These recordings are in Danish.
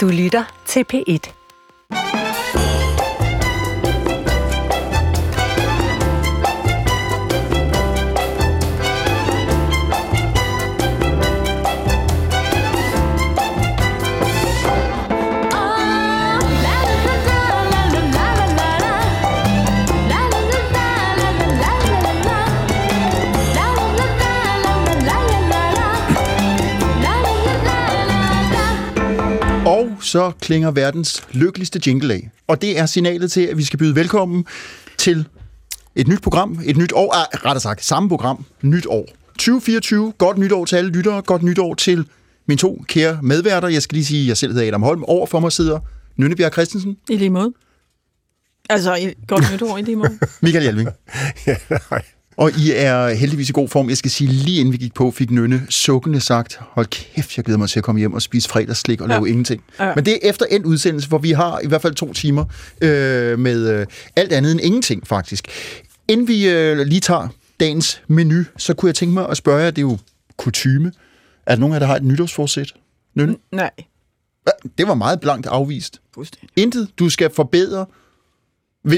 Du lytter til P1. Så klinger verdens lykkeligste jingle af. Og det er signalet til, at vi skal byde velkommen til et nyt program, et nyt år, rettere sagt, samme program, nyt år. 2024, godt nytår til alle lyttere, godt nytår til mine to kære medværter. Jeg skal lige sige, at jeg selv hedder Adam Holm. Over for mig sidder Nynne Bjerre Christensen. I lige måde. Altså, godt nytår i lige måde. Mikael Jalving. Ja, nej. Og I er heldigvis i god form. Jeg skal sige, lige inden vi gik på, fik Nynne sukkende sagt, hold kæft, jeg glæder mig til at komme hjem og spise fredagsslik og lave ingenting. Ja. Men det er efter en udsendelse, hvor vi har i hvert fald 2 timer med alt andet end ingenting, faktisk. Inden vi lige tager dagens menu, så kunne jeg tænke mig at spørge jer, det er jo kutyme. Er der nogen af jer, der har et nytårsforsæt? Nynne? Nej. Det var meget blankt afvist. Fuldstændig. Intet, du skal forbedre.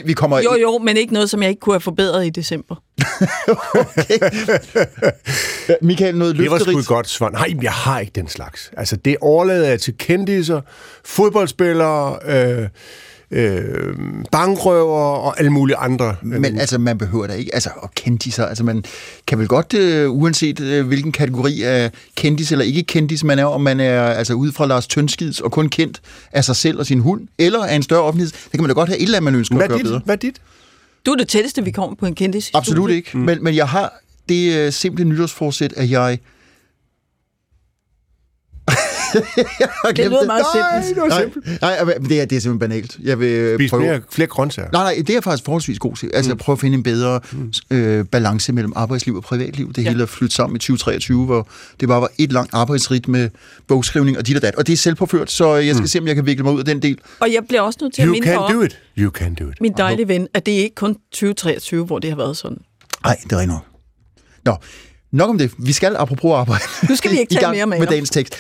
Vi kommer jo, men ikke noget, som jeg ikke kunne have forbedret i december. Okay. Mikael, noget løfterigt? Det var sgu godt svar. Nej, jeg har ikke den slags. Altså, det overlader jeg til kendiser, fodboldspillere, bankrøver og alle mulige andre. Men altså, man behøver da ikke at kendiser. Altså, man kan vel godt, uanset hvilken kategori af kendis eller ikke kendis man er, om man er ude fra Lars Tønskids og kun kendt af sig selv og sin hund, eller af en større offentlighed, så kan man da godt have et eller andet, man ønsker at gøre bedre. Hvad er dit? Du er det tætteste, vi kommer på en kendis. Absolut ikke. Men jeg har det simple nytårsforsæt, at jeg... det lyder meget simpelt. Nej, det er simpelthen banalt. Jeg vil spise prøve flere grøntsager. Nej, det er faktisk forholdsvis god til. Altså prøve at finde en bedre balance mellem arbejdsliv og privatliv. Det hele er flyttet sammen i 2023, hvor det bare var et langt arbejdsrit med bogskrivning og dit og dat. Og det er selvpåført, så jeg skal se, om jeg kan vikle mig ud af den del. Og jeg bliver også nødt til at minde for min dejlige ven, at det er ikke kun 2023, hvor det har været sådan. Nej, det er rigtigt nok. Nå. Nok om det. Vi skal apropos arbejde. Nu skal vi ikke tale mere med dagens tekst.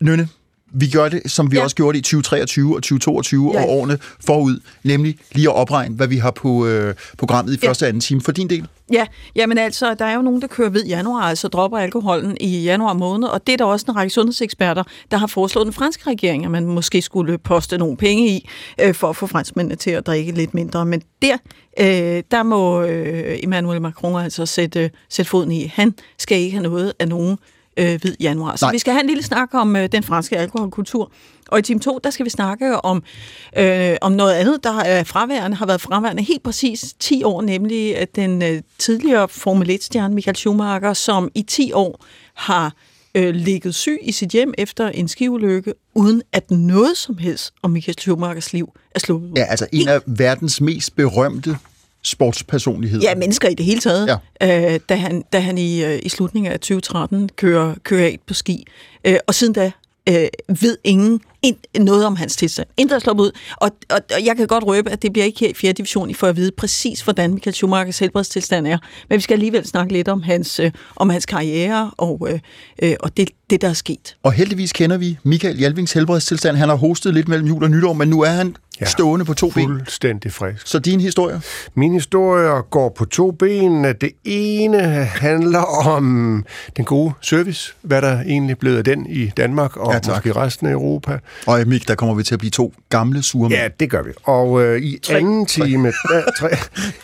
Nynne, vi gør det, som vi også gjorde det i 2023 og 2022 og årene forud, nemlig lige at opregne, hvad vi har på programmet i første og anden time for din del. Ja, jamen altså, der er jo nogen, der kører ved januar, altså dropper alkoholen i januar måned, og det er der også en række sundhedseksperter, der har foreslået den franske regering, at man måske skulle poste nogle penge i, for at få franskmændene til at drikke lidt mindre. Men der må Emmanuel Macron altså sætte foden i. Han skal ikke have noget af nogen ved januar. Så vi skal have en lille snak om den franske alkoholkultur. Og i time 2, der skal vi snakke om noget andet, der er fraværende, har været fraværende helt præcis 10 år, nemlig den tidligere Formel 1-stjerne Michael Schumacher, som i 10 år har ligget syg i sit hjem efter en skiulykke, uden at noget som helst om Michael Schumachers liv er sluppet ud. Ja, altså en af verdens mest berømte sportspersonligheder. Ja, mennesker i det hele taget, da han i slutningen af 2013 kører af på ski. Og siden da ved ingen noget om hans tilstand. Intet er sluppet ud. Og jeg kan godt røbe, at det bliver ikke her i 4. division, I får at vide præcis, hvordan Michael Schumachers helbredstilstand er. Men vi skal alligevel snakke lidt om hans karriere og det, der er sket. Og heldigvis kender vi Mikael Jalvings helbredstilstand. Han har hostet lidt mellem jul og nytår, men nu er han stående på 2 ben. Fuldstændig frisk. Så din historie? Min historie går på 2 ben. Det ene handler om den gode service, hvad der egentlig blev af den i Danmark og måske resten af Europa. Og Mik, der kommer vi til at blive 2 gamle sure mænd. Ja, det gør vi. Og i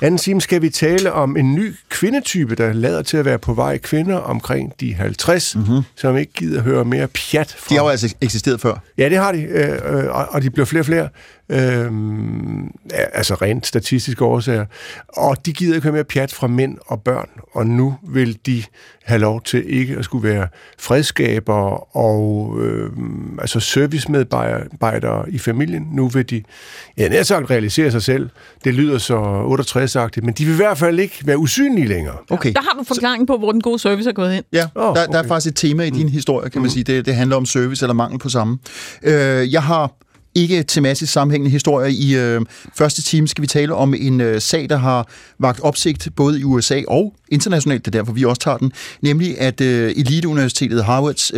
anden time skal vi tale om en ny kvindetype, der lader til at være på vej, kvinder omkring de 50, som ikke gider høre mere pjat fra. De har jo altså eksisteret før. Ja, det har de, og de bliver flere og flere. Altså rent statistiske årsager. Og de gider ikke høre mere pjat fra mænd og børn, og nu vil de have lov til ikke at skulle være fredskabere og altså servicemedarbejdere i familien. Nu vil de nær sagt realisere sig selv. Det lyder så 68-agtigt, men de vil i hvert fald ikke være usynlige længere. Okay. Der har du forklaringen på, hvor den gode service er gået hen. Ja, der er faktisk et tema i din historie, kan man sige. Det handler om service eller mangel på samme. Jeg har ikke tematisk sammenhængende historier. I første time skal vi tale om en sag, der har vakt opsigt både i USA og internationalt, det er derfor, vi også tager den, nemlig at eliteuniversitetet Harvards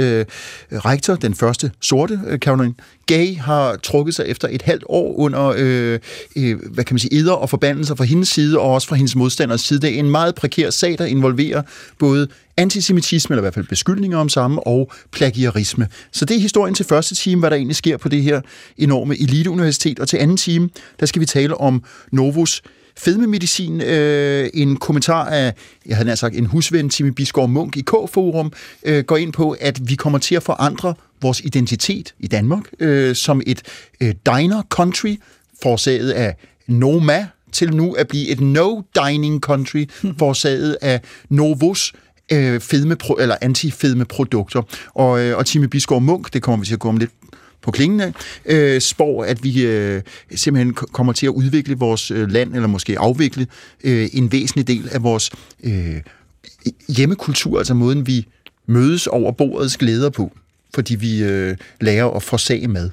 rektor, den første sorte, Karoline Gay, har trukket sig efter et halvt år under, hvad kan man sige, eder og forbandelser fra hendes side, og også fra hendes modstanders side. Det er en meget prekær sag, der involverer både antisemitisme, eller i hvert fald beskyldninger om samme, og plagiarisme. Så det er historien til første time, hvad der egentlig sker på det her enorme eliteuniversitet, og til anden time, der skal vi tale om Novos fedmemedicin, en kommentar af, jeg havde nær sagt, en husven, Timi Bisgaard Munk i K-Forum, går ind på, at vi kommer til at forandre vores identitet i Danmark som et diner-country, forårsaget af Noma, til nu at blive et no-dining-country, forårsaget af Novos antifedmeprodukter. Og Timi Bisgaard Munk, det kommer vi til at gå om lidt på klingen af, spår, at vi simpelthen kommer til at udvikle vores land, eller måske afvikle en væsentlig del af vores hjemmekultur, altså måden, vi mødes over bordets glæder på, fordi vi lærer at forsage mad.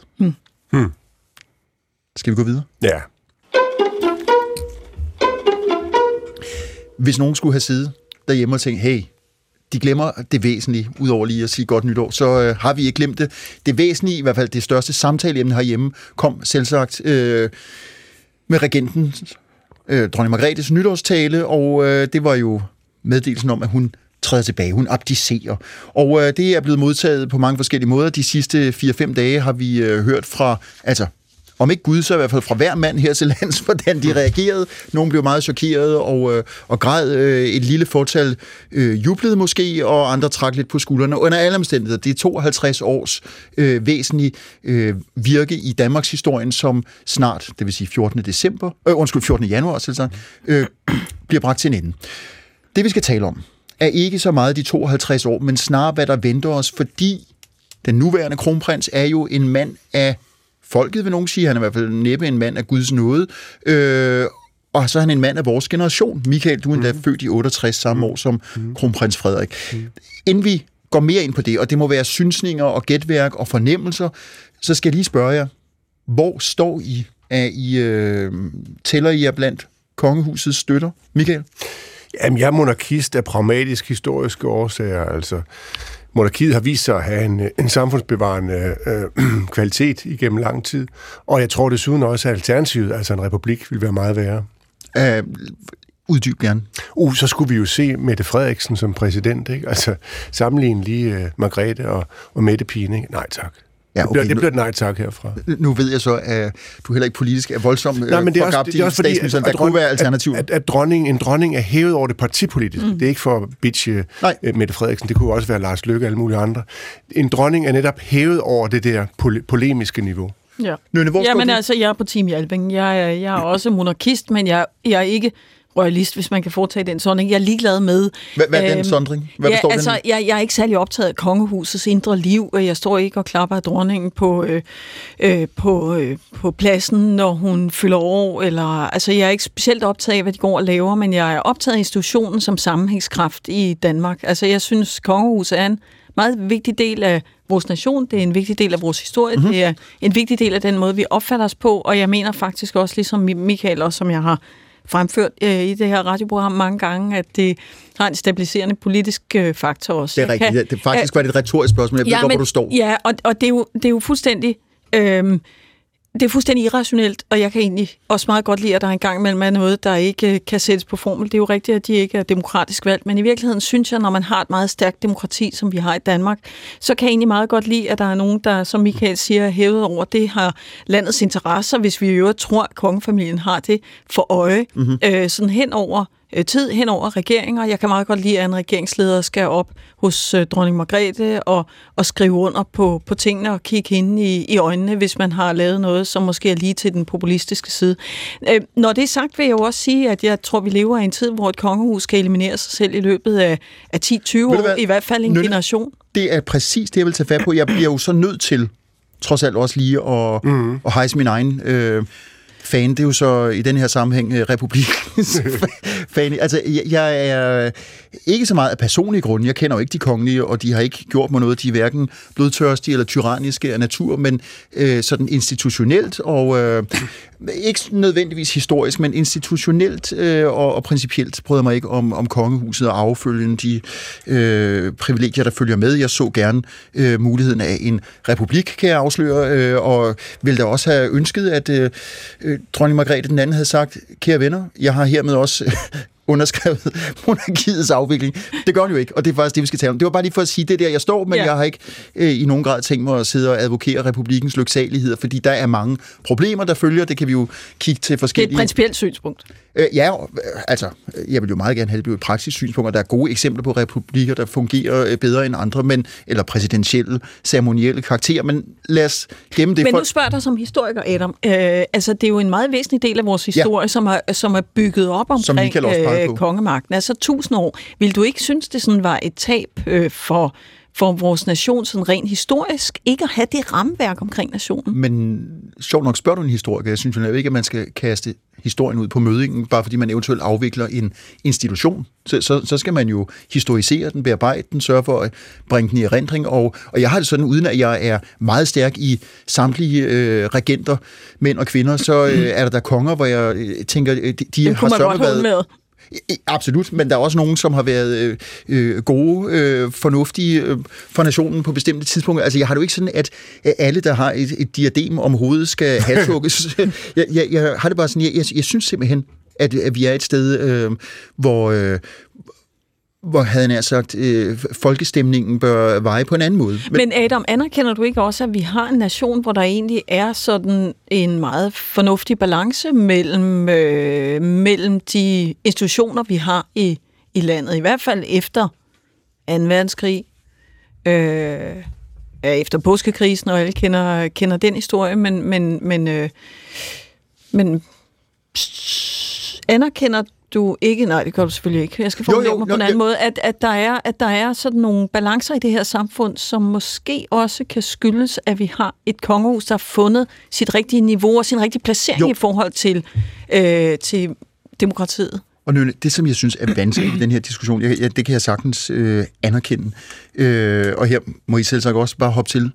Skal vi gå videre? Ja. Hvis nogen skulle have siddet derhjemme og tænkt, hey, de glemmer det væsentlige, udover lige at sige godt nytår, så har vi ikke glemt det. Det væsentlige, i hvert fald det største samtaleemne herhjemme, kom selvsagt med regenten, dronning Margrethes nytårstale, og det var jo meddelelsen om, at hun træder tilbage, hun abdicerer. Og det er blevet modtaget på mange forskellige måder. De sidste 4-5 dage har vi hørt fra, altså om ikke Gud, så i hvert fald fra hver mand her til lands, hvordan de reagerede. Nogle blev meget chokeret og græd. Et lille fortal jublede måske, og andre trak lidt på skuldrene. Under alle omstændigheder, det er 52 års væsentlige virke i Danmarks historien, som snart, det vil sige 14. januar, selvsagt, bliver bragt til en ende. Det vi skal tale om, er ikke så meget de 52 år, men snarere hvad der venter os, fordi den nuværende kronprins er jo en mand af folket, vil nogen sige. Han er i hvert fald næppe en mand af Guds nåde. Og så er han en mand af vores generation. Mikael, du er endda født i 68 samme år som kronprins Frederik. Inden vi går mere ind på det, og det må være synsninger og gætværk og fornemmelser, så skal jeg lige spørge jer, hvor står I? Tæller I jer blandt kongehusets støtter? Mikael? Jamen, jeg er monarkist af pragmatisk historiske årsager, altså. Monarkiet har vist sig at have en samfundsbevarende kvalitet igennem lang tid, og jeg tror desuden også, at alternativet, altså en republik, vil være meget værre. Uddyb gerne. Så skulle vi jo se Mette Frederiksen som præsident, ikke? Altså sammenligne lige Margrethe og Mette Pigen, ikke? Nej tak. Ja, okay. Det bliver et nej tak herfra. Nu ved jeg så, at du heller ikke politisk er voldsomt forgabt i statsministeren. Der kunne være alternativ. En dronning er hævet over det partipolitiske. Det er ikke for at bitche Mette Frederiksen. Det kunne også være Lars Løkke og alle mulige andre. En dronning er netop hævet over det der polemiske niveau. Ja. Nynne, men altså, jeg er på Team Jalving. Jeg er også monarkist, men jeg er ikke royalist, hvis man kan foretage den sondring. Jeg er ligeglad med. Hvad er den sondring? Hvad består den? Jeg er ikke særlig optaget af kongehusets indre liv. Jeg står ikke og klapper af dronningen på pladsen, når hun fylder år. Jeg er ikke specielt optaget af, hvad de går og laver, men jeg er optaget af institutionen som sammenhængskraft i Danmark. Altså, jeg synes, kongehuset er en meget vigtig del af vores nation, det er en vigtig del af vores historie, det er en vigtig del af den måde, vi opfatter os på, og jeg mener faktisk også, ligesom Mikael, også som jeg har fremført i det her radioprogram mange gange, at det har en stabiliserende politisk faktor også. Det er rigtigt. Det faktisk var det et retorisk spørgsmål, jeg ved godt, hvor du står. Ja, og det er jo fuldstændig det er fuldstændig irrationelt, og jeg kan egentlig også meget godt lide, at der er en gang mellem noget, der ikke kan sættes på formel. Det er jo rigtigt, at de ikke er demokratisk valgt, men i virkeligheden synes jeg, når man har et meget stærkt demokrati, som vi har i Danmark, så kan jeg egentlig meget godt lide, at der er nogen, der, som Mikael siger, er hævet over. Det har landets interesser, hvis vi i øvrigt tror, at kongefamilien har det for øje, sådan hen over tid, hen over regeringer. Jeg kan meget godt lide, at en regeringsleder skal op hos dronning Margrethe og skrive under på tingene og kigge hende i øjnene, hvis man har lavet noget, som måske er lige til den populistiske side. Når det er sagt, vil jeg jo også sige, at jeg tror, vi lever i en tid, hvor et kongehus kan eliminere sig selv i løbet af 10-20 år, i hvert fald en generation. Det er præcis det, jeg vil tage fat på. Jeg bliver jo så nødt til, trods alt også lige, at hejse min egen fan, det er jo så i den her sammenhæng republikens fan. Altså, jeg er ikke så meget af personlige grunde. Jeg kender jo ikke de kongelige, og de har ikke gjort mig noget. De er hverken blodtørstige eller tyranniske af natur, men sådan institutionelt og ikke nødvendigvis historisk, men institutionelt og principielt prøvede jeg mig ikke om kongehuset og affølgen de privilegier, der følger med. Jeg så gerne muligheden af en republik, kan jeg afsløre, og ville da også have ønsket, at dronning Margrethe den anden havde sagt, kære venner, jeg har hermed også underskrevet monarkiets afvikling. Det gør hun jo ikke, og det er faktisk det, vi skal tale om. Det var bare lige for at sige det der, jeg står, men jeg har ikke i nogen grad tænkt mig at sidde og advokere republikens lyksaligheder, fordi der er mange problemer, der følger. Det kan vi jo kigge til forskellige... Det er et principielt synspunkt. Ja, altså, jeg vil jo meget gerne have, det bliver et praktisk synspunkt, og der er gode eksempler på republikker, der fungerer bedre end andre, men, eller præsidentielle, ceremonielle karakterer, men lad os gemme det. Men nu spørger dig som historiker, Adam. Altså, det er jo en meget væsentlig del af vores historie, som er bygget op omkring kongemagten. Altså 1000 år. Vil du ikke synes, det sådan var et tab for vores nation, sådan rent historisk, ikke at have det rammeværk omkring nationen? Men sjovt nok spørger du en historiker. Jeg synes jo ikke, at man skal kaste historien ud på mødingen, bare fordi man eventuelt afvikler en institution. Så skal man jo historisere den, bearbejde den, sørge for at bringe den i erindring. Og jeg har det sådan, uden at jeg er meget stærk i samtlige regenter, mænd og kvinder, så er der konger, hvor jeg tænker, de har sørget været... Absolut, men der er også nogen, som har været gode, fornuftige for nationen på bestemte tidspunkter. Altså, jeg har det jo ikke sådan, at alle, der har et diadem om hovedet, skal halshugges. Jeg har det bare sådan, jeg synes simpelthen, at vi er et sted, hvor havde jeg sagt, folkestemningen bør veje på en anden måde. Men Adam, anerkender du ikke også, at vi har en nation, hvor der egentlig er sådan en meget fornuftig balance mellem de institutioner, vi har i landet, i hvert fald efter 2. verdenskrig, efter påskekrisen, og alle kender den historie, men anerkender du ikke, nej, det gør du selvfølgelig ikke. Jeg skal formulere mig på en anden måde, at der er sådan nogle balancer i det her samfund, som måske også kan skyldes, at vi har et kongehus, der har fundet sit rigtige niveau og sin rigtige placering i forhold til demokratiet. Og Nynne, det som jeg synes er vanskeligt i den her diskussion, det kan jeg sagtens anerkende, og her må I selv sagt også bare hoppe til.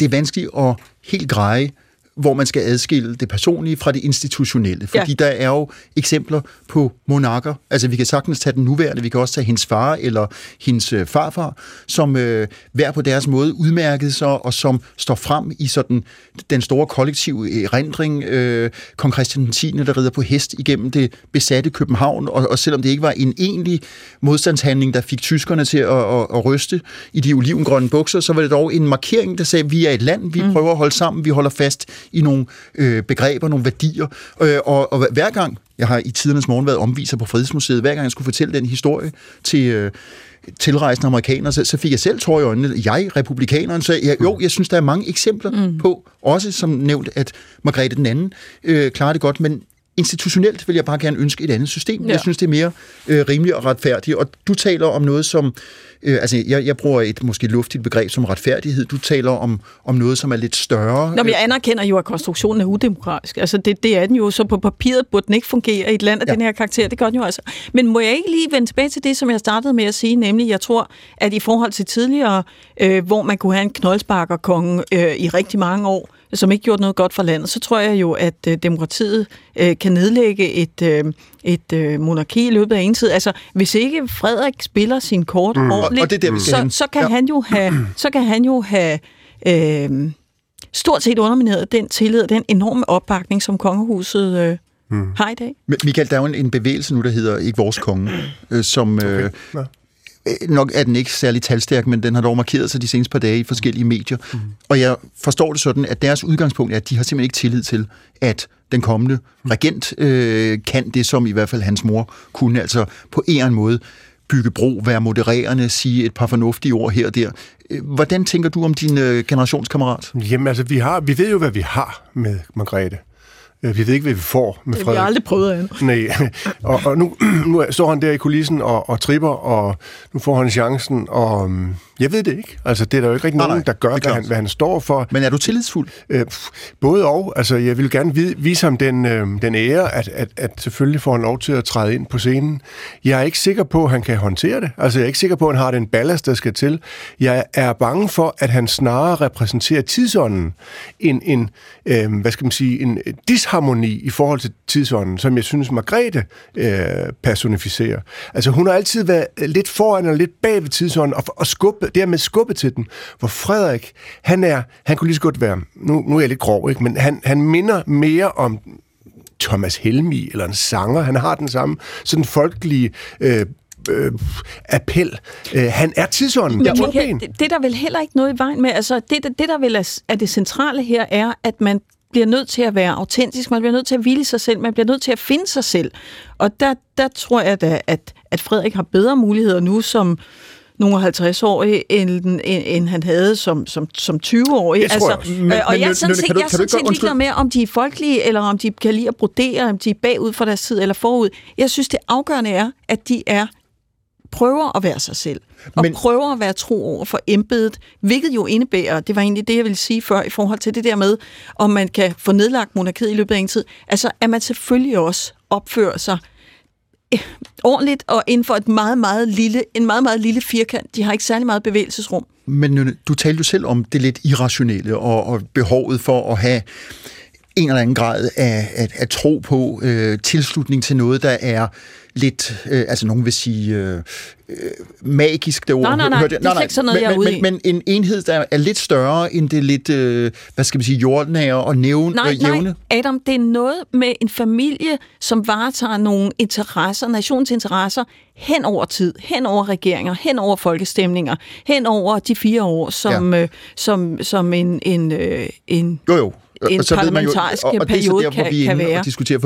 Det er vanskeligt at helt greje, hvor man skal adskille det personlige fra det institutionelle. Fordi der er jo eksempler på monarker. Altså, vi kan sagtens tage den nuværende, vi kan også tage hendes far eller hendes farfar, som hver på deres måde udmærkede sig, og som står frem i sådan den store kollektive erindring. Kong Christian 10., der rider på hest igennem det besatte København, og selvom det ikke var en egentlig modstandshandling, der fik tyskerne til at ryste i de olivengrønne bukser, så var det dog en markering, der sagde, vi er et land, vi prøver at holde sammen, vi holder fast i nogle begreber, nogle værdier. Og hver gang, jeg har i tidernes morgen været omviser på Fredsmuseet, hver gang jeg skulle fortælle den historie til tilrejsende amerikanere, så fik jeg selv tår i øjnene, republikaneren, så jeg synes, der er mange eksempler på, også som nævnt, at Margrethe den anden klarer det godt, men institutionelt vil jeg bare gerne ønske et andet system. Ja. Jeg synes, det er mere rimeligt og retfærdigt. Og du taler om noget som... jeg bruger et måske luftigt begreb som retfærdighed. Du taler om noget, som er lidt større. Nå, men jeg anerkender jo, at konstruktionen er udemokratisk. Altså, det er den jo, så på papiret burde den ikke fungere i et land af den her karakter. Det gør den jo altså. Men må jeg ikke lige vende tilbage til det, som jeg startede med at sige, nemlig, jeg tror, at i forhold til tidligere, hvor man kunne have en knoldsparkerkonge i rigtig mange år, som ikke gjorde noget godt for landet, så tror jeg jo, at demokratiet kan nedlægge et monarki i løbet af en tid. Altså, hvis ikke Frederik spiller sin kort ordentligt, og det så kan han jo have stort set undermineret den tillid og den enorme opbakning, som kongehuset har i dag. Mikael, der er jo en bevægelse nu, der hedder Ikke Vores Konge, som... nok er den ikke særlig talstærk, men den har dog markeret sig de seneste par dage i forskellige medier. Og jeg forstår det sådan, at deres udgangspunkt er, at de har simpelthen ikke tillid til, at den kommende regent kan det, som i hvert fald hans mor kunne, altså på en eller anden måde bygge bro, være modererende, sige et par fornuftige ord her og der. Hvordan tænker du om din generationskammerat? Jamen altså, vi ved jo, hvad vi har med Margrethe. Vi ved ikke, hvad vi får med Frederik. Vi har aldrig prøvet andet. Nej, og nu står han der i kulissen og tripper, og nu får han chancen, og jeg ved det ikke. Altså, det er der jo ikke rigtig nogen, der gør, hvad han står for. Men er du tillidsfuld? Både og. Altså, jeg vil gerne vise ham den ære, at selvfølgelig får han lov til at træde ind på scenen. Jeg er ikke sikker på, at han kan håndtere det. Altså, jeg er ikke sikker på, at han har den ballast, der skal til. Jeg er bange for, at han snarere repræsenterer tidsånden end en disharmoni i forhold til tidsånden, som jeg synes, Margrethe personificerer. Altså, hun har altid været lidt foran og lidt bag ved tidsånden, og dermed skubbe til den, hvor Frederik, han kunne lige så godt være, nu er jeg lidt grov, ikke? Men han minder mere om Thomas Helmig eller en sanger. Han har den samme sådan folkelige appel. Han er tidsånden. Det er der vel heller ikke noget i vejen med. Altså, det der vel er det centrale her, er, at man bliver nødt til at være autentisk, man bliver nødt til at hvile sig selv, man bliver nødt til at finde sig selv. Og der tror jeg da, at Frederik har bedre muligheder nu, som nogle 50-årige, end han havde som 20-årige. Jeg tror, altså, men, jeg er sådan set ligeglad med, om de er folkelige, eller om de kan lide at brodere, om de er bagud fra deres tid eller forud. Jeg synes, det afgørende er, at de prøver at være sig selv, prøver at være tro over for embedet, hvilket jo indebærer, det var egentlig det, jeg ville sige før, i forhold til det der med, om man kan få nedlagt monarkiet i løbet af en tid, altså at man selvfølgelig også opfører sig ordentligt og inden for en meget, meget lille firkant. De har ikke særlig meget bevægelsesrum. Men du talte jo selv om det lidt irrationelle og behovet for at have en eller anden grad af tro på tilslutning til noget, der er lidt, altså nogen vil sige magisk, det ord. Men en enhed, der er lidt større end det lidt, jordnære og jævne. Nej, Adam, det er noget med en familie, som varetager nogle interesser, nationsinteresser, hen over tid, hen over regeringer, hen over folkestemninger, hen over de 4 år, som en parlamentarisk periode kan være.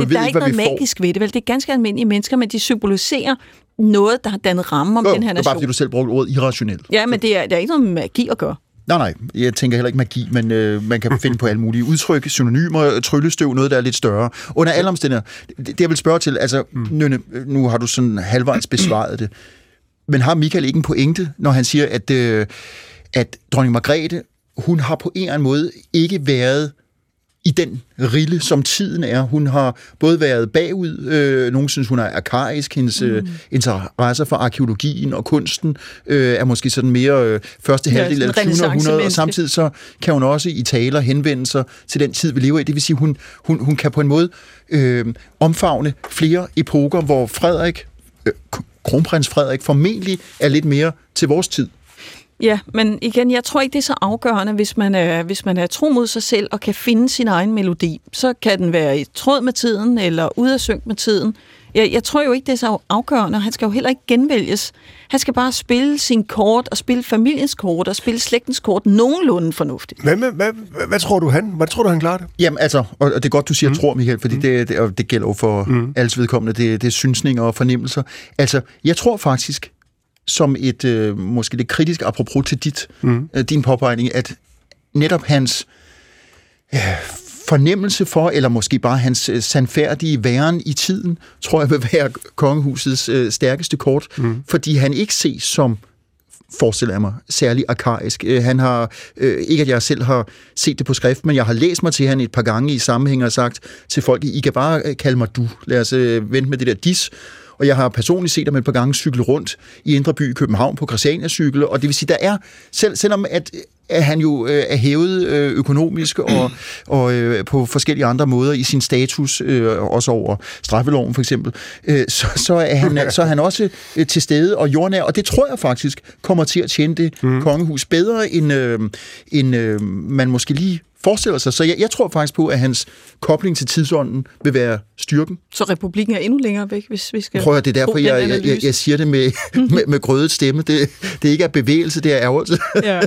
Der er ikke noget magisk ved det, vel? Det er ganske almindelige mennesker, men de symboliserer noget, der har dannet ramme om den her nation. Det er bare, fordi du selv brugte ordet irrationelt. Ja, men der er ikke noget magi at gøre. Nej, jeg tænker heller ikke magi, men man kan finde på alle mulige udtryk, synonymer, tryllestøv, noget, der er lidt større. Under alle omstændigheder, det jeg vil spørge til, altså, Nynne, nu har du sådan halvvejs besvaret det, men har Mikael ikke en pointe, når han siger, at dronning Margrethe, hun har på en eller anden måde ikke været i den rille, som tiden er. Hun har både været bagud, nogen synes, hun er arkaisk, hendes interesser for arkeologien og kunsten er måske sådan mere første halvdel af 2000, og samtidig så kan hun også i taler henvende sig til den tid, vi lever i. Det vil sige, hun kan på en måde omfavne flere epoker, hvor Frederik, kronprins Frederik, formentlig er lidt mere til vores tid. Ja, men igen, jeg tror ikke, det er så afgørende, hvis man er tro mod sig selv og kan finde sin egen melodi. Så kan den være i tråd med tiden eller ude af synk med tiden. Jeg tror jo ikke, det er så afgørende, han skal jo heller ikke genvælges. Han skal bare spille sin kort, og spille familiens kort, og spille slægtens kort nogenlunde fornuftigt. Hvad tror du, han klarer det? Jamen altså, og det er godt, du siger tror, Mikael, fordi det gælder jo for alles vedkommende, det er synsninger og fornemmelser. Altså, jeg tror faktisk, som et måske lidt kritisk apropos til din påpegning, at netop hans fornemmelse for, eller måske bare hans sandfærdige væren i tiden, tror jeg vil være kongehusets stærkeste kort, fordi han ikke ses som, forestiller jeg mig, særlig arkaisk. Han har, ikke at jeg selv har set det på skrift, men jeg har læst mig til han et par gange i sammenhæng og sagt til folk, I kan bare kalde mig du, lad os vente med det der dis. Og jeg har personligt set dem et par gange cykle rundt i Indre By i København på Christiania-cykel, og det vil sige, der er, selvom at han jo er hævet økonomisk og på forskellige andre måder i sin status, også over straffeloven for eksempel, så er han også til stede og jordnær, og det tror jeg faktisk kommer til at tjene det kongehus bedre, end man måske lige forestiller sig. Så jeg tror faktisk på, at hans kobling til tidsånden vil være styrken. Så republikken er endnu længere væk, hvis vi skal... Prøv at høre, det er derfor, jeg siger det med grødet stemme. Det ikke er bevægelse, det er ærgelse. Ja,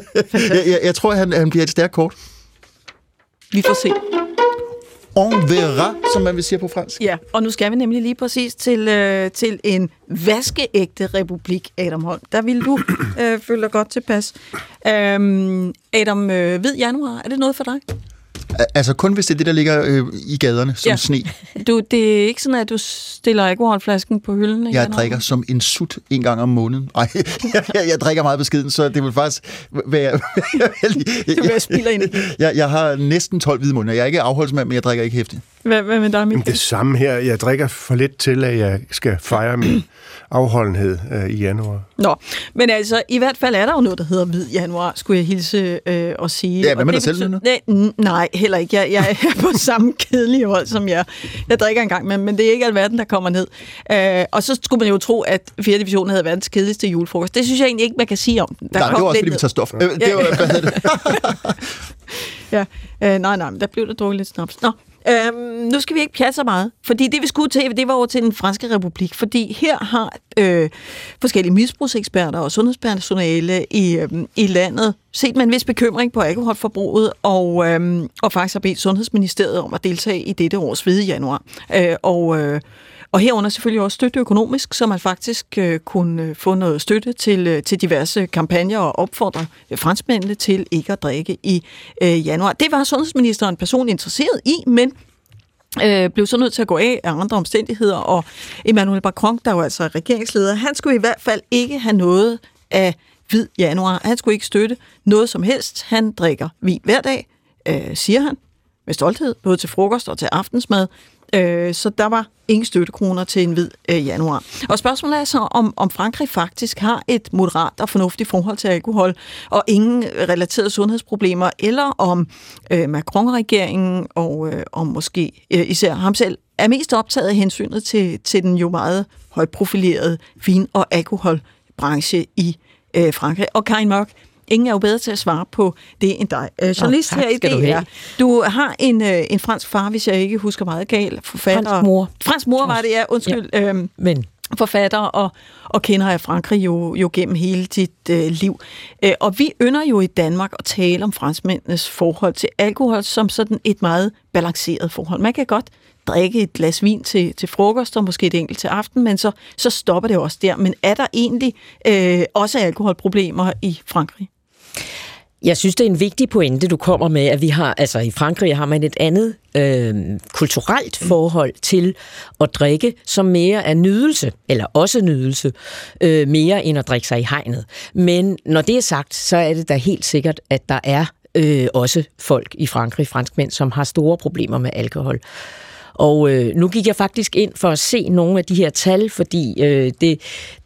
jeg tror, han bliver et stærkt kort. Vi får se. On verra, som man vil sige på fransk. Ja, og nu skal vi nemlig lige præcis til en vaskeægte republik, Adam Holm. Der vil du føle dig godt tilpas. Adam, ved januar, er det noget for dig? Altså kun hvis det er det, der ligger i gaderne, som sne. Det er ikke sådan, at du stiller alkoholflasken på hylden? Jeg drikker som en sut en gang om måneden. Ej, jeg drikker meget beskeden, så det vil faktisk være... Du vil spille ind. Jeg har næsten 12 hvide måneder. Jeg er ikke afholdsmand, men jeg drikker ikke hæftigt. Hvad med dig, Mikael? Det samme her. Jeg drikker for lidt til, at jeg skal fejre min afholdenhed i januar. Nå, men altså, i hvert fald er der jo noget, der hedder hvid januar, skulle jeg hilse og sige. Ja, hvad med dig selv nu? Nej, heller ikke. Jeg er på samme kedelige hold som jer. Jeg drikker engang, men det er ikke alverden, der kommer ned. Og så skulle man jo tro, at 4. division havde verdens kedeligste julefrokost. Det synes jeg egentlig ikke, man kan sige om. Der nej, det var også, fordi vi tager stof. Det var, hvad hedder det? Nej, men der blev der drukket lidt snaps. Nå. Nu skal vi ikke pjatte så meget, fordi det vi skulle til, det var over til den franske republik, fordi her har forskellige misbrugseksperter og sundhedspersonale i landet set med en vis bekymring på alkoholforbruget, og faktisk har bedt Sundhedsministeriet om at deltage i dette års hvide januar. Og herunder selvfølgelig også støtte økonomisk, så man faktisk kunne få noget støtte til diverse kampagner og opfordre franskmændene til ikke at drikke i januar. Det var sundhedsministeren personligt interesseret i, men blev så nødt til at gå af andre omstændigheder, og Emmanuel Macron, der var altså regeringsleder, han skulle i hvert fald ikke have noget af hvid januar. Han skulle ikke støtte noget som helst. Han drikker vin hver dag, siger han, med stolthed, både til frokost og til aftensmad. Så der var ingen støttekroner til en hvid januar. Og spørgsmålet er så, om Frankrig faktisk har et moderat og fornuftigt forhold til alkohol og ingen relaterede sundhedsproblemer, eller om Macron-regeringen og måske især ham selv er mest optaget af hensynet til den jo meget højt profilerede vin- og alkoholbranche i Frankrig. Og Karin Mok, ingen er jo bedre til at svare på det end dig. Journalist her i DR. Du har en fransk far, hvis jeg ikke husker meget galt. Forfatter. Fransk mor. Fransk mor var det, ja. Undskyld. Ja. Men. Forfatter og kender af Frankrig jo gennem hele dit liv. Og vi ynder jo i Danmark at tale om franskmændenes forhold til alkohol som sådan et meget balanceret forhold. Man kan godt drikke et glas vin til frokost og måske et enkelt til aften, men så stopper det også der. Men er der egentlig også alkoholproblemer i Frankrig? Jeg synes, det er en vigtig pointe, du kommer med, at vi har, altså i Frankrig har man et andet kulturelt forhold til at drikke, som mere er nydelse, eller også nydelse, mere end at drikke sig i hegnet. Men når det er sagt, så er det da helt sikkert, at der er også folk i Frankrig, franskmænd, som har store problemer med alkohol. Og nu gik jeg faktisk ind for at se nogle af de her tal, fordi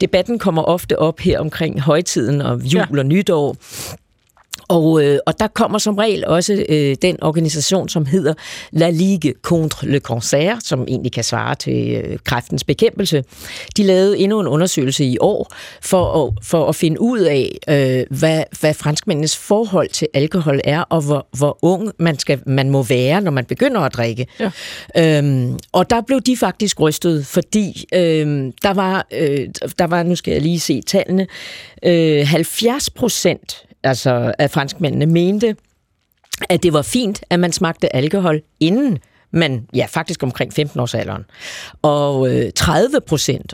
debatten kommer ofte op her omkring højtiden og jul og nytår. Og der kommer som regel også den organisation, som hedder La Ligue Contre Le Cancer, som egentlig kan svare til kræftens bekæmpelse. De lavede endnu en undersøgelse i år for at finde ud af, hvad franskmændenes forhold til alkohol er, og hvor ung man må være, når man begynder at drikke. Ja. Og der blev de faktisk rystet, fordi der var, nu skal jeg lige se tallene, 70%, altså at franskmændene mente, at det var fint, at man smagte alkohol inden man, faktisk omkring 15-årsalderen. Og 30%,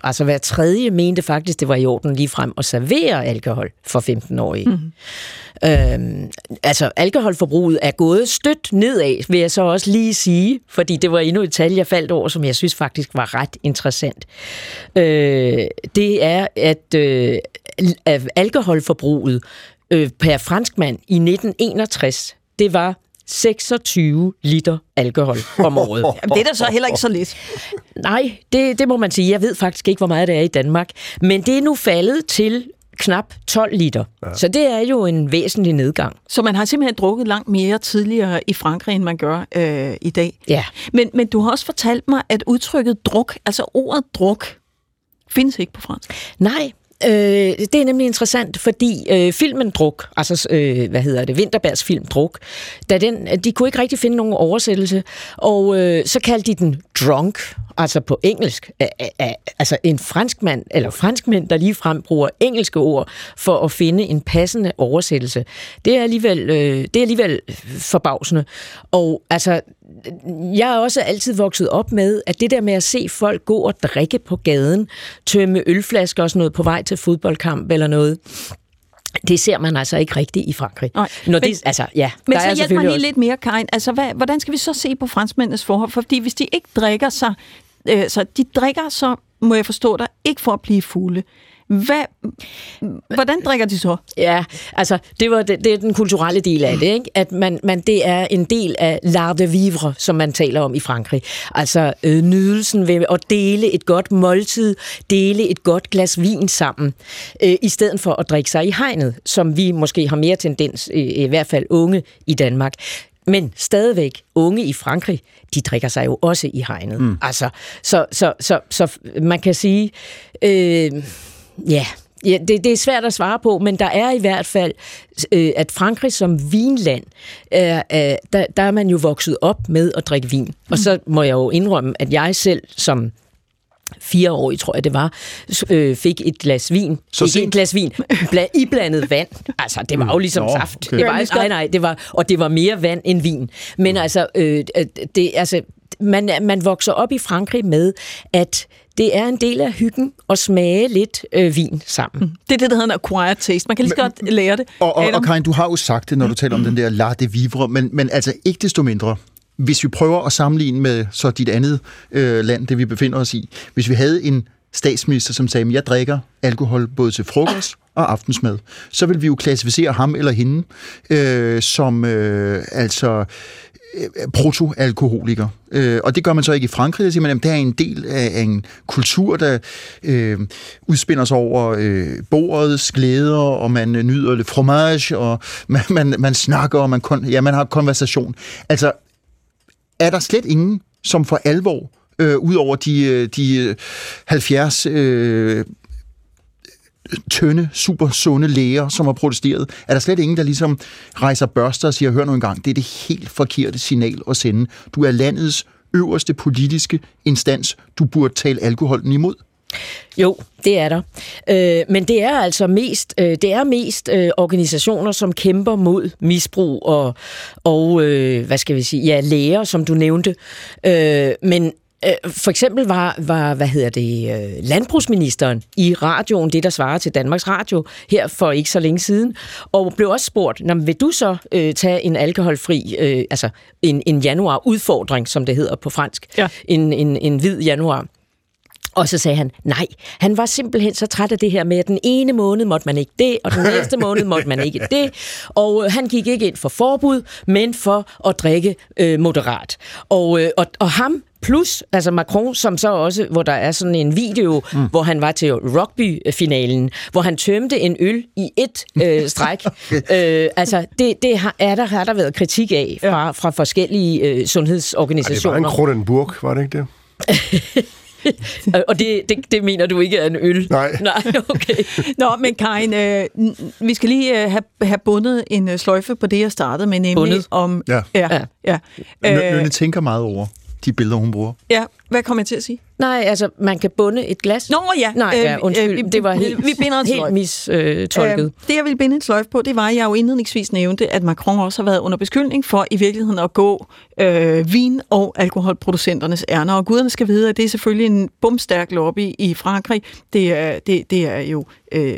altså hver tredje, mente faktisk, det var i orden lige frem at servere alkohol for 15-årige. Mm-hmm. Altså alkoholforbruget er gået stødt nedad, vil jeg så også lige sige, fordi det var endnu et tal, jeg faldt over, som jeg synes faktisk var ret interessant. Det er, at alkoholforbruget per franskmand i 1961, det var 26 liter alkohol om året. Jamen, det er da så heller ikke så lidt. Nej, det må man sige. Jeg ved faktisk ikke, hvor meget det er i Danmark. Men det er nu faldet til knap 12 liter. Ja. Så det er jo en væsentlig nedgang. Så man har simpelthen drukket langt mere tidligere i Frankrig, end man gør i dag. Ja. Men du har også fortalt mig, at udtrykket druk, altså ordet druk, findes ikke på fransk. Nej. Det er nemlig interessant, fordi filmen Druk, altså Vinterbergs film Druk, de kunne ikke rigtig finde nogen oversættelse, og så kaldte de den Drunk, altså på engelsk. Altså en franskmand, eller franskmænd, der ligefrem bruger engelske ord for at finde en passende oversættelse. Det er alligevel forbavsende. Og altså, jeg er også altid vokset op med, at det der med at se folk gå og drikke på gaden, tømme ølflasker og sådan noget på vej til fodboldkamp eller noget, Det ser man altså ikke rigtigt i Frankrig. Men så hjælp mig lige lidt mere, Karin. Altså, hvordan skal vi så se på franskmændenes forhold? Fordi hvis de ikke drikker sig, så de drikker så, må jeg forstå dig, ikke for at blive fulde. Hvordan drikker de så? Ja, altså det er den kulturelle del af det, ikke? At det er en del af l'art de vivre, som man taler om i Frankrig. Altså nydelsen ved at dele et godt måltid, dele et godt glas vin sammen, i stedet for at drikke sig i hegnet, som vi måske har mere tendens, i hvert fald unge i Danmark. Men stadigvæk, unge i Frankrig, de drikker sig jo også i hegnet. Mm. Altså, så man kan sige... det er svært at svare på, men der er i hvert fald, at Frankrig som vinland, der er man jo vokset op med at drikke vin. Og så må jeg jo indrømme, at jeg selv som 4-årig, tror jeg det var, fik et glas vin. Iblandet vand. Altså, det var jo ligesom saft. Okay. Det var mere vand end vin. Men man vokser op i Frankrig med, at det er en del af hyggen at smage lidt vin sammen. Det er det, der hedder en acquired taste. Man kan lige så godt lære det. Og Karin, du har jo sagt det, når du taler om den der l'art de vivre, men altså ikke desto mindre. Hvis vi prøver at sammenligne med så dit andet land, det vi befinder os i. Hvis vi havde en statsminister, som sagde, at jeg drikker alkohol både til frokost og aftensmad, så vil vi jo klassificere ham eller hende som protoalkoholiker. Og det gør man så ikke i Frankrig. Der siger man, at det er en del af en kultur, der udspinder sig over bordets glæder, og man nyder lidt fromage, og man snakker, og man har konversation. Altså, er der slet ingen, som for alvor, ud over de 70 tynde, super sunde læger, som har protesteret, er der slet ingen, der ligesom rejser børster og siger, hør nu engang, det er det helt forkerte signal at sende. Du er landets øverste politiske instans. Du burde tale alkoholen imod. Jo, det er der. Men det er altså mest organisationer, som kæmper mod misbrug og hvad skal vi sige, ja, læger, som du nævnte. Men for eksempel var landbrugsministeren i radioen, det der svarer til Danmarks Radio, her for ikke så længe siden, og blev også spurgt, vil du så tage en alkoholfri, altså en januarudfordring, som det hedder på fransk, ja. en hvid januar. Og så sagde han, nej, han var simpelthen så træt af det her med, at den ene måned måtte man ikke det, og den næste måned måtte man ikke det. Og han gik ikke ind for forbud, men for at drikke moderat. Og ham plus, altså Macron, som så også, hvor der er sådan en video, hvor han var til rugbyfinalen, hvor han tømte en øl i ét stræk. Altså, det har der været kritik af fra forskellige sundhedsorganisationer. Det var en Kronenburg, var det ikke det? Og det mener du ikke er en øl? Nej. Nej, okay. Nå, men Karin, vi skal lige have bundet en sløjfe på det, jeg startede med, nemlig bundet. Om... Ja. Nynne tænker meget over de billeder, hun bruger. Ja, hvad kommer jeg til at sige? Nej, altså, man kan bunde et glas. Nå ja. Nej, undskyld, det var helt mistolket. Det, jeg ville binde en sløjfe på, det var, at jeg jo indledningsvis nævnte, at Macron også har været under beskyldning for i virkeligheden at gå vin- og alkoholproducenternes ærner. Og guderne skal vide, at det er selvfølgelig en bumstærk lobby i Frankrig. Det er jo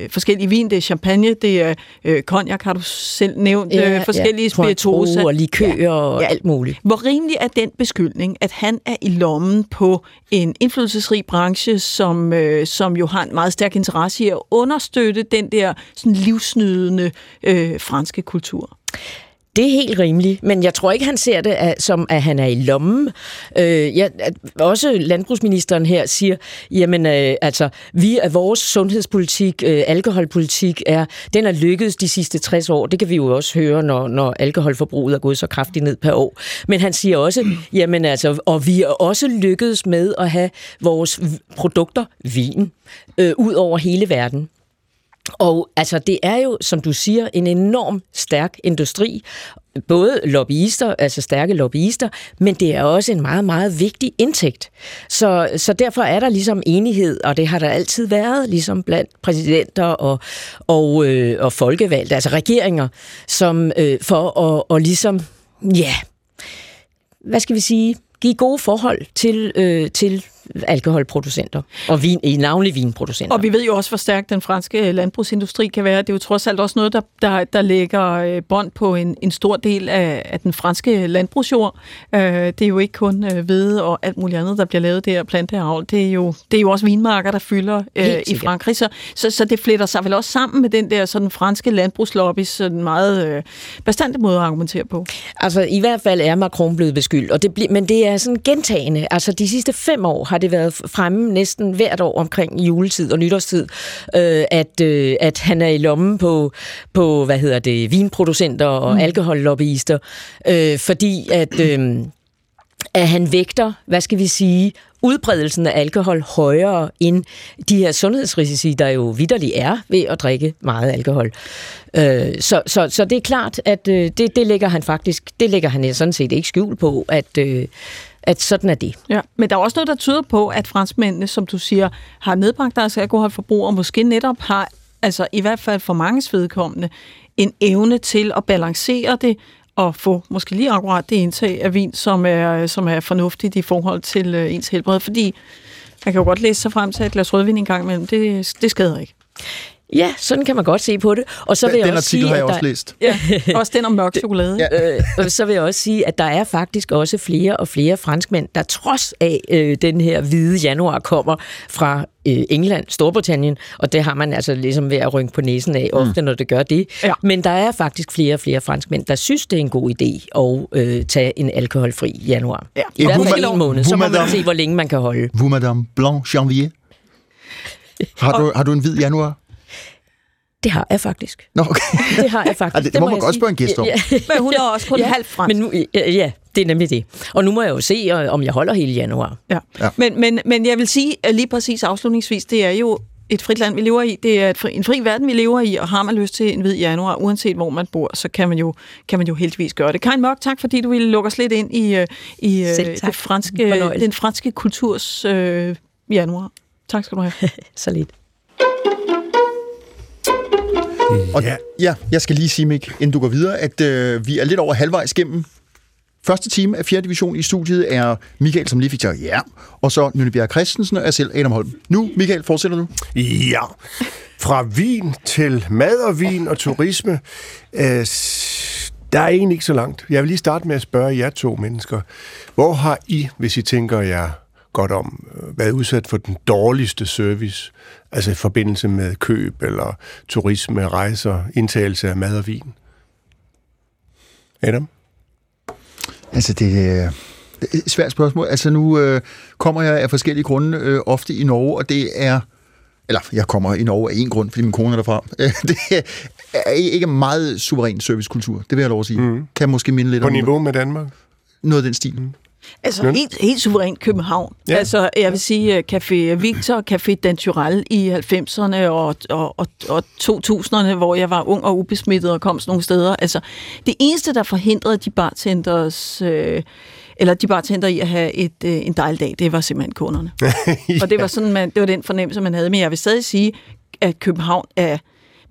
forskellige vin, det er champagne, det er cognac, har du selv nævnt, forskellige spirituosa. Og likører og alt muligt. Hvor rimelig er den beskyldning, at han er i lommen på en indflydelsesrig branche, som jo har en meget stærk interesse i at understøtte den der sådan livsnydende franske kultur? Det er helt rimeligt, men jeg tror ikke, han ser det som, at han er i lommen. Også landbrugsministeren her siger, jamen altså, vores sundhedspolitik, alkoholpolitik, den er lykkedes de sidste 60 år. Det kan vi jo også høre, når alkoholforbruget er gået så kraftigt ned per år. Men han siger også, jamen altså, og vi er også lykkedes med at have vores produkter, vin, ud over hele verden. Og altså, det er jo, som du siger, en enorm stærk industri, både lobbyister, altså stærke lobbyister, men det er også en meget, meget vigtig indtægt. Så derfor er der ligesom enighed, og det har der altid været, ligesom blandt præsidenter og folkevalgte, altså regeringer, som for at ligesom, hvad skal vi sige, give gode forhold til alkoholproducenter, og vin, navnlig vinproducenter. Og vi ved jo også, hvor stærk den franske landbrugsindustri kan være. Det er jo trods alt også noget, der lægger bånd på en stor del af den franske landbrugsjord. Det er jo ikke kun hvede og alt muligt andet, der bliver lavet der, planteavl. Det er jo også vinmarker, der fylder i Frankrig. Så det fletter sig vel også sammen med den der sådan, franske landbrugslobby, sådan meget bastante måde at argumentere på. Altså i hvert fald er Macron blevet beskyldt, og men det er sådan gentagende. Altså de sidste 5 år har det været fremme næsten hvert år omkring juletid og nytårstid, at han er i lommen på vinproducenter og alkohollobbyister, fordi at han vægter, udbredelsen af alkohol højere end de her sundhedsrisici, der jo vitterligt er ved at drikke meget alkohol. Så det er klart, at det lægger han faktisk, det lægger han sådan set ikke skjul på, at sådan er det. Ja, men der er også noget, der tyder på, at franskmændene, som du siger, har nedbragt deres alkoholforbrug, og måske netop har, altså i hvert fald for manges vedkommende, en evne til at balancere det, og få måske lige akkurat det indtag af vin, som er fornuftigt i forhold til ens helbred. Fordi man kan jo godt læse sig frem til et glas rødvin en gang imellem. Det skader ikke. Ja, sådan kan man godt se på det. Og så vil jeg også sige, at læst. Ja, også den om mørk chokolade. Ja. Så vil jeg også sige, at der er faktisk også flere og flere franskmænd, der trods af den her hvide januar kommer fra England, Storbritannien, og det har man altså ligesom ved at rynke på næsen af ofte, når det gør det. Ja. Men der er faktisk flere og flere franskmænd, der synes, det er en god idé at tage en alkoholfri januar. Ja. I hvert fald en måned, så må man se, hvor længe man kan holde. Vous, madame Blanc Janvier? Har du en hvid januar? Det har jeg faktisk. Nå, okay. Det har jeg faktisk. Altså, det må man godt spørge en gæst om. Men hun er også kun halvt fransk. Men nu, ja, det er nemlig det. Og nu må jeg jo se, om jeg holder hele januar. Ja. Ja. Men jeg vil sige, at lige præcis afslutningsvis, det er jo et frit land, vi lever i. Det er en fri verden, vi lever i, og har man lyst til en hvid januar, uanset hvor man bor, så kan man jo heldigvis gøre det. Karin Mok, tak fordi du ville lukke os lidt ind i den franske kulturs januar. Tak skal du have. Så lidt. Og ja, jeg skal lige sige, Mik, inden du går videre, at vi er lidt over halvvejs gennem første time af 4. division. I studiet er Mikael, som lige fik til og så Nynne Bjerre Christensen og jeg selv, Adam Holm. Nu, Mikael, fortsætter du. Ja, fra vin til mad og vin og turisme, der er egentlig ikke så langt. Jeg vil lige starte med at spørge jer to mennesker. Hvor har I, hvis I tænker jer godt om, været udsat for den dårligste service, altså i forbindelse med køb eller turisme, rejser, indtagelse af mad og vin? Adam? Altså, det er et svært spørgsmål. Altså, nu kommer jeg af forskellige grunde ofte i Norge, og det er... Eller, jeg kommer i Norge af en grund, fordi min kone er derfra. Det er ikke meget suveræn servicekultur, det vil jeg lov at sige. Mm. Kan måske minde lidt på om... På niveau med Danmark? Noget af den stil. Mm. Altså helt suverænt København. Ja. Altså jeg vil sige Café Victor, Café Dantural i 90'erne og 2000'erne, hvor jeg var ung og ubesmittet og kom sådan nogle steder. Altså det eneste, der forhindrede de bartenders... eller de bartender i at have en dejlig dag, det var simpelthen kunderne. Ja. Og det var sådan, det var den fornemmelse, man havde. Men jeg vil stadig sige, at København er...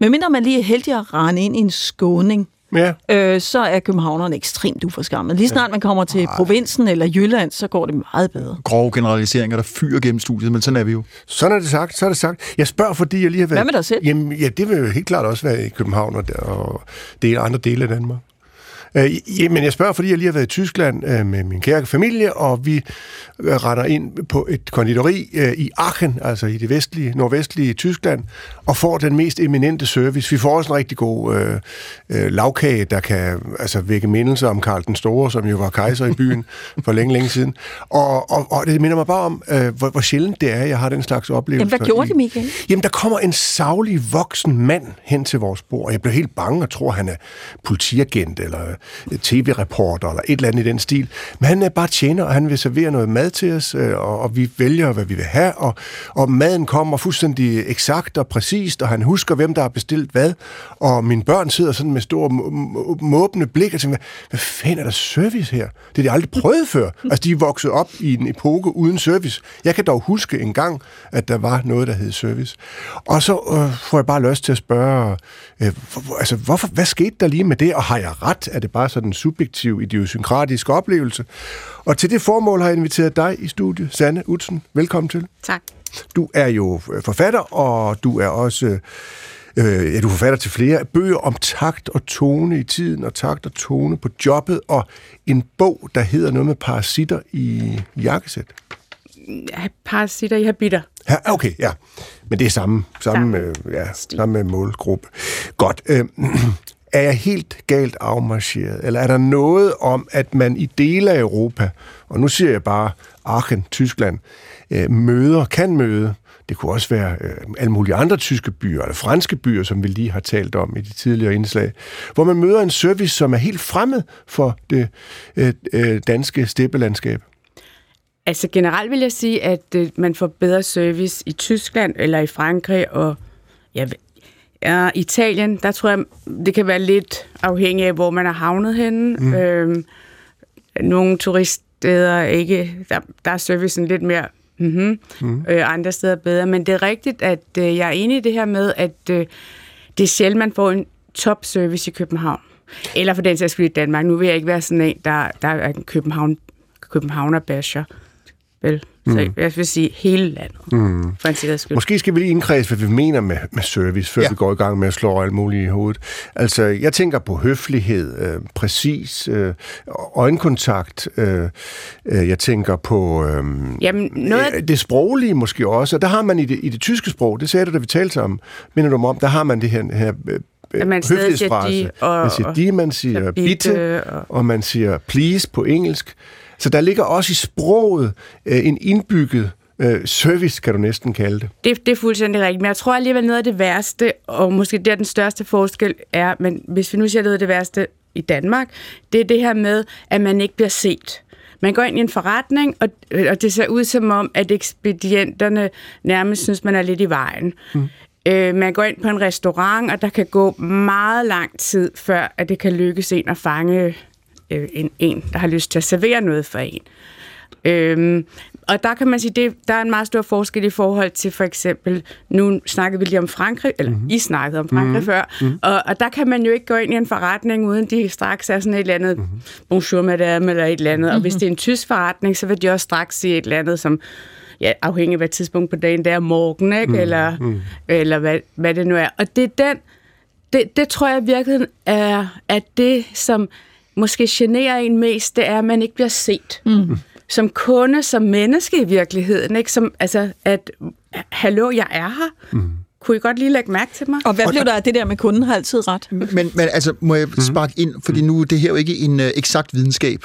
Medmindre man lige er heldig at rende ind i en skåning, ja. Så er københavnerne ekstremt uforskammet. Lige snart man kommer til provinsen eller Jylland, så går det meget bedre. Grove generaliseringer, der fyrer gennem studiet, men sådan er vi jo. Sådan er det sagt, så er det sagt. Jeg spørger, fordi jeg lige har været... Hvad med dig selv? Jamen, ja, det vil jo helt klart også være i København og andre dele af Danmark. Jamen, jeg spørger, fordi jeg lige har været i Tyskland med min kære familie, og vi retter ind på et konditori i Aachen, altså i det nordvestlige Tyskland, og får den mest eminente service. Vi får også en rigtig god lavkage, der kan altså vække mindelser om Karl den Store, som jo var kejser i byen for længe, længe siden. Og det minder mig bare om, hvor sjældent det er, jeg har den slags oplevelse. Jamen, hvad gjorde det, Mikael? Jamen, der kommer en savlig voksen mand hen til vores bord, og jeg blev helt bange og tror, han er politiagent eller tv-reporter eller et eller andet i den stil. Men han er bare tjener, og han vil servere noget mad til os, og vi vælger, hvad vi vil have, og maden kommer fuldstændig eksakt og præcist, og han husker, hvem der har bestilt hvad, og mine børn sidder sådan med store måbende blik og tænker, hvad fanden er der service her? Det har de aldrig prøvet før. Altså, de er vokset op i en epoke uden service. Jeg kan dog huske en gang, at der var noget, der hed service. Og så får jeg bare lyst til at spørge, hvad skete der lige med det, og har jeg ret? Er det bare sådan en subjektiv, idiosynkratisk oplevelse. Og til det formål har jeg inviteret dig i studiet, Sanne Udsen. Velkommen til. Tak. Du er jo forfatter, og du er også... du forfatter til flere bøger om takt og tone i tiden, og takt og tone på jobbet, og en bog, der hedder noget med parasitter i jakkesæt. Ja, parasitter i habitter. Ja, okay, ja. Men det er samme målgruppe. Godt. Er jeg helt galt afmarcheret, eller er der noget om, at man i dele af Europa, og nu siger jeg bare Aachen, Tyskland, kan møde, det kunne også være alle mulige andre tyske byer, eller franske byer, som vi lige har talt om i de tidligere indslag, hvor man møder en service, som er helt fremmed for det danske steppelandskab? Altså generelt vil jeg sige, at man får bedre service i Tyskland, eller i Frankrig, og Italien, der tror jeg, det kan være lidt afhængig af, hvor man er havnet henne. Mm. Nogle turiststeder ikke, der er servicen lidt mere... Mm-hmm. Mm. Andre steder bedre, men det er rigtigt, at jeg er enig i det her med, at det er sjældent, man får en topservice i København, eller for den sags skyld i Danmark. Nu vil jeg ikke være sådan en, der er en københavnerbasher, vel? Mm. Så jeg vil sige hele landet, for en sikkerheds skyld. Måske skal vi lige indkredse, hvad vi mener med service, før vi går i gang med at slå alt muligt i hovedet. Altså, jeg tænker på høflighed, præcis, øjenkontakt, jeg tænker på det sproglige måske også, og der har man i det tyske sprog, det sagde du, da vi talte sammen, minder du om, der har man det her høflighedsfrase. Man siger de, man siger bitte, og man siger please på engelsk. Så der ligger også i sproget en indbygget service, kan du næsten kalde det. Det er fuldstændig rigtigt, men jeg tror alligevel noget af det værste, og måske der den største forskel er, men hvis vi nu ser noget af det værste i Danmark, det er det her med, at man ikke bliver set. Man går ind i en forretning, og det ser ud som om, at ekspedienterne nærmest synes, man er lidt i vejen. Mm. Man går ind på en restaurant, og der kan gå meget lang tid, før at det kan lykkes en at fange... en, der har lyst til at servere noget for en. Og der kan man sige, der er en meget stor forskel i forhold til for eksempel, nu snakkede vi lige om Frankrig, eller I snakkede om Frankrig før, og der kan man jo ikke gå ind i en forretning, uden de straks er sådan et eller andet, bonjour madame, eller et eller andet, og hvis det er en tysk forretning, så vil de også straks sige et eller andet, som afhængig af hvad tidspunkt på dagen, det er morgen, ikke? Eller hvad det nu er. Og det er det tror jeg virkelig er, at det, som måske generer en mest, det er, at man ikke bliver set. Mm. Som kunde, som menneske i virkeligheden. Ikke? Som, altså, at, hallo, jeg er her. Mm. Kunne I godt lige lægge mærke til mig? Og hvad blev der af det der med kunden har altid ret? Men altså, må jeg sparke ind? Fordi nu, det her er jo ikke en eksakt videnskab.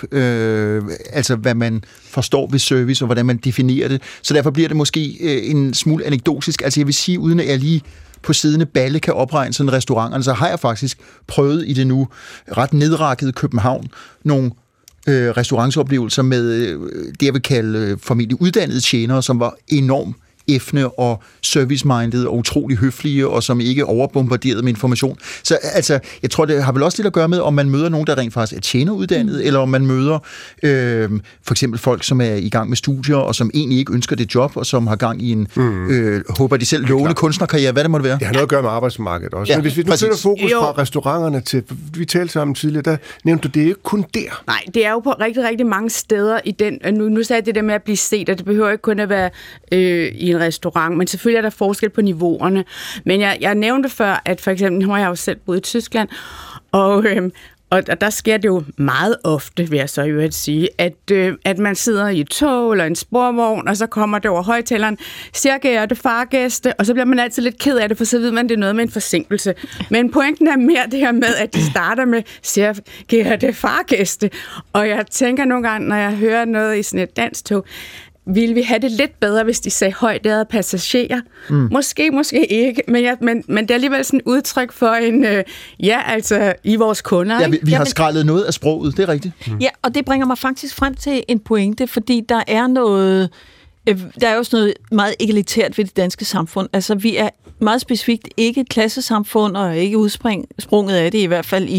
Altså, hvad man forstår ved service, og hvordan man definerer det. Så derfor bliver det måske en smule anekdotisk. Altså, jeg vil sige, uden at jeg lige... på sidende balle kan opregne sådan restauranterne, så har jeg faktisk prøvet i det nu ret nedrakkede København nogle restaurantsoplevelser med det, jeg vil kalde formentlig uddannede tjenere, som var enormt effende og service-minded og utrolig høflige, og som ikke overbombarderede med information. Så altså, jeg tror, det har vel også lidt at gøre med, om man møder nogen, der rent faktisk er tjeneruddannet, eller om man møder for eksempel folk, som er i gang med studier, og som egentlig ikke ønsker det job, og som har gang i en, håber de selv, lovende kunstnerkarriere. Hvad det måtte være? Det har noget at gøre med arbejdsmarkedet også. Ja, men hvis vi nu flytter fokus fra restauranterne til, vi talte sammen tidligere, der nævnte du, det er ikke kun der. Nej, det er jo på rigtig, rigtig mange steder i den, nu sagde jeg det der med at blive set, og det behøver ikke kun at være i restaurant, men selvfølgelig er der forskel på niveauerne. Men jeg nævnte før, at for eksempel, nu har jeg jo selv boet i Tyskland, og der sker det jo meget ofte, vil jeg så jo at sige, at man sidder i et tog eller en sporvogn, og så kommer det over højttaleren, cirka er det fargæste, og så bliver man altid lidt ked af det, for så ved man, det er noget med en forsinkelse. Men pointen er mere det her med, at de starter med, cirka er det fargæste. Og jeg tænker nogle gange, når jeg hører noget i sådan et danstog, ville vi have det lidt bedre, hvis de sagde højtærede passagerer? Måske ikke, men det er alligevel sådan et udtryk for en, i vores kunder. Ja, vi har skrællet noget af sproget, det er rigtigt. Ja, og det bringer mig faktisk frem til en pointe, fordi der er noget... Der er jo sådan noget meget egalitært ved det danske samfund. Altså, vi er meget specifikt ikke et klassesamfund, og ikke udsprunget af det, i hvert fald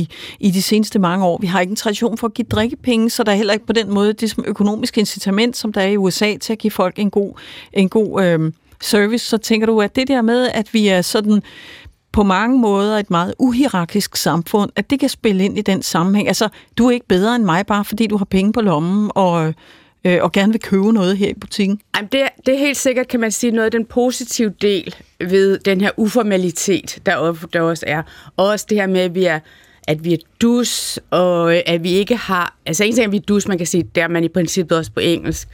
i de seneste mange år. Vi har ikke en tradition for at give drikkepenge, så der er heller ikke på den måde det som økonomiske incitament, som der er i USA, til at give folk en god service. Så tænker du, at det der med, at vi er sådan på mange måder et meget uhierarkisk samfund, at det kan spille ind i den sammenhæng. Altså, du er ikke bedre end mig, bare fordi du har penge på lommen og gerne vil købe noget her i butikken. Jamen, det er helt sikkert, kan man sige, noget af den positive del ved den her uformalitet, der også er. Og også det her med, at vi er dus, og at vi ikke har... Altså, en ting er, vi er dus, man kan sige, der man i princippet også på engelsk.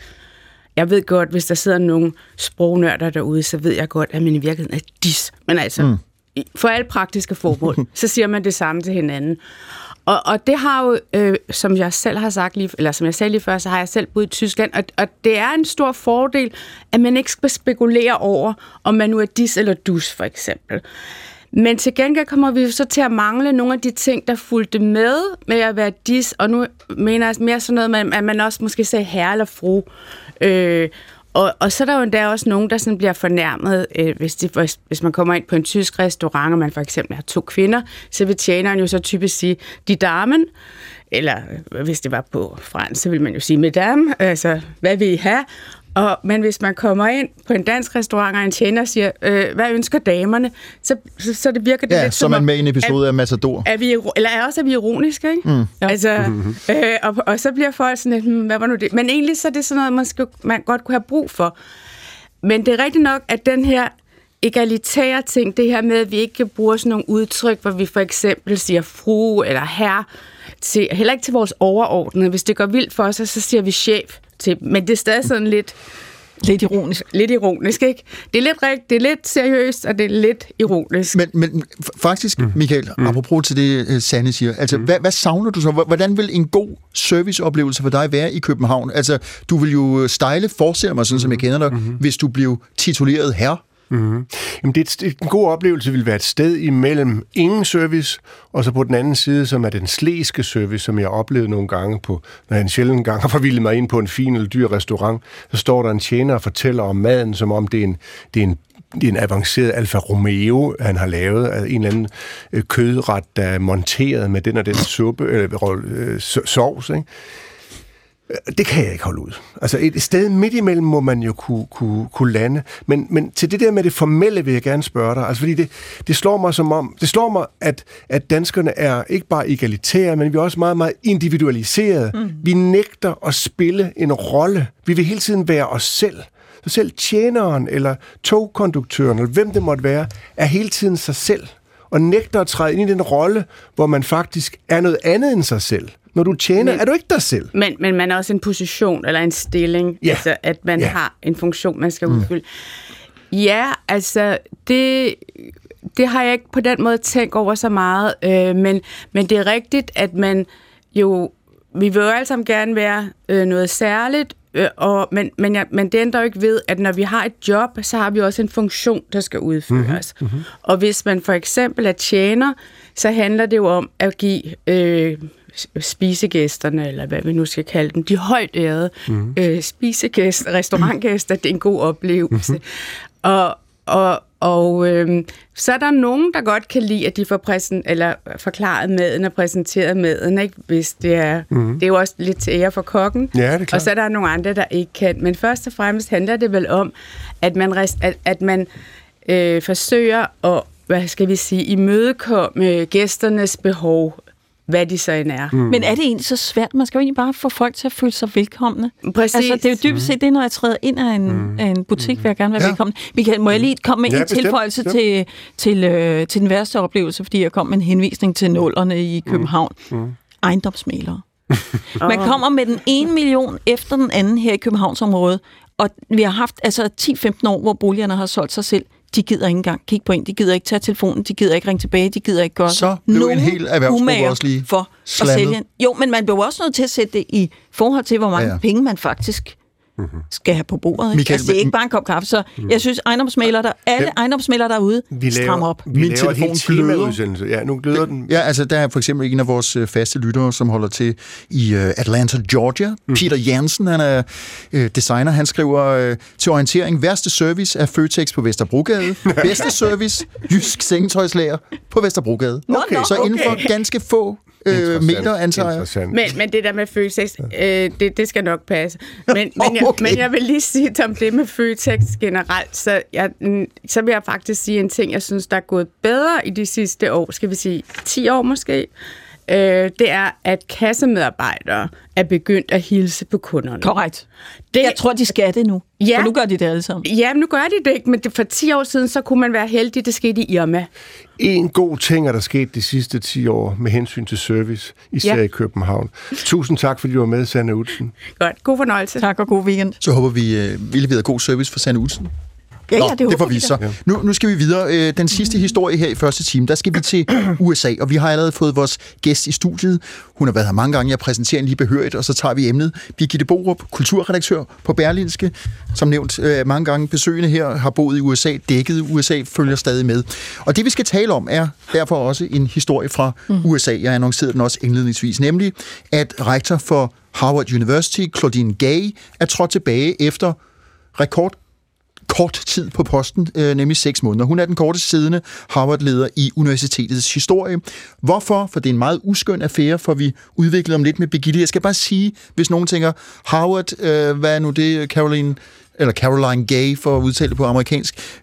Jeg ved godt, hvis der sidder nogle sprognørder derude, så ved jeg godt, at man i virkeligheden er dis. Men altså... For alle praktiske formål, så siger man det samme til hinanden. Og det har jo, som jeg selv har sagt lige, eller som jeg sagde lige før, så har jeg selv boet i Tyskland, og det er en stor fordel, at man ikke skal spekulere over, om man nu er dis eller dus, for eksempel. Men til gengæld kommer vi så til at mangle nogle af de ting, der fulgte med at være dis, og nu mener jeg mere sådan noget, at man også måske sagde herre eller fru. Og så er der jo endda også nogen, der sådan bliver fornærmet, hvis man kommer ind på en tysk restaurant, og man for eksempel har to kvinder, så vil tjeneren jo så typisk sige, de damen, eller hvis det var på fransk, så vil man jo sige, madame, altså, hvad vil I have? Men hvis man kommer ind på en dansk restaurant, og en tjener siger, hvad ønsker damerne? Så det virker det lidt som... Ja, så man med en episode af Matador. Er vi ironiske, ikke? Altså, og så bliver folk sådan lidt, hvad var nu det? Men egentlig så er det sådan noget, man godt kunne have brug for. Men det er rigtigt nok, at den her egalitære ting, det her med, at vi ikke bruger sådan nogle udtryk, hvor vi for eksempel siger fru eller herre, heller ikke til vores overordnede. Hvis det går vildt for os, så siger vi chef. Men det er stadig sådan lidt ironisk, ikke? Det er lidt rigtigt, det er lidt seriøst, og det er lidt ironisk. Men faktisk, Mikael, apropos til det, Sanne siger, altså, hvad savner du så? Hvordan vil en god serviceoplevelse for dig være i København? Altså, du vil jo style forestille mig, sådan som jeg kender dig, hvis du blev tituleret herre. Jamen, en god oplevelse vil være et sted imellem ingen service, og så på den anden side, som er den sleske service, som jeg oplevede nogle gange på, når jeg en sjældent gang har forvildet mig ind på en fin eller dyr restaurant, så står der en tjener og fortæller om maden, som om det er en avanceret Alfa Romeo, han har lavet af en eller anden kødret, der er monteret med den og den suppe, sovs, ikke? Det kan jeg ikke holde ud. Altså et sted midt imellem må man jo kunne lande. Men til det der med det formelle vil jeg gerne spørge dig. Altså fordi det slår mig som om... Det slår mig, at danskerne er ikke bare egalitære, men vi er også meget, meget individualiserede. Vi nægter at spille en rolle. Vi vil hele tiden være os selv. Så selv tjeneren eller togkonduktøren, eller hvem det måtte være, er hele tiden sig selv. Og nægter at træde ind i den rolle, hvor man faktisk er noget andet end sig selv. Når du tjener, er du ikke dig selv. Men man er også en position eller en stilling, altså at man har en funktion, man skal udfylde. Ja, altså det har jeg ikke på den måde tænkt over så meget, men det er rigtigt, at man jo, vi vil jo alle sammen gerne være noget særligt, men det ændrer jo ikke ved, at når vi har et job, så har vi også en funktion, der skal udføres. Og hvis man for eksempel er tjener, så handler det jo om at give... spisegæsterne, eller hvad vi nu skal kalde dem, de højt ærede spisegæster, restaurantgæster, det er en god oplevelse. Og så er der nogen, der godt kan lide, at de får forklaret maden og præsenteret maden, ikke? Hvis det er... Det er jo også lidt til ære for kokken. Ja, det er klart. Og så er der nogle andre, der ikke kan. Men først og fremmest handler det vel om, at man forsøger at, hvad skal vi sige, imødekomme gæsternes behov, hvad de så end er. Men er det egentlig så svært? Man skal jo egentlig bare få folk til at føle sig velkomne. Præcis. Altså, det er jo dybest set det, når jeg træder ind af en butik, vil jeg gerne være velkommen. Mikael, må jeg lige komme med en tilføjelse til den værste oplevelse, fordi jeg kom med en henvisning til 0'erne i København. Ejendomsmælere. Man kommer med den ene million efter den anden her i Københavnsområdet, og vi har haft altså 10-15 år, hvor boligerne har solgt sig selv. De gider ikke engang kigge på en, de gider ikke tage telefonen, de gider ikke ringe tilbage, de gider ikke gøre det. Så blev en hel erhvervsgruppe også lige for slandet. At sælge. Jo, men man bliver også nødt til at sætte det i forhold til, hvor mange penge man faktisk skal have på bordet. Ikke? Mikael, altså, det er ikke bare en kop kaffe, så jeg synes, alle ejendomsmælere derude, stram op. Min telefon gløder. Ja, nu gløder den. Ja, altså, der er for eksempel en af vores faste lyttere, som holder til i Atlanta, Georgia. Peter Jansen, han er designer. Han skriver til orientering, værste service er Føtex på Vesterbrogade. Bedste service, Jysk Sengetøjslager på Vesterbrogade. Okay. Så inden for ganske få meteransager. Men det der med Føtex, det skal nok passe. Men jeg vil lige sige om det med Føtex generelt, så vil jeg faktisk sige en ting, jeg synes, der er gået bedre i de sidste år, skal vi sige 10 år måske, det er, at kassemedarbejdere er begyndt at hilse på kunderne. Korrekt. Jeg tror, de skal det nu. Ja. Og nu gør de det alle sammen. Ja, nu gør de det ikke, men for 10 år siden, så kunne man være heldig, det skete i Irma. En god ting er der sket de sidste 10 år med hensyn til service, især i København. Tusind tak, fordi du var med, Sanne Udsen. Godt. God fornøjelse. Tak og god weekend. Så håber vi, vi leverer god service for Sanne Udsen. Ja, nå, det får vi så. Ja. Nu skal vi videre. Den sidste historie her i første time, der skal vi til USA, og vi har allerede fået vores gæst i studiet. Hun har været her mange gange. Jeg præsenterer hende lige behørigt, og så tager vi emnet. Birgitte Borup, kulturredaktør på Berlinske, som nævnt mange gange besøgende her, har boet i USA, dækket USA, følger stadig med. Og det, vi skal tale om, er derfor også en historie fra USA. Jeg annoncerede den også indledningsvis, nemlig at rektor for Harvard University, Claudine Gay, er trådt tilbage efter kort tid på posten, nemlig 6 måneder. Hun er den kortest siddende Harvard-leder i universitetets historie. Hvorfor? For det er en meget uskøn affære, for vi udviklede om lidt med Birgitte. Jeg skal bare sige, hvis nogen tænker, Harvard, hvad er nu det, Caroline Gay, for at udtale det på amerikansk.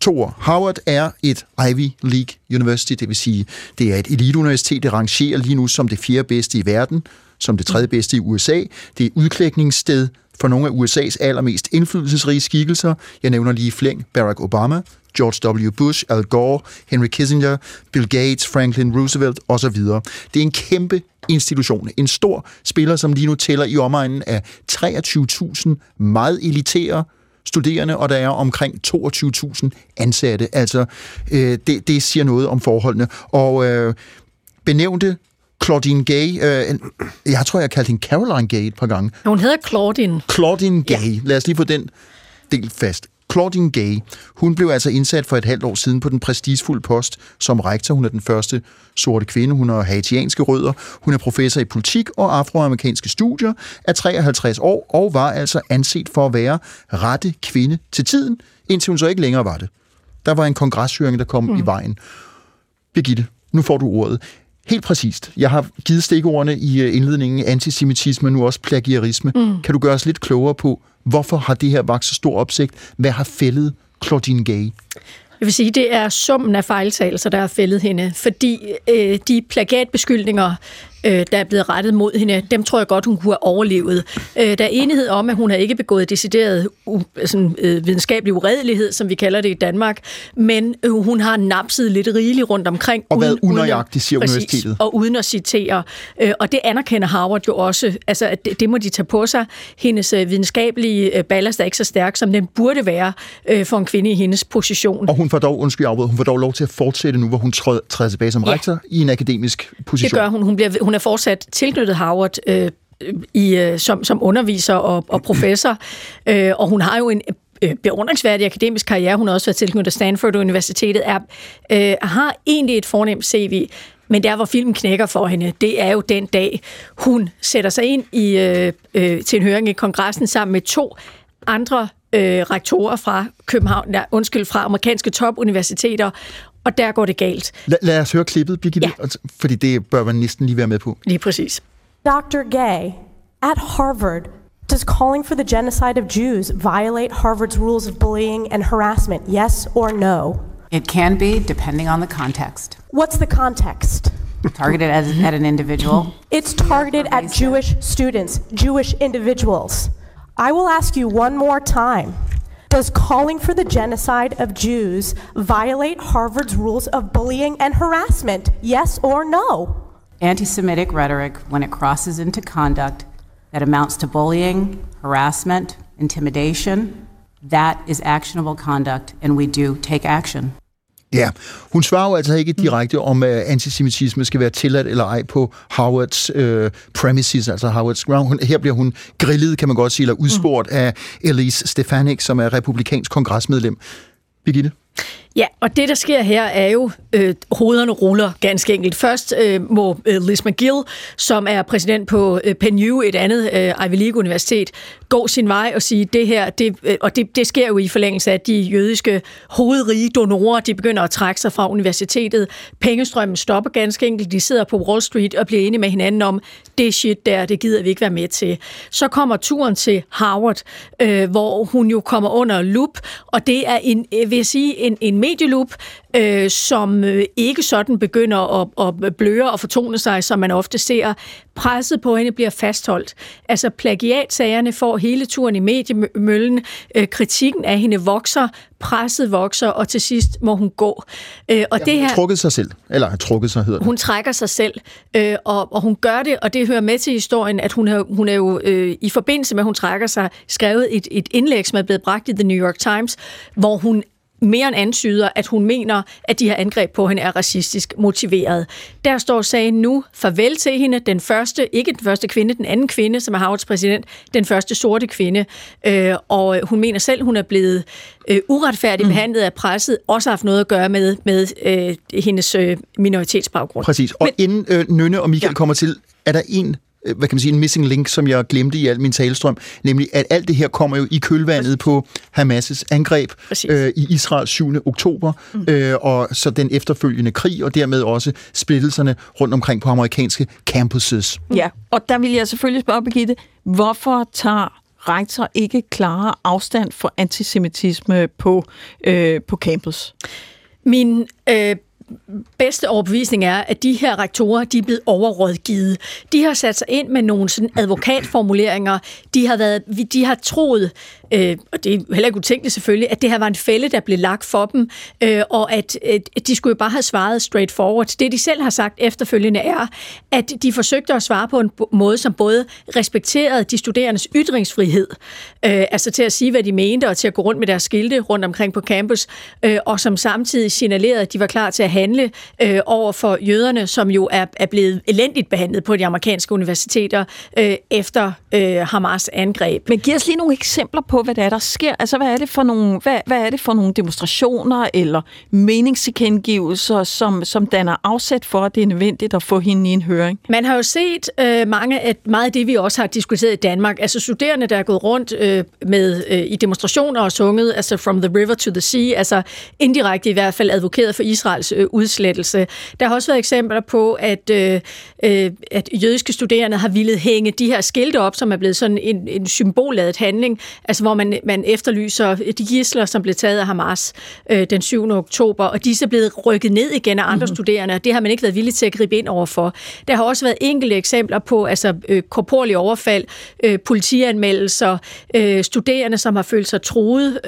2 år. Harvard er et Ivy League University, det vil sige, det er et eliteuniversitet, det rangerer lige nu som det 4. bedste i verden, som det 3. bedste i USA. Det er udklækningssted for nogle af USA's allermest indflydelsesrige skikkelser. Jeg nævner lige flæng Barack Obama, George W. Bush, Al Gore, Henry Kissinger, Bill Gates, Franklin Roosevelt osv. Det er en kæmpe institution. En stor spiller, som lige nu tæller i omegnen af 23.000 meget elitære studerende, og der er omkring 22.000 ansatte. Altså, det siger noget om forholdene. Og benævnte Claudine Gay, jeg tror, jeg kaldte hende Caroline Gay et par gange. Hun hedder Claudine. Claudine Gay. Ja. Lad os lige få den del fast. Claudine Gay, hun blev altså indsat for 1,5 år siden på den prestigefulde post som rektor. Hun er den første sorte kvinde, hun har haitianske rødder, hun er professor i politik og afroamerikanske studier, er 53 år og var altså anset for at være rette kvinde til tiden, indtil hun så ikke længere var det. Der var en kongreshøring, der kom i vejen. Birgitte, nu får du ordet. Helt præcist. Jeg har givet stikordene i indledningen antisemitisme, nu også plagiarisme. Kan du gøre os lidt klogere på, hvorfor har det her vakt så stor opsigt? Hvad har fældet Claudine Gay? Jeg vil sige, det er summen af fejltagelser, der har fældet hende, fordi de plagiatbeskyldninger, der er blevet rettet mod hende, dem tror jeg godt, hun kunne have overlevet. Der er enighed om, at hun har ikke begået decideret videnskabelig uredelighed, som vi kalder det i Danmark, men hun har napset lidt rigeligt rundt omkring. Og været unøjagtig, siger universitetet. Og uden at citere. Og det anerkender Harvard jo også, altså, at det må de tage på sig. Hendes videnskabelige ballast er ikke så stærk, som den burde være for en kvinde i hendes position. Og hun får dog, lov til at fortsætte nu, hvor hun træder tilbage som rektor i en akademisk position. Det gør hun. Hun er fortsat tilknyttet Harvard som underviser og professor, og hun har jo en beundringsværdig akademisk karriere. Hun har også været tilknyttet Stanford Universitetet, har egentlig et fornemt CV, men der, hvor filmen knækker for hende, det er jo den dag, hun sætter sig ind til en høring i kongressen sammen med 2 andre rektorer fra amerikanske topuniversiteter, og der går det galt. Lad os høre klippet, Birgitte, fordi det bør man næsten lige være med på. Lige præcis. Dr. Gay, at Harvard, does calling for the genocide of Jews violate Harvard's rules of bullying and harassment? Yes or no? It can be, depending on the context. What's the context? Targeted at an individual. It's targeted at Jewish students, Jewish individuals. I will ask you one more time. Does calling for the genocide of Jews violate Harvard's rules of bullying and harassment? Yes or no? Anti-Semitic rhetoric, when it crosses into conduct that amounts to bullying, harassment, intimidation, that is actionable conduct, and we do take action. Ja, hun svarer jo altså ikke direkte om, at antisemitisme skal være tilladt eller ej på Harvards premises, altså Harvards ground. Her bliver hun grillet, kan man godt sige, eller udspurgt af Elise Stefanik, som er republikansk kongresmedlem. Birgitte? Ja, og det, der sker her, er jo, hovederne ruller ganske enkelt. Først må Liz Magill, som er præsident på Penn U, et andet Ivy League-universitet, gå sin vej og sige, det her, det sker jo i forlængelse af, at de jødiske hovedrige donorer, de begynder at trække sig fra universitetet. Pengestrømmen stopper ganske enkelt. De sidder på Wall Street og bliver enige med hinanden om, det shit der, det gider vi ikke være med til. Så kommer turen til Harvard, hvor hun jo kommer under lup, og det er en medielup, som ikke sådan begynder at bløre og fortone sig, som man ofte ser. Presset på hende bliver fastholdt. Altså plagiatsagerne får hele turen i mediemøllen. Kritikken af hende vokser, presset vokser, og til sidst må hun gå. Hun trækker sig selv, og hun gør det, og det hører med til historien, at hun er jo i forbindelse med, at hun trækker sig, skrevet et indlæg, som er blevet bragt i The New York Times, hvor hun mere end antyder, at hun mener, at de her angreb på hende er racistisk motiveret. Der står sagen nu, farvel til hende, den anden kvinde, som er Harvards præsident, den første sorte kvinde. Og hun mener selv, hun er blevet uretfærdigt behandlet af presset, også har haft noget at gøre med hendes minoritetsbaggrund. Præcis, og inden Nynne og Mikael kommer til, er der en missing link, som jeg glemte i al min talestrøm, nemlig at alt det her kommer jo i kølvandet på Hamas' angreb i Israel 7. oktober, og så den efterfølgende krig, og dermed også splittelserne rundt omkring på amerikanske campuses. Ja, og der vil jeg selvfølgelig spørge, Birgitte, hvorfor tager rektor ikke klare afstand fra antisemitisme på campus? Min bedste overbevisning er, at de her rektorer, de er blevet overrådgivet. De har sat sig ind med nogle sådan advokatformuleringer. De har troet, og det er heller ikke utænkeligt selvfølgelig, at det her var en fælde, der blev lagt for dem, og at de skulle jo bare have svaret straight forward. Det, de selv har sagt efterfølgende, er, at de forsøgte at svare på en måde, som både respekterede de studerendes ytringsfrihed, altså til at sige, hvad de mente, og til at gå rundt med deres skilte rundt omkring på campus, og som samtidig signalerede, at de var klar til at handle over for jøderne, som jo er blevet elendigt behandlet på de amerikanske universiteter efter Hamas angreb. Men giv os lige nogle eksempler på, hvad der sker. Altså, hvad er det for nogle demonstrationer eller meningstilkendegivelser, som danner afsæt for, at det er nødvendigt at få hende i en høring? Man har jo set meget af det, vi også har diskuteret i Danmark. Altså studerende, der er gået rundt i demonstrationer og sunget, altså From the River to the Sea, altså indirekte i hvert fald advokeret for Israels udslettelse. Der har også været eksempler på, at jødiske studerende har villet hænge de her skilte op, som er blevet sådan en symbolladet handling, altså hvor man efterlyser de gidsler, som blev taget af Hamas den 7. oktober, og disse er blevet rykket ned igen af andre studerende, og det har man ikke været villig til at gribe ind overfor. Der har også været enkelte eksempler på korporlige overfald, politianmeldelser, studerende, som har følt sig truet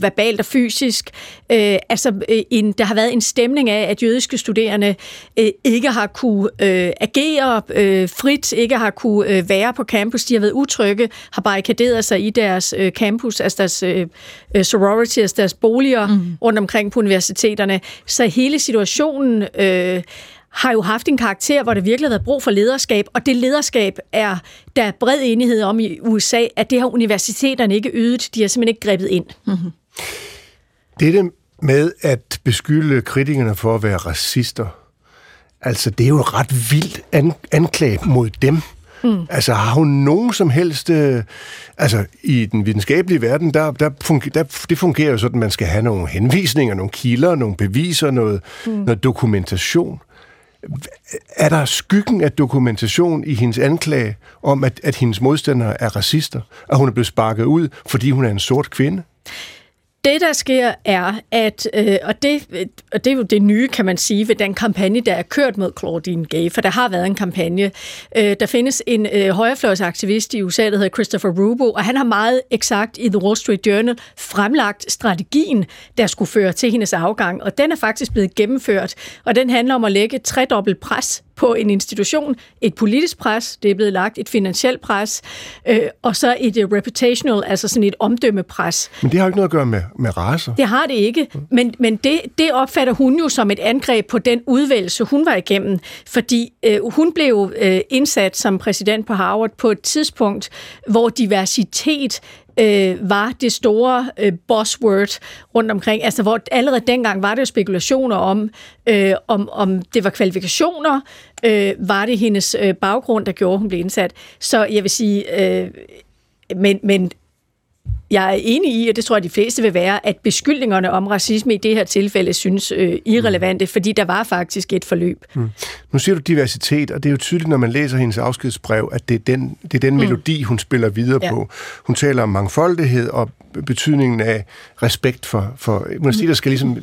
verbalt og fysisk. Der har været en stemning af, at jødiske studerende ikke har kunne agere frit, ikke har kunne være på campus. De har været utrygge, har barrikaderet sig i deres campus, altså deres sororities, altså deres boliger rundt omkring på universiteterne. Så hele situationen har jo haft en karakter, hvor der virkelig har været brug for lederskab, og det lederskab er der bred enighed om i USA, at det har universiteterne ikke ydet. De har simpelthen ikke grebet ind. Mm-hmm. Det med at beskylde kritikerne for at være racister, altså det er jo et ret vildt anklage mod dem. Altså har hun nogen som helst... altså i den videnskabelige verden, det fungerer jo sådan, at man skal have nogle henvisninger, nogle kilder, nogle beviser, noget dokumentation. Er der skyggen af dokumentation i hendes anklage om, at hendes modstandere er racister? At hun er blevet sparket ud, fordi hun er en sort kvinde? Det, der sker, er, at, og det er jo det nye, kan man sige, ved den kampagne, der er kørt mod Claudine Gay, for der har været en kampagne. Der findes en højrefløjsaktivist i USA, der hedder Christopher Rubio, og han har meget eksakt i The Wall Street Journal fremlagt strategien, der skulle føre til hendes afgang, og den er faktisk blevet gennemført, og den handler om at lægge et tredobbelt pres på en institution, et politisk pres, det er blevet lagt, et finansielt pres, og så et reputational, altså sådan et omdømmepres. Men det har jo ikke noget at gøre med racer. Det har det ikke, men det opfatter hun jo som et angreb på den udvælgelse, hun var igennem, fordi hun blev indsat som præsident på Harvard på et tidspunkt, hvor diversitet var det store buzzword rundt omkring. Altså, hvor allerede dengang var det jo spekulationer om det var kvalifikationer, var det hendes baggrund, der gjorde, hun blev indsat. Så jeg vil sige, men jeg er enig i, og det tror jeg, de fleste vil være, at beskyldningerne om racisme i det her tilfælde synes irrelevante, fordi der var faktisk et forløb. Mm. Nu siger du diversitet, og det er jo tydeligt, når man læser hendes afskedsbrev, at det er den melodi, hun spiller videre på. Hun taler om mangfoldighed og betydningen af respekt for universiteter, der skal ligesom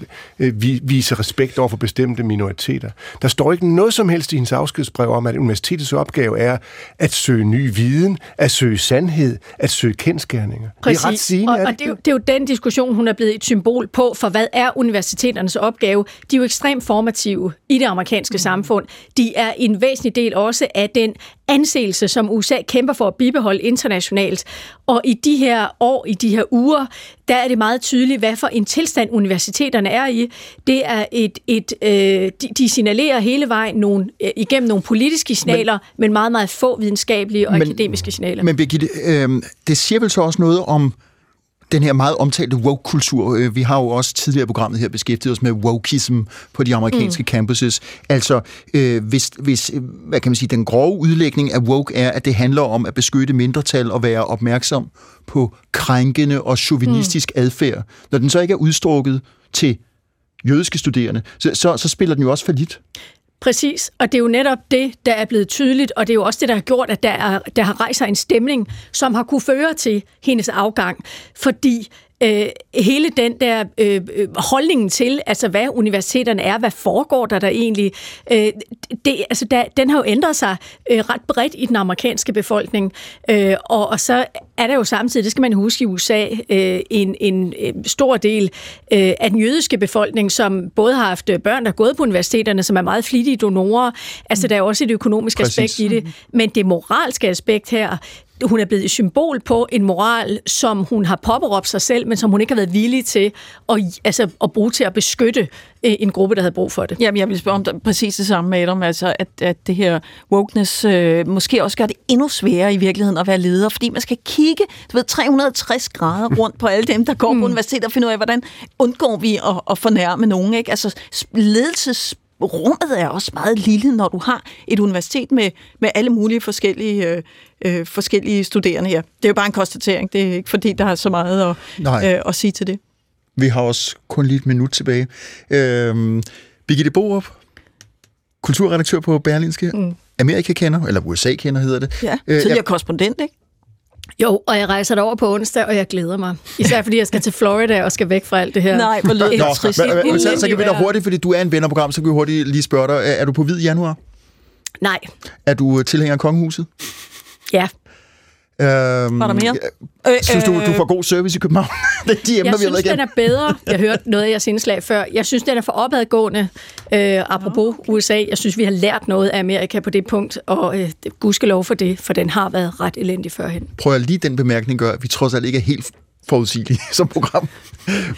vise respekt over for bestemte minoriteter. Der står ikke noget som helst i hendes afskedsbrev om, at universitetets opgave er at søge ny viden, at søge sandhed, at søge kendskærninger. Præcis. Sigende, og det er jo den diskussion, hun er blevet et symbol på, for hvad er universiteternes opgave? De er jo ekstremt formative i det amerikanske samfund. De er en væsentlig del også af den anseelse, som USA kæmper for at bibeholde internationalt. Og i de her år, i de her uger, der er det meget tydeligt, hvad for en tilstand universiteterne er i. Det er de signalerer hele vejen igennem nogle politiske signaler, men meget, meget få videnskabelige og akademiske signaler. Men Birgitte, det siger vel så også noget om den her meget omtalte woke-kultur. Vi har jo også tidligere i programmet her beskæftiget os med wokeism på de amerikanske campuses. Altså, hvis hvad kan man sige, den grove udlægning af woke er, at det handler om at beskytte mindretal og være opmærksom på krænkende og chauvinistisk adfærd. Når den så ikke er udstrukket til jødiske studerende, så spiller den jo også fallit. Præcis, og det er jo netop det, der er blevet tydeligt, og det er jo også det, der har gjort, at der har rejst sig en stemning, som har kunne føre til hendes afgang, fordi hele den der holdningen til, altså hvad universiteterne er, hvad foregår der egentlig, den har jo ændret sig ret bredt i den amerikanske befolkning, og så er der jo samtidig, det skal man huske i USA, en stor del af den jødiske befolkning, som både har haft børn, der er gået på universiteterne, som er meget flittige donorer, altså der er også et økonomisk aspekt i det, men det moralske aspekt her, hun er blevet et symbol på en moral, som hun har påberåbt sig selv, men som hun ikke har været villig til at bruge til at beskytte en gruppe, der havde brug for det. Jamen, jeg vil spørge om præcis det samme med Adam, altså at det her wokeness måske også gør det endnu sværere i virkeligheden at være leder, fordi man skal kigge 360 grader rundt på alle dem, der går på universitetet og finde ud af, hvordan undgår vi at fornærme nogen, ikke? Altså ledelsesrummet er også meget lille, når du har et universitet med alle mulige forskellige studerende her. Det er jo bare en konstatering. Det er ikke fordi, der er så meget at sige til det. Vi har også kun lige et minut tilbage. Birgitte Borup, kulturredaktør på Berlinske. Amerika kender, eller USA kender hedder det. Ja, tidligere korrespondent, ikke? Jo, og jeg rejser derover på onsdag, og jeg glæder mig. Især fordi jeg skal til Florida og skal væk fra alt det her. Nej, hvor lød det trist. Så kan vi da hurtigt, fordi du er en vennerprogram, så kan vi hurtigt lige spørge dig, er du på hvid i januar? Nej. Er du tilhænger af kongehuset? Ja. Var der mere? Synes du får god service i København? Jeg synes, den er bedre. Jeg hørte noget af jeres indslag før. Jeg synes, den er for opadgående. Apropos USA. Jeg synes, vi har lært noget af Amerika på det punkt, og gudskelov for det, for den har været ret elendig førhen. Prøv at lige den bemærkning gøre, at vi trods alt ikke er helt forudsigelige som program.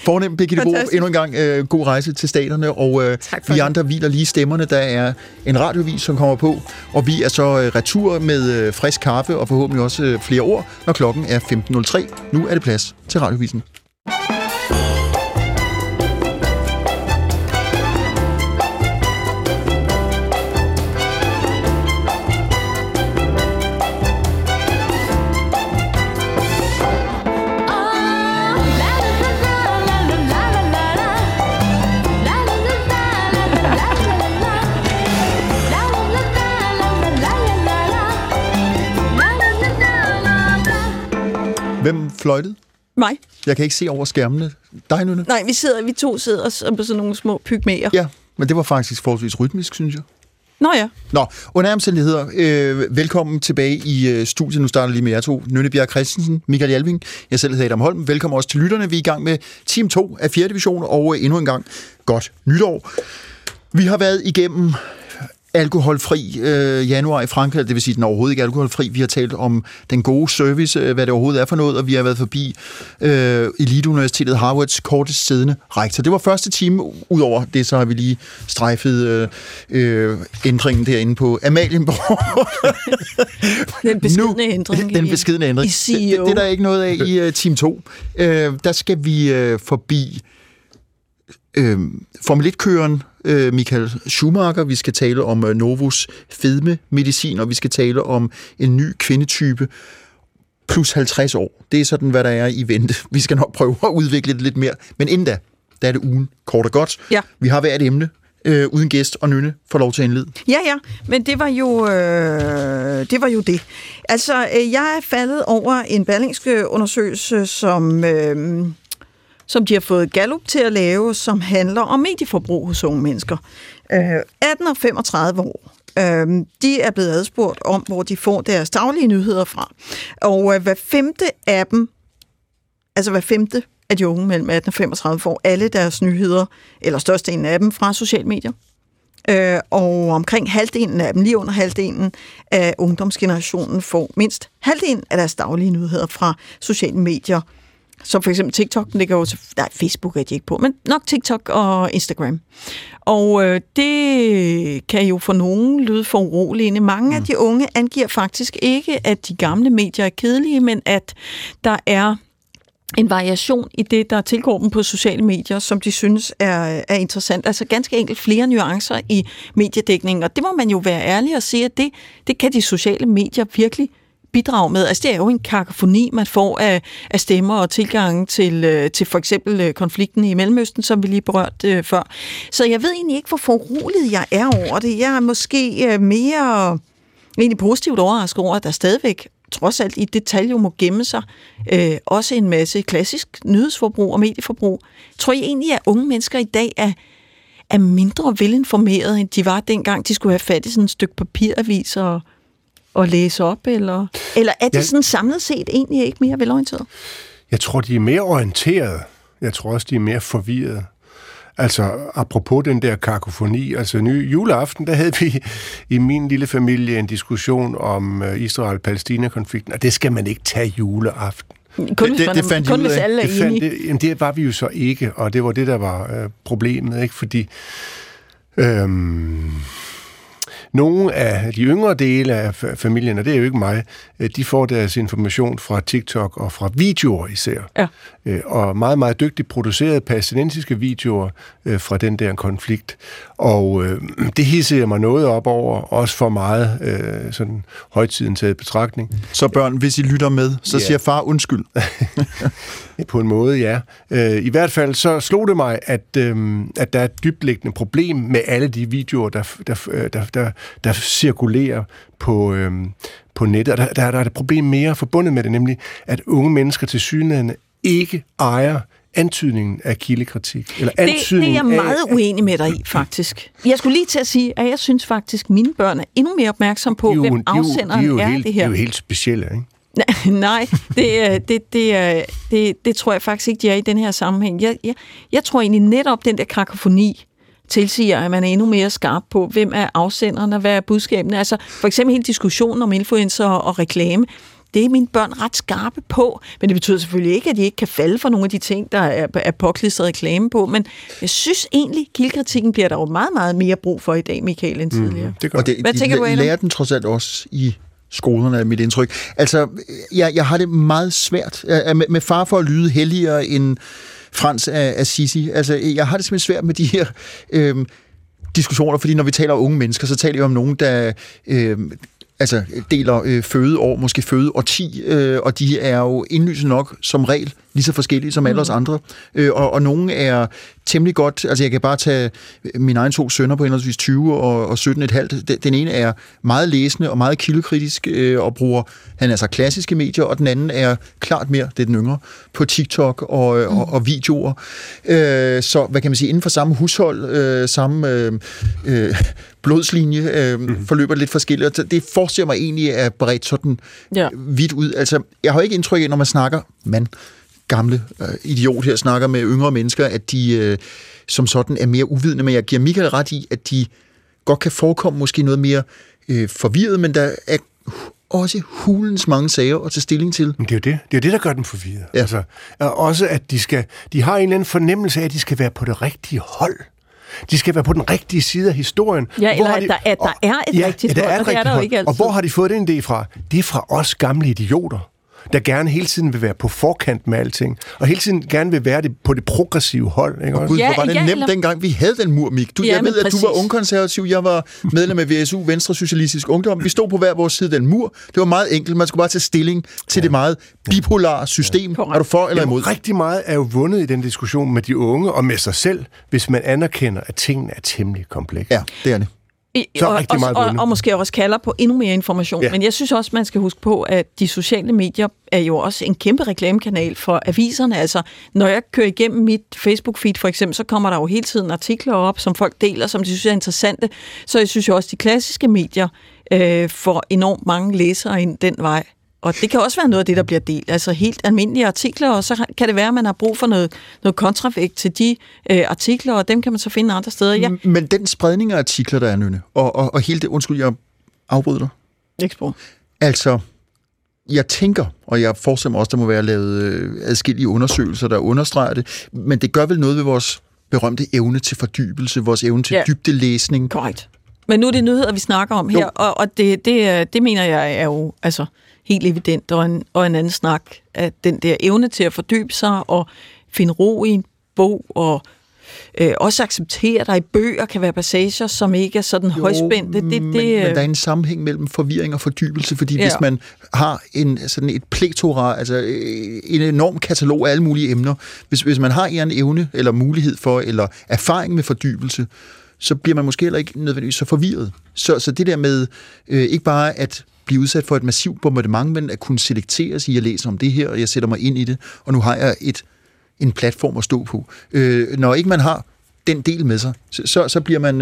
Fornem, Birgitte Borup, endnu en gang god rejse til staterne, og vi andre hviler lige stemmerne. Der er en radiovis, som kommer på, og vi er så retur med frisk kaffe og forhåbentlig også flere ord, når klokken er 15.03. Nu er det plads til radiovisen. Hvem fløjtede? Mig. Jeg kan ikke se over skærmene. Dig, Nynne? Nej, vi to sidder på sådan nogle små pygmæer. Ja, men det var faktisk forholdsvis rytmisk, synes jeg. Nå ja. Nå, under omstændigheder, velkommen tilbage i studiet. Nu starter lige med jer to. Nynne Bjerre Christensen, Mikael Jalving, jeg selv hedder Adam Holm. Velkommen også til lytterne. Vi er i gang med team 2 af 4. division, og endnu en gang godt nytår. Vi har været igennem alkoholfri januar i Frankrig, det vil sige, den overhovedet ikke er alkoholfri. Vi har talt om den gode service, hvad det overhovedet er for noget, og vi har været forbi eliteuniversitetet Harvards kortest siddende rektor. Det var første time. Udover det, så har vi lige strejfet ændringen derinde på Amalienborg. Den beskidende ændring. Den beskidende ændring. Det er der ikke noget af i time 2. Der skal vi forbi Formel 1-køren Michael Schumacher, vi skal tale om Novos fedmemedicin, og vi skal tale om en ny kvindetype plus 50 år. Det er sådan, hvad der er i vente. Vi skal nok prøve at udvikle det lidt mere, men inden da, der er det ugen kort og godt. Ja. Vi har hvert emne uden gæst, og Nynne får lov til at indlede. Ja, men det var jo det. Altså, jeg er faldet over en Berlingske undersøgelse, som de har fået Gallup til at lave, som handler om medieforbrug hos unge mennesker. 18 og 35 år. De er blevet adspurgt om, hvor de får deres daglige nyheder fra. Og hver femte af de unge mellem 18 og 35 får alle deres nyheder, eller størstedelen af dem, fra sociale medier. Og omkring halvdelen af dem, lige under halvdelen af ungdomsgenerationen, får mindst halvdelen af deres daglige nyheder fra sociale medier, som for eksempel TikTok, den ligger jo til... Nej, Facebook er de ikke på, men nok TikTok og Instagram. Og det kan jo for nogen lyde for uroligende. Mange af de unge angiver faktisk ikke, at de gamle medier er kedelige, men at der er en variation i det, der tilgår dem på sociale medier, som de synes er interessant. Altså ganske enkelt flere nuancer i mediedækningen, og det må man jo være ærlig og sige, at det kan de sociale medier virkelig bidrag med. Altså, det er jo en kakofoni, man får af stemmer og tilgange til for eksempel konflikten i Mellemøsten, som vi lige berørte før. Så jeg ved egentlig ikke, hvor forurolig jeg er over det. Jeg er måske mere egentlig positivt overrasket over, at der stadigvæk, trods alt i detalje, må gemme sig også en masse klassisk nyhedsforbrug og medieforbrug. Tror I egentlig, at unge mennesker i dag er mindre velinformerede, end de var dengang, de skulle have fat i sådan et stykke papiravis og læse op, eller er de sådan samlet set egentlig ikke mere velorienteret? Jeg tror, de er mere orienteret. Jeg tror også, de er mere forvirret. Altså, apropos den der kakofoni, altså ny juleaften, der havde vi i min lille familie en diskussion om Israel-Palæstina-konflikten, og det skal man ikke tage juleaften. Kun hvis alle er enige. Jamen, det var vi jo så ikke, og det var det, der var problemet, ikke? Fordi... nogle af de yngre dele af familien, og det er jo ikke mig, de får deres information fra TikTok og fra videoer især. Ja. Og meget, meget dygtigt producerede palæstinensiske videoer fra den der konflikt. Og det hisser mig noget op over, også for meget sådan højtiden taget betragtning. Så børn, hvis I lytter med, så siger far undskyld. På en måde, ja. I hvert fald så slog det mig, at der er et dybtliggende problem med alle de videoer, der cirkulerer på nettet. Og der er et problem mere forbundet med det, nemlig at unge mennesker til synligheden ikke ejer antydningen af kildekritik. Eller antydningen det er jeg meget uenig med dig i, faktisk. Jeg skulle lige til at sige, at jeg synes faktisk, at mine børn er endnu mere opmærksom på, hvem afsenderen er det her. Det er jo helt specielt, ikke? Nej, det tror jeg faktisk ikke, de er i den her sammenhæng. Jeg tror egentlig netop, den der kakofoni tilsiger, at man er endnu mere skarp på, hvem er afsenderne, hvad er budskabene. Altså, for eksempel hele diskussionen om influencer og reklame, det er mine børn ret skarpe på, men det betyder selvfølgelig ikke, at de ikke kan falde for nogle af de ting, der er påklistret reklame på, men jeg synes egentlig, kildekritikken bliver der jo meget, meget mere brug for i dag, Mikael, end tidligere. Og hvad tænker du, Adam? Lærer den trods alt også i skolerne, er mit indtryk. Altså, jeg har det meget svært med far for at lyde helligere end Frans af Assisi. Altså, jeg har det simpelthen svært med de her diskussioner, fordi når vi taler om unge mennesker, så taler vi om nogen, der deler fødeår, måske fødeårti, og de er jo indlysende nok som regel lige så forskellige som alle os andre. Og nogen er temmelig godt... Altså, jeg kan bare tage mine egne to sønner på henholdsvis 20 og 17,5. Den ene er meget læsende og meget kildekritisk og bruger, han er så klassiske medier, og den anden er klart mere, det er den yngre, på TikTok og videoer. Så, hvad kan man sige, inden for samme hushold, samme blodslinje, forløber det lidt forskelligt. Det forestiller mig egentlig at bredt sådan vidt ud. Altså, jeg har ikke indtryk af, når man snakker... gamle idiot her snakker med yngre mennesker, at de som sådan er mere uvidende, men jeg giver Mikael ret i, at de godt kan forekomme måske noget mere forvirret, men der er også hulens mange sager at tage stilling til. Men det er jo det. Det er jo det, der gør dem forvirret. Ja. Altså, også at de har en eller anden fornemmelse af, at de skal være på det rigtige hold. De skal være på den rigtige side af historien. Ja, eller der er et rigtigt hold. Og hvor har de fået den idé fra? Det er fra os gamle idioter, der gerne hele tiden vil være på forkant med alting, og hele tiden gerne vil være på det progressive hold. Ikke? Og Gud, hvor var det nemt, dengang vi havde den mur, Mik. Jeg ved, at du var ungkonservativ, jeg var medlem af VSU, Venstre Socialistisk Ungdom. Vi stod på hver vores side den mur. Det var meget enkelt. Man skulle bare tage stilling til det meget bipolare system. Ja. Er du for eller imod? Jamen, rigtig meget er jo vundet i den diskussion med de unge og med sig selv, hvis man anerkender, at tingene er temmelig komplekse. Ja, det er det. Og måske også kalder på endnu mere information. Ja. Men jeg synes også, man skal huske på, at de sociale medier er jo også en kæmpe reklamekanal for aviserne. Altså, når jeg kører igennem mit Facebook-feed, for eksempel, så kommer der jo hele tiden artikler op, som folk deler, som de synes er interessante. Så jeg synes jo også, de klassiske medier får enormt mange læsere ind den vej. Og det kan også være noget af det, der bliver delt. Altså helt almindelige artikler, og så kan det være, at man har brug for noget kontravægt til de artikler, og dem kan man så finde andre steder. Ja. Men den spredning af artikler, der er, Nynne, og hele det, undskyld, jeg afbryder dig. Ikke sprog. Altså, jeg tænker, og jeg forestiller mig også, der må være lavet adskillige undersøgelser, der understreger det, men det gør vel noget ved vores berømte evne til fordybelse, vores evne til dybdelæsning. Korrekt. Men nu er det nyheder, vi snakker om her, og det mener jeg er jo altså helt evident, og en anden snak, at den der evne til at fordybe sig og finde ro i en bog, og også acceptere, der i bøger kan være passager, som ikke er sådan højspændte. Men der er en sammenhæng mellem forvirring og fordybelse, fordi hvis man har et plethora, altså en enorm katalog af alle mulige emner, hvis man har en evne eller mulighed for, eller erfaring med fordybelse, så bliver man måske heller ikke nødvendigvis så forvirret. Så det der med ikke bare at blive udsat for et massivt bombardement, men at kunne selektere sig, jeg læser om det her, og jeg sætter mig ind i det, og nu har jeg en platform at stå på. Når ikke man har den del med sig, så bliver man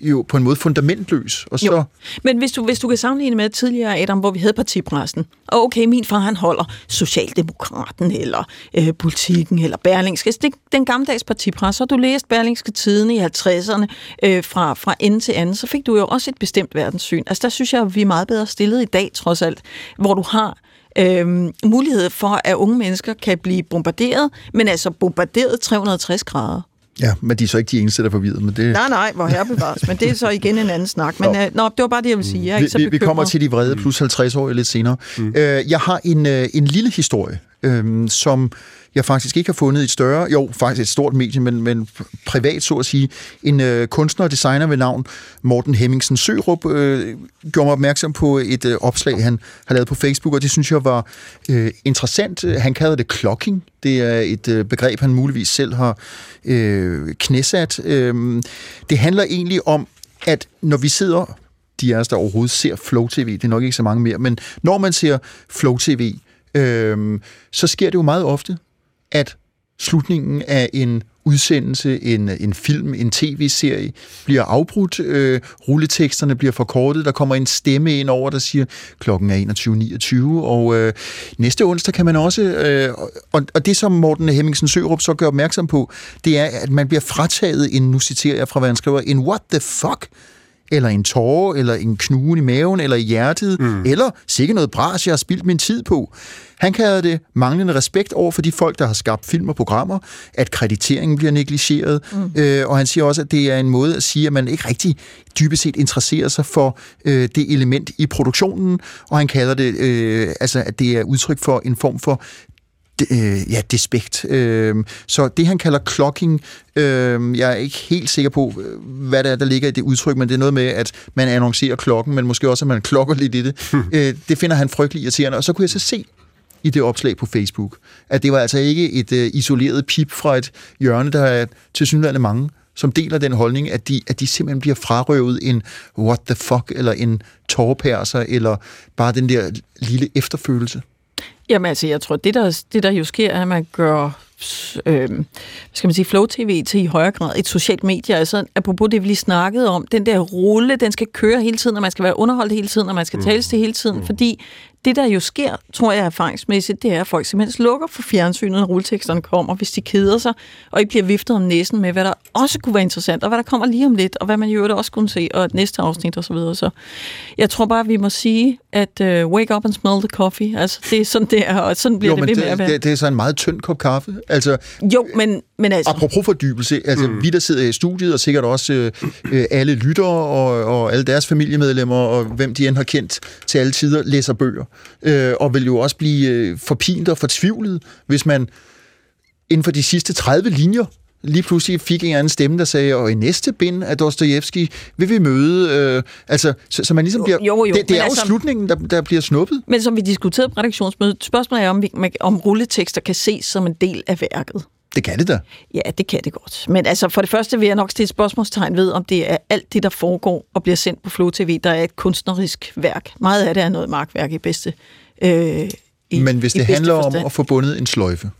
jo på en måde fundamentløs. Og så men hvis du kan sammenligne med tidligere, Adam, hvor vi havde partipressen, og okay, min far han holder Socialdemokraten, eller Politikken, eller Berlingske. Det den gammeldags partipresse, og du læste Berlingske Tiden i 50'erne fra ende til anden, så fik du jo også et bestemt verdenssyn. Altså der synes jeg, vi er meget bedre stillet i dag, trods alt, hvor du har mulighed for, at unge mennesker kan blive bombarderet, men altså bombarderet 360 grader. Ja, men de er så ikke de eneste, der er forvirret med det. Nej, hvor herre bevares, men det er så igen en anden snak. Men det var bare det, jeg ville sige. Jeg er ikke så bekymret. Vi kommer til de vrede plus 50 år lidt senere. Jeg har en lille historie, som jeg faktisk ikke har fundet faktisk et stort medie, men privat, så at sige. En kunstner og designer ved navn Morten Hemmingsen Sørup gjorde mig opmærksom på et opslag, han har lavet på Facebook, og det synes jeg var interessant. Han kaldte det clocking. Det er et begreb, han muligvis selv har knæsat. Det handler egentlig om, at når vi sidder, de af os, der overhovedet ser Flow-TV, det er nok ikke så mange mere, men når man ser Flow-TV, så sker det jo meget ofte, at slutningen af en udsendelse, en film, en tv-serie bliver afbrudt, rulleteksterne bliver forkortet, der kommer en stemme ind over, der siger, klokken er 21:29, og næste onsdag kan man også, og det som Morten Hemmingsen Sørup så gør opmærksom på, det er, at man bliver frataget en, nu citerer jeg fra, hvad han skriver, en what the fuck, eller en tåre, eller en knude i maven, eller i hjertet, eller sikkert noget bras, jeg har spildt min tid på. Han kalder det manglende respekt over for de folk, der har skabt film og programmer, at krediteringen bliver negligeret, og han siger også, at det er en måde at sige, at man ikke rigtig dybest set interesserer sig for det element i produktionen, og han kalder det, at det er udtryk for en form for despekt. Så det, han kalder clocking, jeg er ikke helt sikker på, hvad der ligger i det udtryk, men det er noget med, at man annoncerer klokken, men måske også, at man klokker lidt i det. Det finder han frygtelig irriterende, og så kunne jeg så se i det opslag på Facebook, at det var altså ikke et isoleret pip fra et hjørne, der er tilsyneladende mange, som deler den holdning, at de simpelthen bliver frarøvet en what the fuck, eller en tårepærser, eller bare den der lille efterfølelse. Jamen altså, jeg tror, det der jo sker, er, at man gør Flow-TV til i højere grad et socialt medie. Altså, apropos det, vi lige snakkede om, den der rulle, den skal køre hele tiden, og man skal være underholdt hele tiden, og man skal tales til hele tiden, fordi det, der jo sker, tror jeg erfaringsmæssigt, det er, at folk simpelthen slukker for fjernsynet, når rulleteksterne kommer, hvis de keder sig, og ikke bliver viftet om næsen med, hvad der også kunne være interessant, og hvad der kommer lige om lidt, og hvad man jo også kunne se, og næste afsnit og så videre. Så jeg tror bare, vi må sige, at wake up and smell the coffee. Altså, det er sådan, det er, og sådan bliver jo, det ved med at være. Det er så en meget tynd kop kaffe. Altså, jo, men altså... Apropos fordybelse, altså vi, der sidder i studiet, og sikkert også alle lyttere og alle deres familiemedlemmer, og hvem de end har kendt til alle tider, læser bøger. Og vil jo også blive forpint og fortvivlet, hvis man inden for de sidste 30 linjer lige pludselig fik en anden stemme, der sagde, og i næste bind af Dostojevskij vil vi møde... så man ligesom bliver... Jo, det er jo altså, slutningen, der bliver snuppet. Men som vi diskuterede på redaktionsmødet, spørgsmålet er, om rulletekster kan ses som en del af værket. Det kan det da. Ja, det kan det godt. Men altså, for det første vil jeg nok stille spørgsmålstegn ved, om det er alt det, der foregår og bliver sendt på Flow TV, der er et kunstnerisk værk. Meget af det er noget markværk i bedste Men hvis det handler om at få bundet en sløjfe.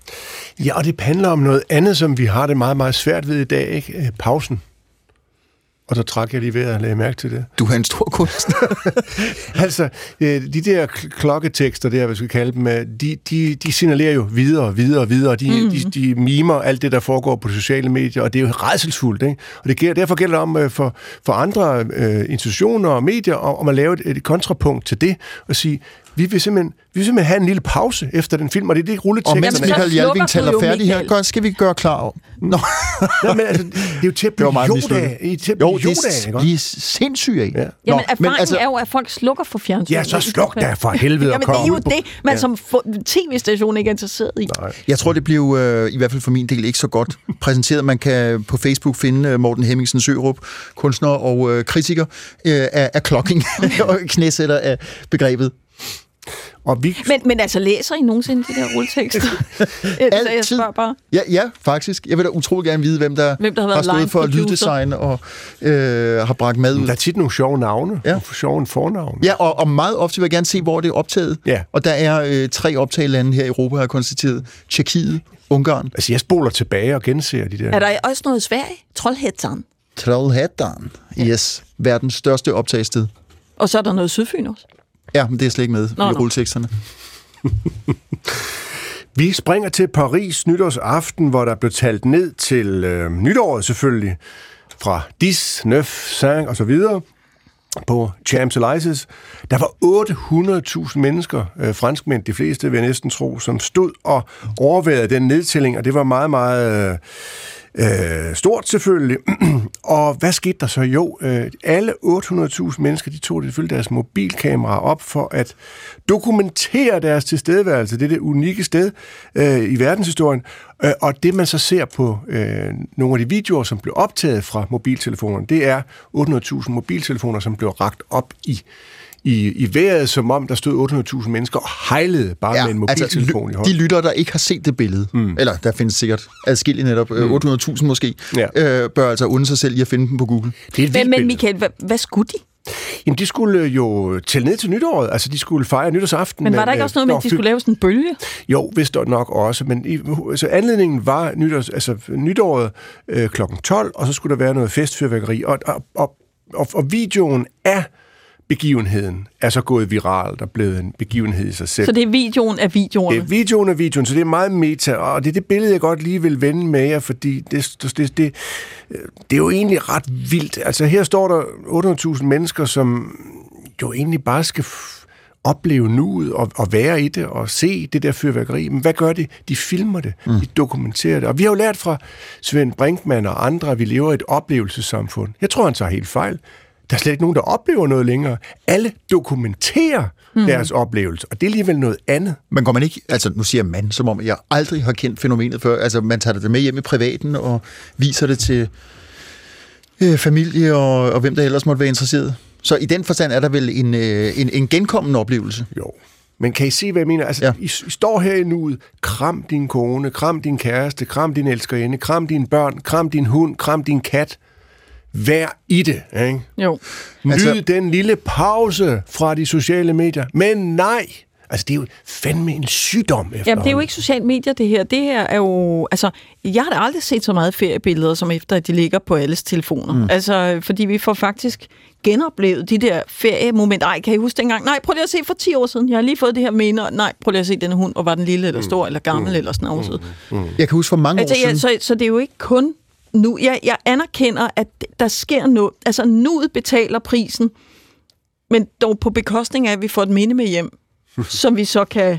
Ja, og det handler om noget andet, som vi har det meget, meget svært ved i dag, ikke? Pausen. Og så trækker jeg lige ved at lade mærke til det. Du er en stor kunstner. Altså, de der klokketekster, det jeg vil kalde dem, de signalerer jo videre. De mimer alt det, der foregår på sociale medier, og det er jo rædselsfuldt, ikke? Og derfor gælder det om for andre institutioner og medier, om at lave et kontrapunkt til det, og sige... Vi vil simpelthen have en lille pause efter den film, og det er det rulleteksterne. Og mens Mikael Jalving taler færdig her, godt, skal vi gøre klar om. Nå. Nej, men altså, det er jo til at blive Yoda. De er sindssyge af. Ja. Jamen, erfaringen er jo, at folk slukker for fjernsynet. Ja, så sluk da for helvede. Jamen, det er jo det, man som tv-station ikke er interesseret i. Nej. Jeg tror, det blev i hvert fald for min del ikke så godt præsenteret. Man kan på Facebook finde Morten Hemmingsen Sørup, kunstner og kritiker af klokking og knæsætter af begrebet. Men altså, læser I nogensinde de der rulletekster? Altid. Jeg bare. Ja, faktisk. Jeg vil da utrolig gerne vide, hvem der har stået for lyddesign og har bragt mad ud. Der er tit nogle sjove navne. Ja. Sjove fornavne. Ja, og meget ofte vil jeg gerne se, hvor det er optaget. Ja. Og der er 3 optagelande her i Europa, har konstateret. Tjekkiet, Ungarn. Altså, jeg spoler tilbage og genser de der. Er der også noget i Sverige? Trollhättan. Trollhättan. Yes. Verdens største optagssted. Og så er der noget Sydfyn også. Ja, men det er slet ikke med i rulleteksterne. Vi springer til Paris nytårsaften, hvor der blev talt ned til nytåret selvfølgelig, fra 10, 9, 5 og så videre, på Champs-Élysées. Der var 800.000 mennesker, franskmænd, de fleste vil jeg næsten tro, som stod og overvejede den nedtælling, og det var meget, meget... stort selvfølgelig. Og hvad skete der så? Jo, alle 800.000 mennesker, de tog selvfølgelig deres mobilkameraer op for at dokumentere deres tilstedeværelse. Det er det unikke sted i verdenshistorien. Og det, man så ser på nogle af de videoer, som blev optaget fra mobiltelefonerne, det er 800.000 mobiltelefoner, som blev rakt op i vejret, som om der stod 800.000 mennesker og hejlede bare med en mobiltelefon i hånden. De lyttere, der ikke har set det billede, eller der findes sikkert adskillige netop, 800.000 måske, bør altså unde sig selv i at finde dem på Google. Men Mikael, hvad skulle de? Jamen, de skulle jo tælle ned til nytåret. Altså, de skulle fejre nytårsaften. Men var der ikke også noget med, at de skulle lave sådan en bølge? Jo, vist nok også. Men altså, anledningen var nytåret kl. 12, og så skulle der være noget festfyrværkeri. Og videoen af begivenheden er så gået viralt og blevet en begivenhed i sig selv. Så det er videoen af videoerne? Det er videoen af videoen, så det er meget meta, og det er det billede, jeg godt lige vil vende med jer, fordi det er jo egentlig ret vildt. Altså her står der 800.000 mennesker, som jo egentlig bare skal opleve nuet og være i det og se det der fyrværkeri. Men hvad gør de? De filmer det, de dokumenterer det. Og vi har jo lært fra Svend Brinkmann og andre, at vi lever i et oplevelsessamfund. Jeg tror, han tager helt fejl. Der er slet ikke nogen, der oplever noget længere. Alle dokumenterer deres oplevelse, og det er alligevel noget andet. Men går man ikke, altså nu siger man, som om jeg aldrig har kendt fænomenet før, altså man tager det med hjem i privaten og viser det til familie og hvem der ellers måtte være interesseret. Så i den forstand er der vel en genkommen oplevelse? Jo. Men kan I se, hvad jeg mener? Altså, I står her i nuet, kram din kone, kram din kæreste, kram din elskerinde, kram dine børn, kram din hund, kram din kat. Vær i det, ikke? Jo. Nyd den lille pause fra de sociale medier. Men nej, Altså, det er jo fandme en sygdom efterhånden. Jamen, det er jo ikke sociale medier, det her. Det her er jo... Altså, jeg har da aldrig set så meget feriebilleder, som efter, at de ligger på alles telefoner. Mm. Altså, fordi vi får faktisk genoplevet de der feriemomenter. Ej, kan I huske dengang? Nej, prøv lige at se for 10 år siden. Jeg har lige fået det her minder. Nej, prøv lige at se den hund, og var den lille eller stor eller gammel eller sådan noget. Jeg kan huske for mange år siden. Så det er jo ikke kun nu. Jeg anerkender, at der sker noget. Altså, nuet betaler prisen, men dog på bekostning af, at vi får et minde med hjem, som vi så kan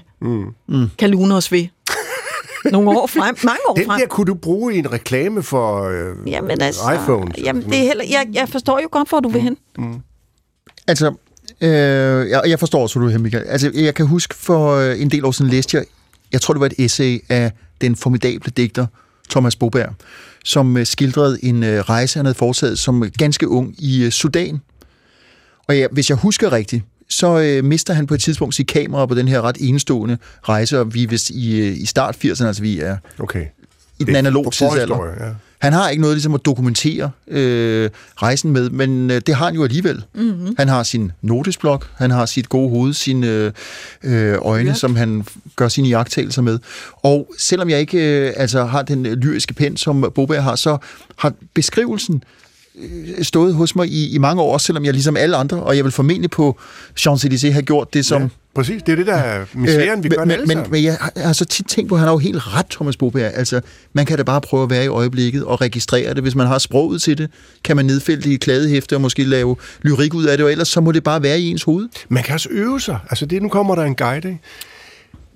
lune os ved. Nogle år frem, mange år frem. Den der kunne du bruge i en reklame for jamen altså, iPhone. Jamen, det er heller, jeg forstår jo godt, hvor du vil hen. Altså, jeg forstår også, hvor du vil hen, Mikael. Altså, jeg kan huske, for en del år siden læste jeg tror, det var et essay af den formidable digter Thomas Boberg, som skildrede en rejse, han havde foretaget som ganske ung i Sudan. Og hvis jeg husker rigtigt, så mister han på et tidspunkt sit kamera på den her ret enestående rejse, og vi er vist i start 80'erne, altså vi er i den analoge tidsalder. Ja. Han har ikke noget ligesom at dokumentere rejsen med, men det har han jo alligevel. Mm-hmm. Han har sin notesblok, han har sit gode hoved, sine øjne, som han gør sine iagttagelser med. Og selvom jeg ikke har den lyriske pen, som Boberg har, så har beskrivelsen stået hos mig i mange år, selvom jeg ligesom alle andre, og jeg vil formentlig på Champs-Élysées have gjort det som... Ja, præcis, det er det, der er misæren, vi gør alle sammen. Men jeg har så tit tænkt på, at han har jo helt ret, Thomas Boberg. Altså, man kan da bare prøve at være i øjeblikket og registrere det. Hvis man har sproget til det, kan man nedfælde det i kladehæfte og måske lave lyrik ud af det, og ellers så må det bare være i ens hoved. Man kan også øve sig. Altså, nu kommer der en guide, ikke?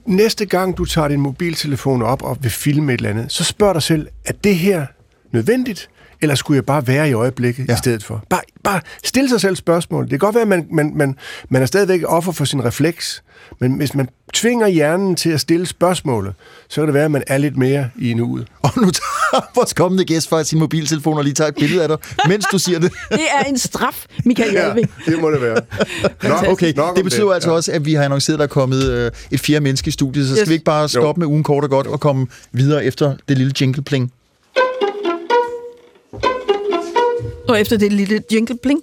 Næste gang, du tager din mobiltelefon op og vil filme et eller andet, så spørg dig selv, er det her nødvendigt? Eller skulle jeg bare være i øjeblikket i stedet for? Bare stille sig selv spørgsmål. Det kan godt være, at man er stadigvæk offer for sin refleks, men hvis man tvinger hjernen til at stille spørgsmålet, så kan det være, at man er lidt mere i nuet. Og nu tager vores kommende gæst fra sin mobiltelefon og lige tager et billede af dig, mens du siger det. Det er en straf, Mikael Jalving. Ja, det må det være. Nå, okay. Det betyder det. Altså også, at vi har annonceret, at der er kommet et fjerde menneske i studiet, så skal vi ikke bare stoppe med ugen kort og godt og komme videre efter det lille jingle-pling. Og efter det lille jingle-bling,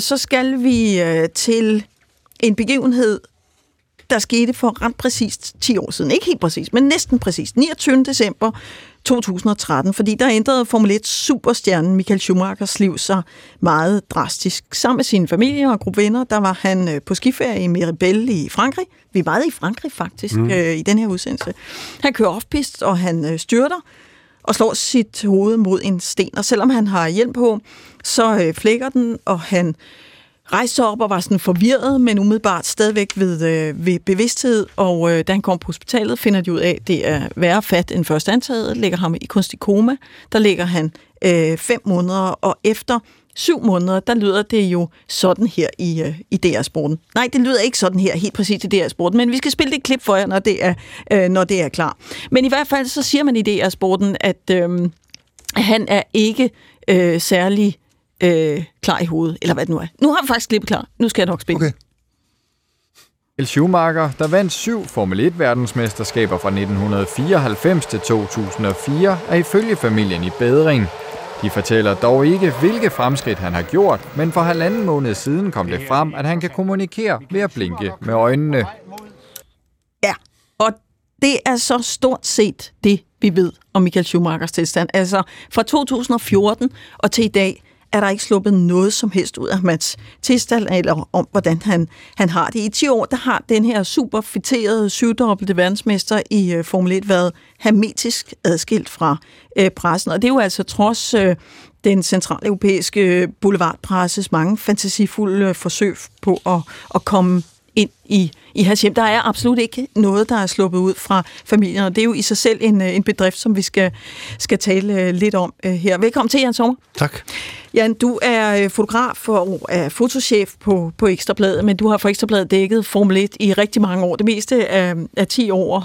så skal vi til en begivenhed, der skete for ret præcist 10 år siden. Ikke helt præcist, men næsten præcist. 29. december 2013, fordi der ændrede Formel 1 superstjernen Michael Schumachers liv sig meget drastisk. Sammen med sin familie og gruppe venner, der var han på skiferie i Meribel i Frankrig. Vi var i Frankrig faktisk i den her udsendelse. Han kører off-pist, og han styrter og slår sit hoved mod en sten. Og selvom han har hjælp på, så flækker den, og han rejste op og var sådan forvirret, men umiddelbart stadigvæk ved bevidsthed. Og da han kom på hospitalet, finder de ud af, at det er værre fat end først antaget, lægger ham i kunstig koma. Der ligger han 5 måneder, og efter 7 måneder, der lyder det jo sådan her i DR-sporten. Nej, det lyder ikke sådan her, helt præcis i DR-sporten, men vi skal spille det klip for jer, når det er klar. Men i hvert fald, så siger man i DR-sporten, at han er ikke særlig klar i hovedet, eller hvad det nu er. Nu har vi faktisk klippet klar. Nu skal jeg nok spille. Okay. Michael Schumacher, der vandt 7 Formel 1-verdensmesterskaber fra 1994 til 2004, er ifølge familien i bedring. De fortæller dog ikke, hvilke fremskridt han har gjort, men for 1,5 måned siden kom det frem, at han kan kommunikere ved at blinke med øjnene. Ja, og det er så stort set det, vi ved om Michael Schumachers tilstand. Altså, fra 2014 og til i dag er der ikke sluppet noget som helst ud af hans tilstand, eller om, hvordan han har det. I 10 år, der har den her super fitterede 7-dobbelte verdensmester i Formel 1 været hermetisk adskilt fra pressen. Og det er jo altså trods den centraleuropæiske boulevardpresses mange fantasifulde forsøg på at komme ind i hans hjem. Der er absolut ikke noget, der er sluppet ud fra familien, og det er jo i sig selv en bedrift, som vi skal tale lidt om her. Velkommen til, Jan Sommer. Tak. Jan, du er fotograf og er fotochef på Ekstrabladet, men du har for Ekstrabladet dækket Formel 1 i rigtig mange år. Det meste af 10 år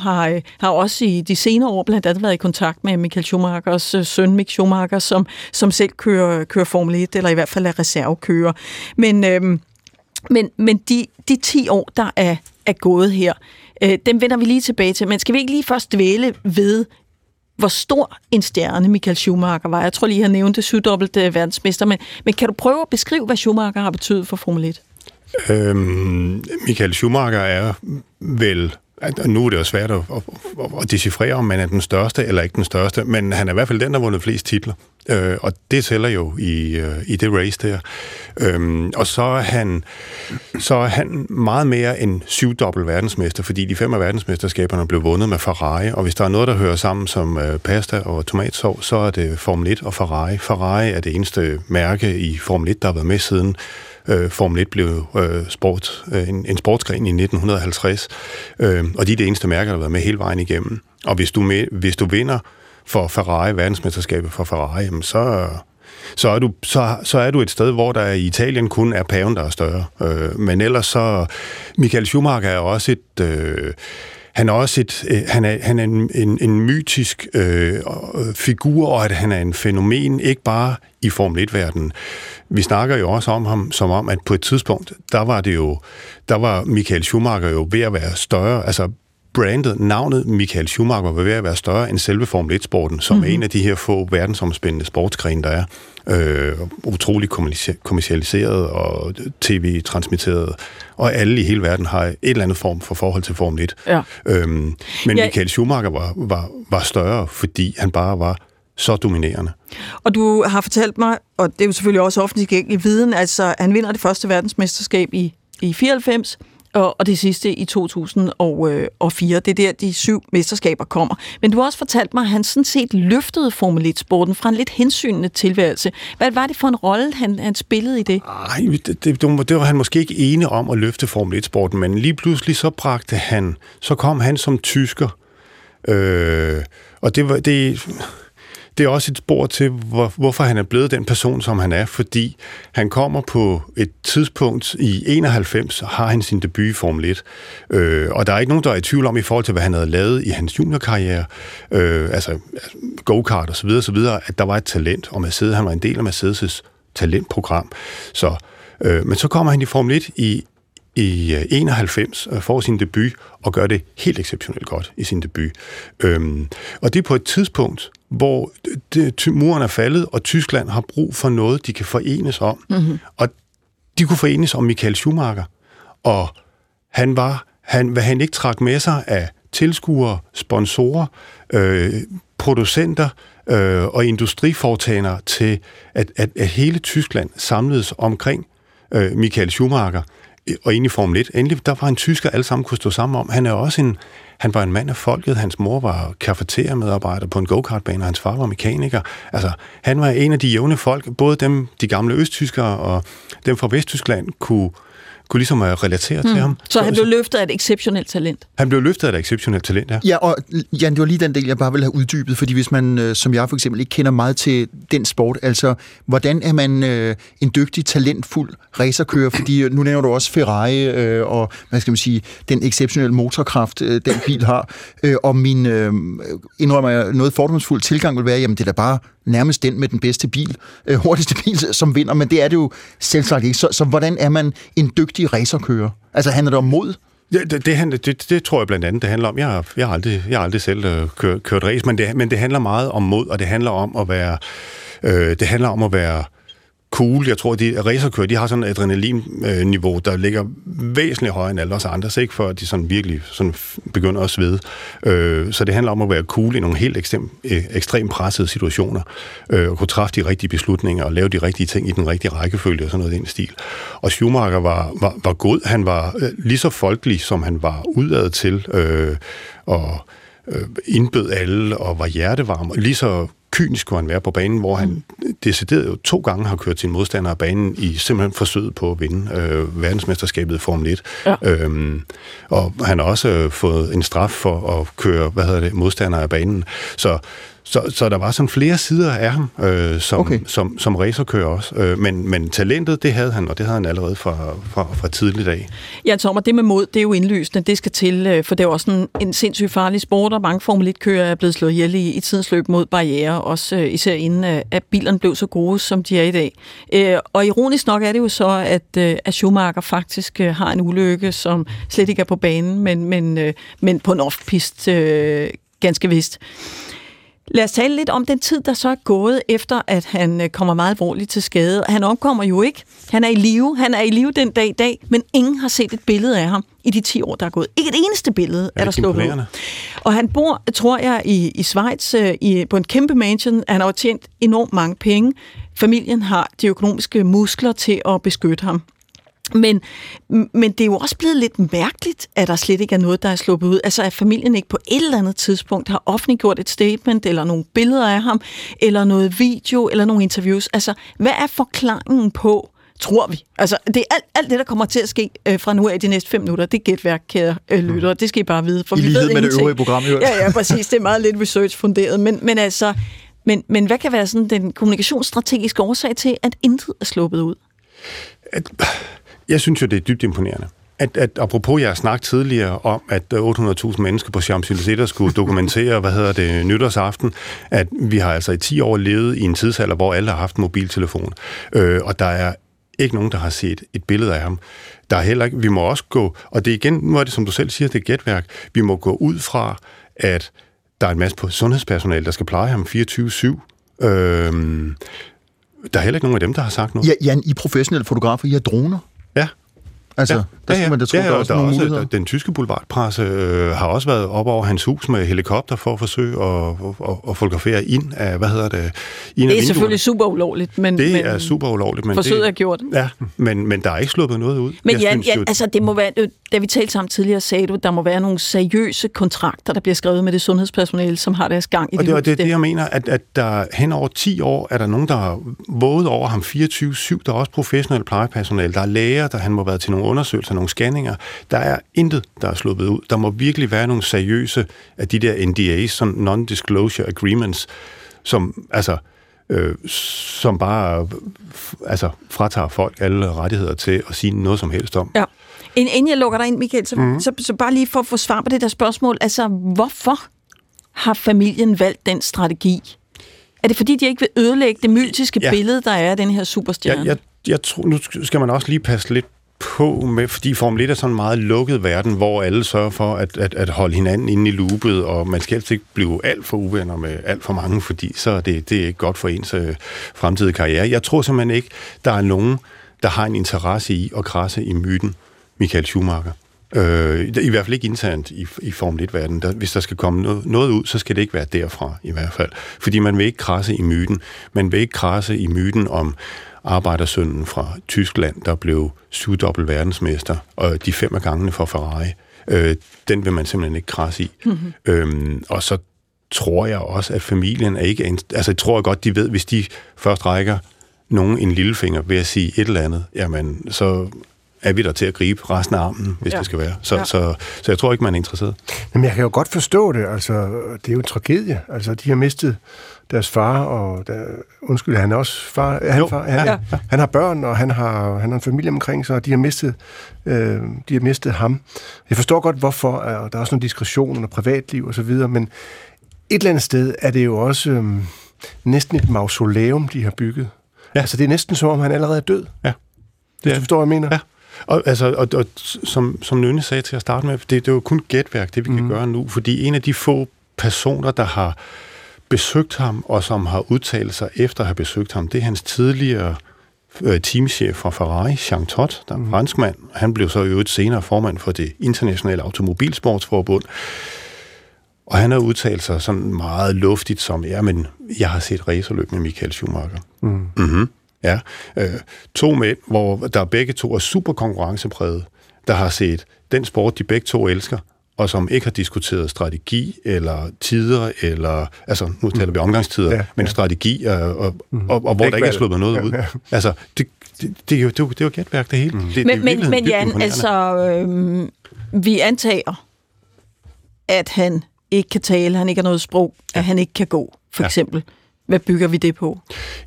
har også i de senere år blandt andet været i kontakt med Michael Schumachers søn, Mick Schumacher, som selv kører Formel 1, eller i hvert fald er reservekører. Men de 10 år, der er gået her, dem vender vi lige tilbage til. Men skal vi ikke lige først dvæle ved, hvor stor en stjerne Michael Schumacher var? Jeg tror lige, han nævnte 7-dobbelte verdensmester, men kan du prøve at beskrive, hvad Schumacher har betydet for Formel 1? Michael Schumacher er vel, og nu er det jo svært at decifrere, om man er den største eller ikke den største, men han er i hvert fald den, der har vundet flest titler. Og det tæller jo i det race der. Og så er han meget mere en 7-dobbelt verdensmester, fordi de 5 af verdensmesterskaberne blev vundet med Ferrari, og hvis der er noget, der hører sammen som pasta og tomatsovs, så er det Formel 1 og Ferrari. Ferrari er det eneste mærke i Formel 1, der har været med siden Formel 1 blev en sportsgren i 1950, og de er det eneste mærke, der har været med hele vejen igennem. Og hvis du vinder for Ferrari, verdensmesterskabet for Ferrari, jamen så er du et sted, hvor der i Italien kun er paven, der er større. Men ellers så... Michael Schumacher er også et... Han er en mytisk figur, og at han er en fænomen, ikke bare i Formel 1-verdenen. Vi snakker jo også om ham, som om, at på et tidspunkt, der var Michael Schumacher jo ved at være større, altså brandet, navnet Michael Schumacher var ved at være større end selve Formel 1-sporten, som er en af de her få verdensomspændende sportsgrene, der er. Utrolig kommercialiseret og tv-transmitteret, og alle i hele verden har et eller andet form for forhold til Formel 1. Ja. Men Michael Schumacher var større, fordi han bare var så dominerende. Og du har fortalt mig, og det er jo selvfølgelig også offentligt gængelig viden, altså han vinder det første verdensmesterskab i 94, og det sidste i 2004. Det er der, de 7 mesterskaber kommer. Men du har også fortalt mig, at han sådan set løftede Formel 1-sporten fra en lidt hensynende tilværelse. Hvad var det for en rolle, han spillede i det? Ej, det var han måske ikke ene om at løfte Formel 1-sporten, men lige pludselig så kom han som tysker. Og det er også et spor til, hvorfor han er blevet den person, som han er, fordi han kommer på et tidspunkt i 91, har han sin debut i Formel 1. Og der er ikke nogen, der er i tvivl om i forhold til, hvad han havde lavet i hans juniorkarriere, altså go-kart osv., at der var et talent, og Mercedes, han var en del af Mercedes' talentprogram. Men så kommer han i Formel 1 i 91 får sin debut og gør det helt exceptionelt godt i sin debut. Og det er på et tidspunkt, hvor muren er faldet, og Tyskland har brug for noget, de kan forenes om. Mm-hmm. Og de kunne forenes om Michael Schumacher. Og hvad han ikke trak med sig af tilskuere, sponsorer, producenter og industrifortagere til, at hele Tyskland samledes omkring Michael Schumacher. Og ind i Formel 1. Endelig, der var en tysker, alle sammen kunne stå sammen om. Han var en mand af folket. Hans mor var cafeteriamedarbejder på en go-kartbane, og hans far var mekaniker. Altså, han var en af de jævne folk. Både dem, de gamle østtyskere, og dem fra Vesttyskland, kunne ligesom relatere til ham. Så han blev løftet af et exceptionelt talent? Han blev løftet af et exceptionelt talent, ja. Ja, og Jan, det var lige den del, jeg bare ville have uddybet, fordi hvis man, som jeg for eksempel, ikke kender meget til den sport, altså, hvordan er man en dygtig, talentfuld racerkører? Fordi nu nævner du også Ferrari og, hvad skal man sige, den exceptionelle motorkraft, den bil har. Og min, indrømmer jeg, noget fordomsfuld tilgang vil være, jamen det er da bare nærmest den med den bedste bil, hurtigste bil, som vinder, men det er det jo selvsagt ikke. Så hvordan er man en dygtig racerkører? Altså, handler det om mod? Ja, det tror jeg blandt andet, det handler om. Jeg har aldrig selv kørt race, men det handler meget om mod, og det handler om at være... det handler om at være cool. Jeg tror, de racerkører, de har sådan et adrenalin-niveau, der ligger væsentligt højere end alle os andre, ikke? For at de sådan virkelig sådan begynder at svede. Så det handler om at være cool i nogle helt ekstremt pressede situationer, og kunne træffe de rigtige beslutninger, og lave de rigtige ting i den rigtige rækkefølge, og sådan noget i den stil. Og Schumacher var god. Han var lige så folkelig, som han var udad til, og indbød alle, og var hjertevarm, og lige så kynisk kunne han være på banen, hvor han decideret jo 2 gange har kørt sin modstander af banen i simpelthen forsøget på at vinde verdensmesterskabet i Formel 1. Ja. Og han har også fået en straf for at køre, modstander af banen. Så der var sådan flere sider af ham, som racerkører også. Men talentet, det havde han, og det havde han allerede fra tidlig dag. Jan Sommer, det med mod, det er jo indlysende. Det skal til, for det er også en sindssygt farlig sport, og mange Formel 1-kører er blevet slået ihjel i tidens løb mod barrierer, også især inden, at bilerne blev så gode, som de er i dag. Og ironisk nok er det jo så, at Schumacher faktisk har en ulykke, som slet ikke er på banen, men på en off-pist ganske vist. Lad os tale lidt om den tid, der så er gået, efter at han kommer meget alvorligt til skade. Han omkommer jo ikke. Han er i live. Han er i live den dag i dag, men ingen har set et billede af ham i de 10 år, der er gået. Ikke et eneste billede er der sluppet ud. Og han bor, tror jeg, i Schweiz på en kæmpe mansion. Han har jo tjent enormt mange penge. Familien har de økonomiske muskler til at beskytte ham. Men det er jo også blevet lidt mærkeligt, at der slet ikke er noget, der er sluppet ud. Altså, at familien ikke på et eller andet tidspunkt har offentliggjort et statement, eller nogle billeder af ham, eller noget video, eller nogle interviews. Altså, hvad er forklaringen på, tror vi? Altså, det er alt det, der kommer til at ske fra nu af de næste 5 minutter, det er gætværk, kære lyttere. Det skal I bare vide, for vi ved ingenting. I lighed med det øvrige program, jo. Ja, præcis. Det er meget lidt research-funderet. Men altså, men hvad kan være sådan den kommunikationsstrategiske årsag til, at intet er sluppet ud? Jeg synes jo, det er dybt imponerende. At apropos, jeg har snakket tidligere om, at 800.000 mennesker på Champs-Élysées, der skulle dokumentere, nytårsaften, at vi har altså i 10 år levet i en tidsalder, hvor alle har haft en mobiltelefon. Og der er ikke nogen, der har set et billede af ham. Der er heller ikke. Vi må også gå, og det er igen, nu er det som du selv siger, det er gætværk, vi må gå ud fra, at der er en masse på sundhedspersonale, der skal pleje ham 24/7. Der er heller ikke nogen af dem, der har sagt noget. Ja, Jan, I professionelle fotografer, I har droner. Ja. Altså, der skal man da tro, der er også nogle muligheder. Den tyske boulevardpresse har også været op over hans hus med helikopter for at forsøge at fotografere ind af, Det er selvfølgelig super ulovligt, men... Det er super ulovligt, men... Forsøget er gjort. Ja, men der er ikke sluppet noget ud. Men altså, det må være... Da vi talte sammen tidligere, sagde du, der må være nogle seriøse kontrakter, der bliver skrevet med det sundhedspersonale, som har deres gang i det. Og det er det, jeg mener, at der hen over 10 år er der nogen, der har våget over ham 24/7. Der er også professionelle plejepersonale. Der er læger, der han må være til nogle undersøgelser, nogle scanninger. Der er intet, der er sluppet ud. Der må virkelig være nogle seriøse af de der NDA's, som non-disclosure agreements, som altså... som bare fratager folk alle rettigheder til at sige noget som helst om. Ja. Inden jeg lukker dig ind, Mikael, så bare lige for at få svar på det der spørgsmål, altså hvorfor har familien valgt den strategi? Er det fordi, de ikke vil ødelægge det mytiske billede, der er af den her superstjerne? Jeg tror, nu skal man også lige passe lidt på med, fordi Formel 1 er sådan en meget lukket verden, hvor alle sørger for at holde hinanden inde i loopet, og man skal ikke blive alt for uvenner med alt for mange, fordi så er det er ikke godt for ens fremtidige karriere. Jeg tror simpelthen ikke, der er nogen, der har en interesse i at krasse i myten Michael Schumacher. I hvert fald ikke internt i Formel 1-verden. Hvis der skal komme noget ud, så skal det ikke være derfra i hvert fald. Fordi man vil ikke krasse i myten. Man vil ikke krasse i myten om arbejdersønnen fra Tyskland, der blev 7-dobbelt verdensmester, og de 5 gangene for Ferrari. Den vil man simpelthen ikke krasse i. Mm-hmm. Og så tror jeg også, at familien er ikke... Altså, jeg tror godt, de ved, hvis de først rækker nogen en lillefinger ved at sige et eller andet, jamen, så... er vi der til at gribe resten af armen, hvis det skal være. Så jeg tror ikke, man er interesseret. Jamen, jeg kan jo godt forstå det. Altså, det er jo en tragedie. Altså, de har mistet deres far, og han er også far. Han har børn, og han har en familie omkring sig, og de har mistet, ham. Jeg forstår godt, hvorfor, og der er også nogle diskretioner og privatliv osv., men et eller andet sted er det jo også næsten et mausoleum, de har bygget. Ja. Altså, det er næsten som om, han allerede er død. Ja. Du forstår, hvad jeg mener? Ja. Og som Nynne sagde til at starte med, det er jo kun gætværk, det vi kan gøre nu, fordi en af de få personer, der har besøgt ham, og som har udtalt sig efter at have besøgt ham, det er hans tidligere teamchef fra Ferrari, Jean Todt, der er en franskmand. Han blev så i øvrigt senere formand for det internationale automobilsportsforbund, og han har udtalt sig sådan meget luftigt som, men jeg har set racerløb med Michael Schumacher. Mm. Mm-hmm. Ja, 2 mænd, hvor der begge to er super konkurrencepræget, der har set den sport, de begge to elsker, og som ikke har diskuteret strategi eller tider, eller, altså nu taler vi omgangstider, men strategi, og hvor der ikke er sluppet noget ud. Altså, det er jo gætværk, det hele. Men Jan, altså, vi antager, at han ikke kan tale, han ikke har noget sprog, at han ikke kan gå, for eksempel. Hvad bygger vi det på?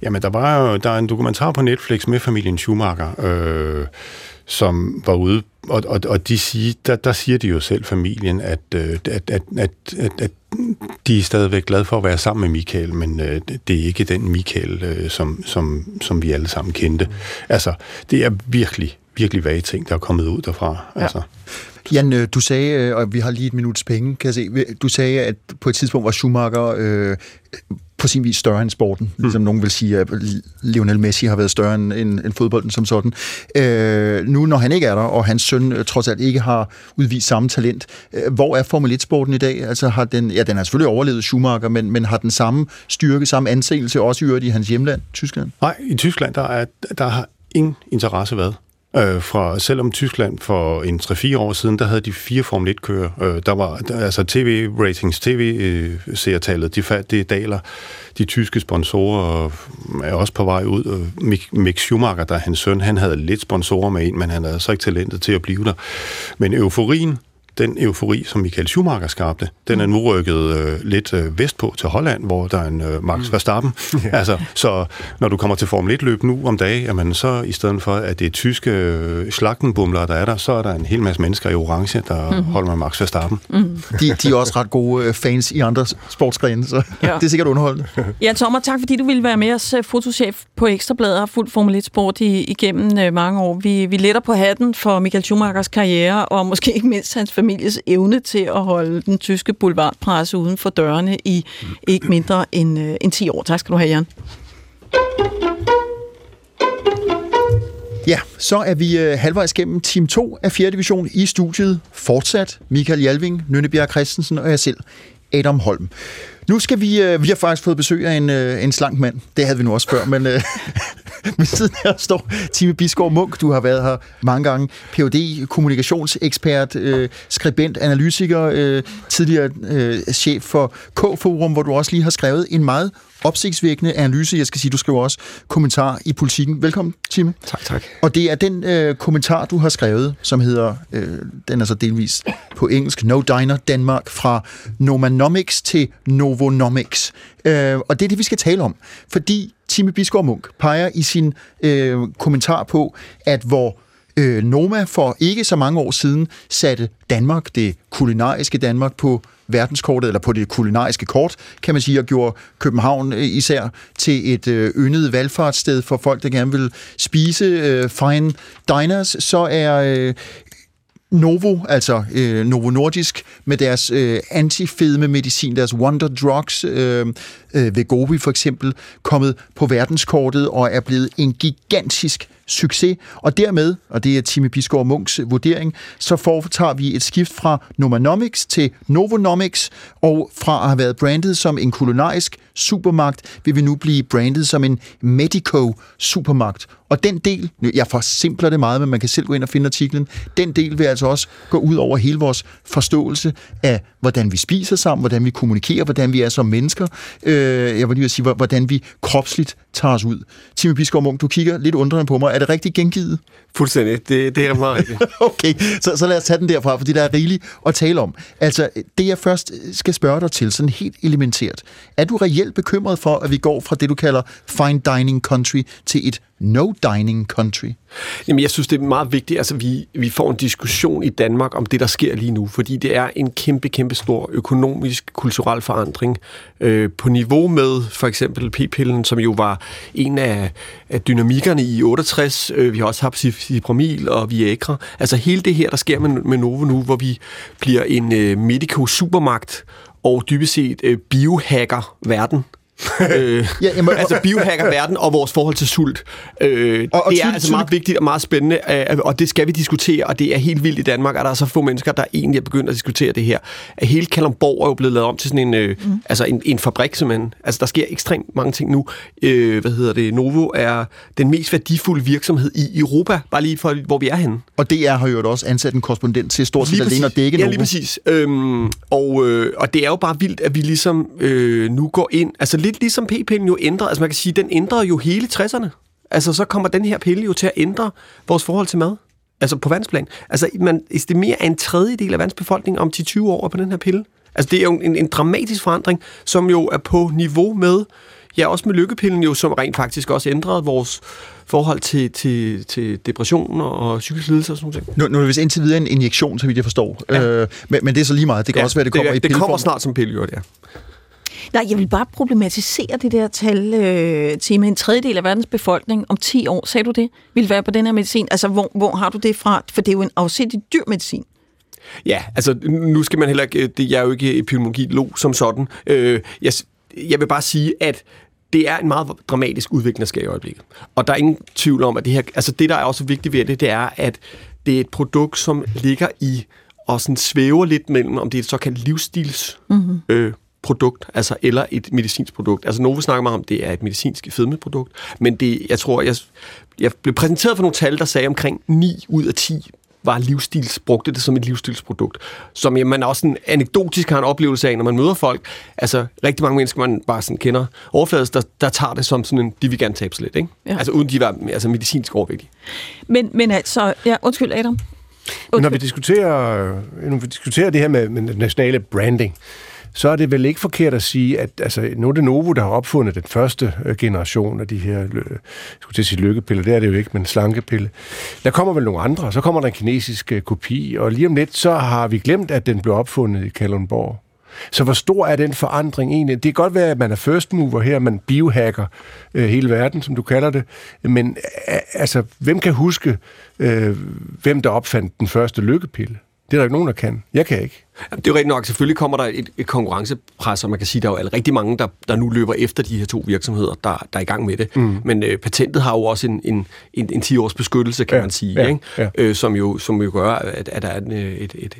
Jamen, der er en dokumentar på Netflix med familien Schumacher, som var ude, og der siger de jo selv, familien, at de er stadigvæk glade for at være sammen med Mikael, men det er ikke den Mikael, som vi alle sammen kendte. Altså, det er virkelig, virkelig vage ting, der er kommet ud derfra. Ja. Altså. Jan, du sagde, og vi har lige et minuts penge, kan jeg se, du sagde, at på et tidspunkt var Schumacher på sin vis større end sporten, ligesom nogen vil sige, at Lionel Messi har været større end fodbolden som sådan. Nu, når han ikke er der, og hans søn trods alt ikke har udvist samme talent, hvor er Formel 1-sporten i dag? Altså har den, ja, den har selvfølgelig overlevet Schumacher, men har den samme styrke, samme anseelse, også i øvrigt i hans hjemland, Tyskland? Nej, i Tyskland, der har ingen interesse været. Selvom Tyskland for en 3-4 år siden, der havde de 4 Formel 1-kører. Der var altså tv-ratings, tv-seertallet, det daler. De tyske sponsorer er også på vej ud. Mick Schumacher, der er hans søn, han havde lidt sponsorer med en, men han havde så ikke talentet til at blive der. Men euforien, den eufori, som Michael Schumacher skabte, den er nu rykket lidt vestpå til Holland, hvor der er en Max Verstappen. Yeah. Altså, så når du kommer til Formel 1-løb nu om dagen, jamen, så i stedet for, at det er tyske slagtenbumler, der er der, så er der en hel masse mennesker i orange, der holder med Max Verstappen. Mm. De er også ret gode fans i andre sportsgrene, så ja. Det er sikkert underholdende. Jan Sommer, tak fordi du ville være med os. Fotochef på Ekstrabladet og har fulgt Formel 1-sport igennem mange år. Vi letter på hatten for Michael Schumachers karriere, og måske ikke mindst hans families evne til at holde den tyske boulevardpresse uden for dørene i ikke mindre end 10 år. Tak skal du have, Jan. Ja, så er vi halvvejs gennem team 2 af 4. division i studiet. Fortsat Mikael Jalving, Nynne Bjerre Christensen og jeg selv, Adam Holm. Nu skal vi har faktisk fået besøg af en slank mand. Det havde vi nu også før, men ved siden her står Timi Bisgaard Munk. Du har været her mange gange. Ph.D., kommunikationsekspert, skribent, analytiker, tidligere chef for K-Forum, hvor du også lige har skrevet en meget opsigtsvækkende analyse. Jeg skal sige, du skriver også kommentar i Politikken. Velkommen, Timi. Tak. Og det er den kommentar, du har skrevet, som hedder, den er så delvis på engelsk, No Diner Danmark, fra Nomanomics til Novo Nordisk. Og det er det, vi skal tale om, fordi Timi Bisgaard Munk peger i sin kommentar på, at hvor Noma for ikke så mange år siden satte Danmark, det kulinariske Danmark, på verdenskortet, eller på det kulinariske kort, kan man sige, og gjorde København især til et yndet valgfartssted for folk, der gerne vil spise fine diners, så er Novo, altså Novo Nordisk, med deres antifedme medicin, deres wonder drugs, Wegovy for eksempel, kommet på verdenskortet og er blevet en gigantisk succes. Og dermed, og det er Timi Bisgaard Munks vurdering, så foretager vi et skift fra Nomanomics til Novonomics, og fra at have været brandet som en kulinarisk supermagt, vil vi nu blive brandet som en medico-supermagt. Og den del, jeg forsimpler det meget, men man kan selv gå ind og finde artiklen, den del vil altså også gå ud over hele vores forståelse af, hvordan vi spiser sammen, hvordan vi kommunikerer, hvordan vi er som mennesker. Jeg vil lige sige, hvordan vi kropsligt tager os ud. Timi Bisgaard Munk, du kigger lidt undrende på mig. Er det rigtigt gengivet? Fuldstændig. Det er meget rigtigt. Okay, så lad os tage den derfra, fordi der er rigeligt at tale om. Altså, det jeg først skal spørge dig til, sådan helt elementært. Er du reelt bekymret for, at vi går fra det, du kalder fine dining country til et no-dining country? Jamen, jeg synes, det er meget vigtigt. Altså, vi får en diskussion i Danmark om det, der sker lige nu, fordi det er en kæmpe stor økonomisk, kulturel forandring på niveau med for eksempel p-pillen, som jo var en af dynamikkerne i 68. Vi har også haft Cipramil og Viagra. Altså, hele det her, der sker med Novo nu, hvor vi bliver en medico-supermagt og dybest set biohacker-verden. Altså biohacker-verden og vores forhold til sult. Og det er altså meget vigtigt og meget spændende, og det skal vi diskutere, og det er helt vildt i Danmark, og der er så få mennesker, der egentlig er begyndt at diskutere det her. Hele Kalundborg er jo blevet lavet om til sådan en, altså en fabrik, simpelthen. Altså der sker ekstremt mange ting nu. Novo er den mest værdifulde virksomhed i Europa, bare lige for, hvor vi er henne. Og DR har jo også ansat en korrespondent til stort set alene at dække Novo. Ja, lige præcis. Og det er jo bare vildt, at vi ligesom nu går ind, altså lidt ligesom p-pillen jo ændrer, altså man kan sige, den ændrer jo hele 60'erne. Altså så kommer den her pille jo til at ændre vores forhold til mad, altså på verdensplan. Altså man estimerer en tredjedel af verdensbefolkningen om 10-20 år på den her pille. Altså det er jo en dramatisk forandring, som jo er på niveau med, ja også med lykkepillen jo, som rent faktisk også ændrede vores forhold til depression og psykisk lidelse og sådan noget. Nu er det vist indtil videre en injektion, så vidt jeg forstår. Men det er så lige meget, det kan også være, det kommer i pilleform. Det kommer snart som pille, jo, det er. Nej, jeg vil bare problematisere det der tal tema. En tredjedel af verdens befolkning om 10 år, sagde du det, vil være på den her medicin. Altså, hvor har du det fra? For det er jo en afsindig dyr medicin. Ja, altså, nu skal man heller ikke... Jeg er jo ikke epidemiolog som sådan. Jeg vil bare sige, at det er en meget dramatisk udvikling, der sker i øjeblikket. Og der er ingen tvivl om, at det her... Altså, det, der er også vigtigt ved det, det er, at det er et produkt, som ligger i og sådan svæver lidt mellem, om det er et såkaldt livsstilsprodukt, altså eller et medicinsk produkt. Altså Novo snakker meget om, det er et medicinsk fedmeprodukt, men det, jeg tror, jeg blev præsenteret for nogle tal, der sagde omkring 9 ud af 10 var brugte det som et livsstilsprodukt, som man også sådan anekdotisk har en oplevelse af, når man møder folk. Altså rigtig mange mennesker, man bare sådan kender overfladisk, der tager det som sådan en, de vil gerne tabe sig lidt, ikke? Ja. Altså uden de var altså medicinsk overvægtige. Men altså, ja, undskyld Adam. Men når vi diskuterer det her med nationale branding, så er det vel ikke forkert at sige, at altså, nu er det Novo, der har opfundet den første generation af de her, jeg skulle til at sige lykkepiller, det er det jo ikke, men slankepille. Der kommer vel nogle andre, så kommer der en kinesisk kopi, og lige om lidt, så har vi glemt, at den blev opfundet i Kalundborg. Så hvor stor er den forandring egentlig? Det kan godt være, at man er first mover her, man biohacker hele verden, som du kalder det, men altså, hvem kan huske, hvem der opfandt den første lykkepille? Det er der ikke nogen, der kan. Jeg kan ikke. Det er jo rigtigt nok. Selvfølgelig kommer der et konkurrencepres, og man kan sige, at der er jo rigtig mange, der nu løber efter de her to virksomheder, der er i gang med det. Mm. Men patentet har jo også en 10-års beskyttelse, kan man sige, ikke? Ja. Som jo gør, at der er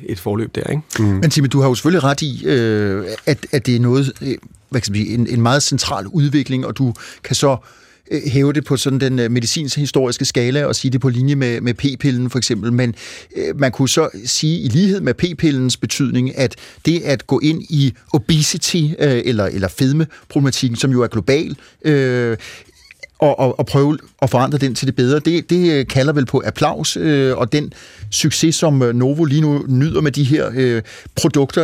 et forløb der, ikke? Mm. Men Timi, du har jo selvfølgelig ret i, at det er noget, en meget central udvikling, og du kan så hæve det på sådan den medicinske historiske skala og sige det på linje med p-pillen for eksempel, men man kunne så sige i lighed med p-pillens betydning, at det at gå ind i obesity eller fedmeproblematikken, som jo er global, og prøve at forandre den til det bedre, det kalder vel på applaus, og den succes, som Novo lige nu nyder med de her produkter,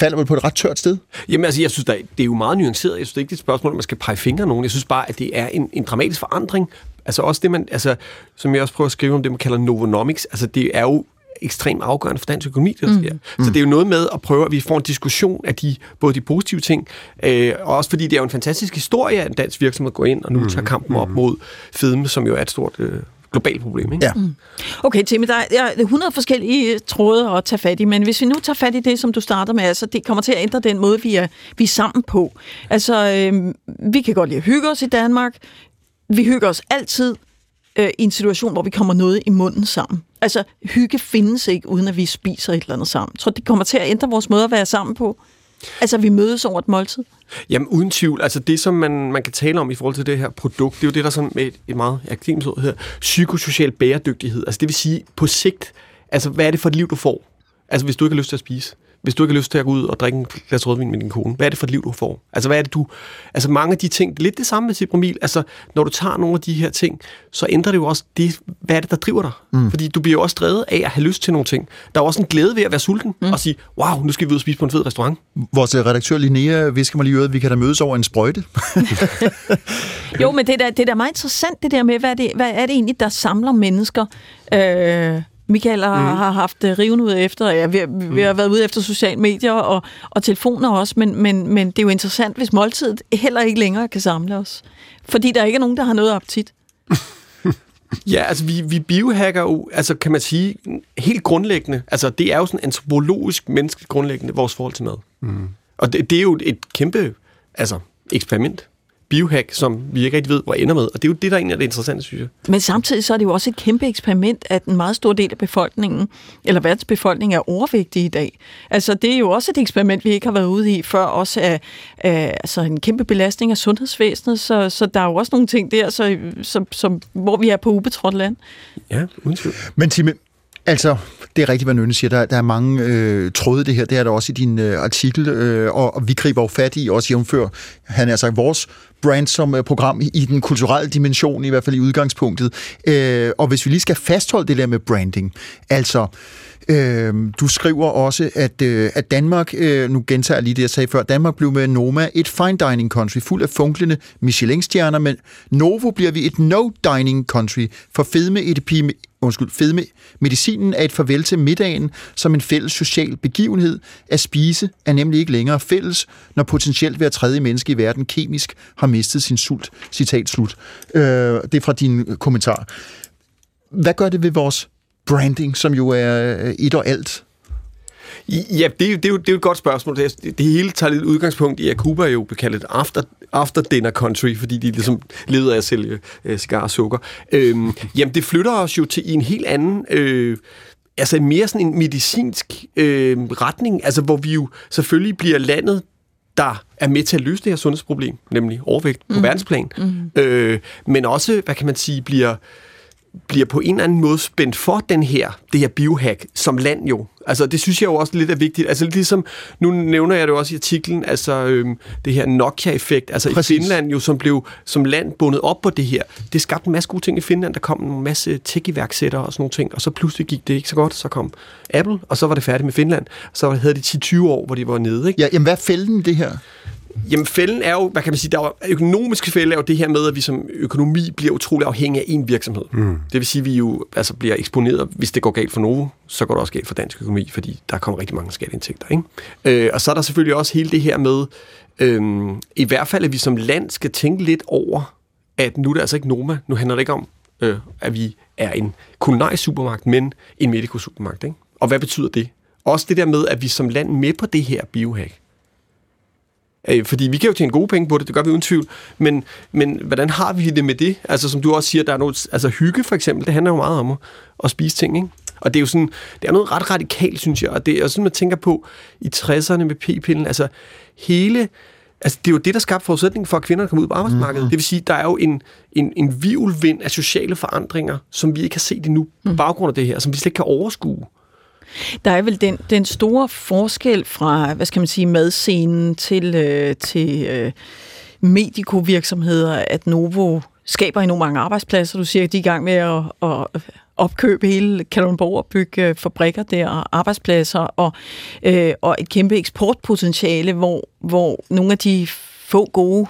falder vel på et ret tørt sted? Jamen altså, jeg synes, det er jo meget nuanceret. Jeg synes, det er ikke et spørgsmål, at man skal pege fingre af nogen. Jeg synes bare, at det er en dramatisk forandring. Altså også det, som jeg også prøver at skrive om, det man kalder Novonomics, altså det er jo ekstremt afgørende for dansk økonomi, det der sker. Mm. Så det er jo noget med at prøve, at vi får en diskussion af både de positive ting, og også fordi det er jo en fantastisk historie, at en dansk virksomhed går ind og nu tager kampen op mod fedme, som jo er et stort globalt problem, ikke? Ja. Mm. Okay, Timi, der er 100 forskellige tråde at tage fat i, men hvis vi nu tager fat i det, som du starter med, altså det kommer til at ændre den måde, vi er sammen på. Altså, vi kan godt lide at hygge os i Danmark. Vi hygger os altid i en situation, hvor vi kommer noget i munden sammen. Altså, hygge findes ikke, uden at vi spiser et eller andet sammen. Jeg tror, det kommer til at ændre vores måde at være sammen på. Altså, vi mødes over et måltid. Jamen, uden tvivl. Altså, det, som man kan tale om i forhold til det her produkt, det er jo det, der sådan med et meget akademisk ord hedder psykosocial bæredygtighed. Altså, det vil sige, på sigt, altså, hvad er det for et liv, du får? Altså, hvis du ikke har lyst til at spise. Hvis du ikke har lyst til at gå ud og drikke en glas rødvin med din kone, hvad er det for et liv, du får? Altså, hvad er det, altså, mange af de ting, lidt det samme med Cipramil, altså, når du tager nogle af de her ting, så ændrer det jo også det, hvad er det, der driver dig? Mm. Fordi du bliver jo også drevet af at have lyst til nogle ting. Der er også en glæde ved at være sulten og sige, wow, nu skal vi ud og spise på en fed restaurant. Vores redaktør Linnea visker mig lige ud, at vi kan da mødes over en sprøjte. Jo, men det er da meget interessant, det der med, hvad er det egentlig, der samler mennesker? Mikael har haft riven ud efter, ja, vi har været ude efter sociale medier og telefoner også, men det er jo interessant, hvis måltidet heller ikke længere kan samle os. Fordi der ikke er nogen, der har noget appetit. Ja, altså vi biohacker jo, altså kan man sige, helt grundlæggende, altså det er jo sådan antropologisk, menneskeligt grundlæggende, vores forhold til mad. Mm. Og det er jo et kæmpe eksperiment. Biohack, som vi ikke rigtig ved, hvor ender med. Og det er jo det, der egentlig er det interessante, synes jeg. Men samtidig så er det jo også et kæmpe eksperiment, at en meget stor del af befolkningen, eller verdensbefolkningen, er overvægtig i dag. Altså, det er jo også et eksperiment, vi ikke har været ude i før, også altså, en kæmpe belastning af sundhedsvæsenet, så der er jo også nogle ting der, hvor vi er på ubetrådt land. Ja, uden tvivl. Men Timi, altså, det er rigtigt, hvad Nynne siger. Der er mange tråde det her. Det er der også i din artikel, og vi griber jo fat i, også jævnfør, han er sagt, vores brand som program i den kulturelle dimension, i hvert fald i udgangspunktet. Og hvis vi lige skal fastholde det der med branding, altså, du skriver også, at Danmark, nu gentager jeg lige det, jeg sagde før, Danmark blev med Noma et fine dining country, fuld af funklende Michelin-stjerner, men Novo bliver vi et no dining country, for fedme fedme. Medicinen er et farvel til middagen som en fælles social begivenhed. At spise er nemlig ikke længere fælles, når potentielt hver tredje menneske i verden kemisk har mistet sin sult. Citat slut. Det er fra din kommentar. Hvad gør det ved vores branding, som jo er et og alt? Ja, det er jo et godt spørgsmål. Det hele tager lidt udgangspunkt i, at Cuba jo blev kaldt after dinner country, fordi de ligesom levede af at sælge cigarer og sukker. Jamen, det flytter os jo til en helt anden... altså mere sådan en medicinsk retning, altså hvor vi jo selvfølgelig bliver landet, der er med til at løse det her sundhedsproblem, nemlig overvægt på verdensplan. Men også, hvad kan man sige, bliver på en eller anden måde spændt for det her biohack som land jo. Altså, det synes jeg jo også lidt er vigtigt. Altså, ligesom, nu nævner jeg det også i artiklen, altså det her Nokia-effekt, altså præcis. I Finland jo, som blev som land bundet op på det her. Det skabte en masse gode ting i Finland, der kom en masse tech-iværksættere og sådan nogle ting, og så pludselig gik det ikke så godt, så kom Apple, og så var det færdigt med Finland. Så havde de 10-20 år, hvor de var nede, ikke? Ja, jamen, hvad er fælden det her? Jamen, fælden er jo, hvad kan man sige, der er økonomiske fælde er jo det her med, at vi som økonomi bliver utrolig afhængig af én virksomhed. Det vil sige, at vi jo altså bliver eksponeret, hvis det går galt for Novo, så går det også galt for dansk økonomi, fordi der kommer rigtig mange skatteindtægter, ikke? Og så er der selvfølgelig også hele det her med, i hvert fald, at vi som land skal tænke lidt over, at nu er det altså ikke Noma, nu handler det ikke om, at vi er en kulinarisk supermagt, men en medico-supermagt, ikke? Og hvad betyder det? Også det der med, at vi som land med på det her biohack. Fordi vi kan jo tjene gode penge på det, det gør vi uden tvivl, men hvordan har vi det med det? Altså som du også siger, der er noget, altså hygge for eksempel, det handler jo meget om at spise ting, ikke? Og det er jo sådan, det er noget ret radikalt, synes jeg, og det er jo sådan, man tænker på i 60'erne med p-pillen, altså hele, altså det er jo det, der skabte forudsætningen for, at kvinderne kom ud på arbejdsmarkedet. Det vil sige, der er jo en virvelvind af sociale forandringer, som vi ikke har set endnu på baggrund af det her, som vi slet ikke kan overskue. Der er vel den store forskel fra, hvad skal man sige, madscenen til medicovirksomheder, at Novo skaber enormt mange arbejdspladser. Du siger, at de er i gang med at opkøbe hele Kalundborg og bygge fabrikker der og arbejdspladser og et kæmpe eksportpotentiale, hvor nogle af de få gode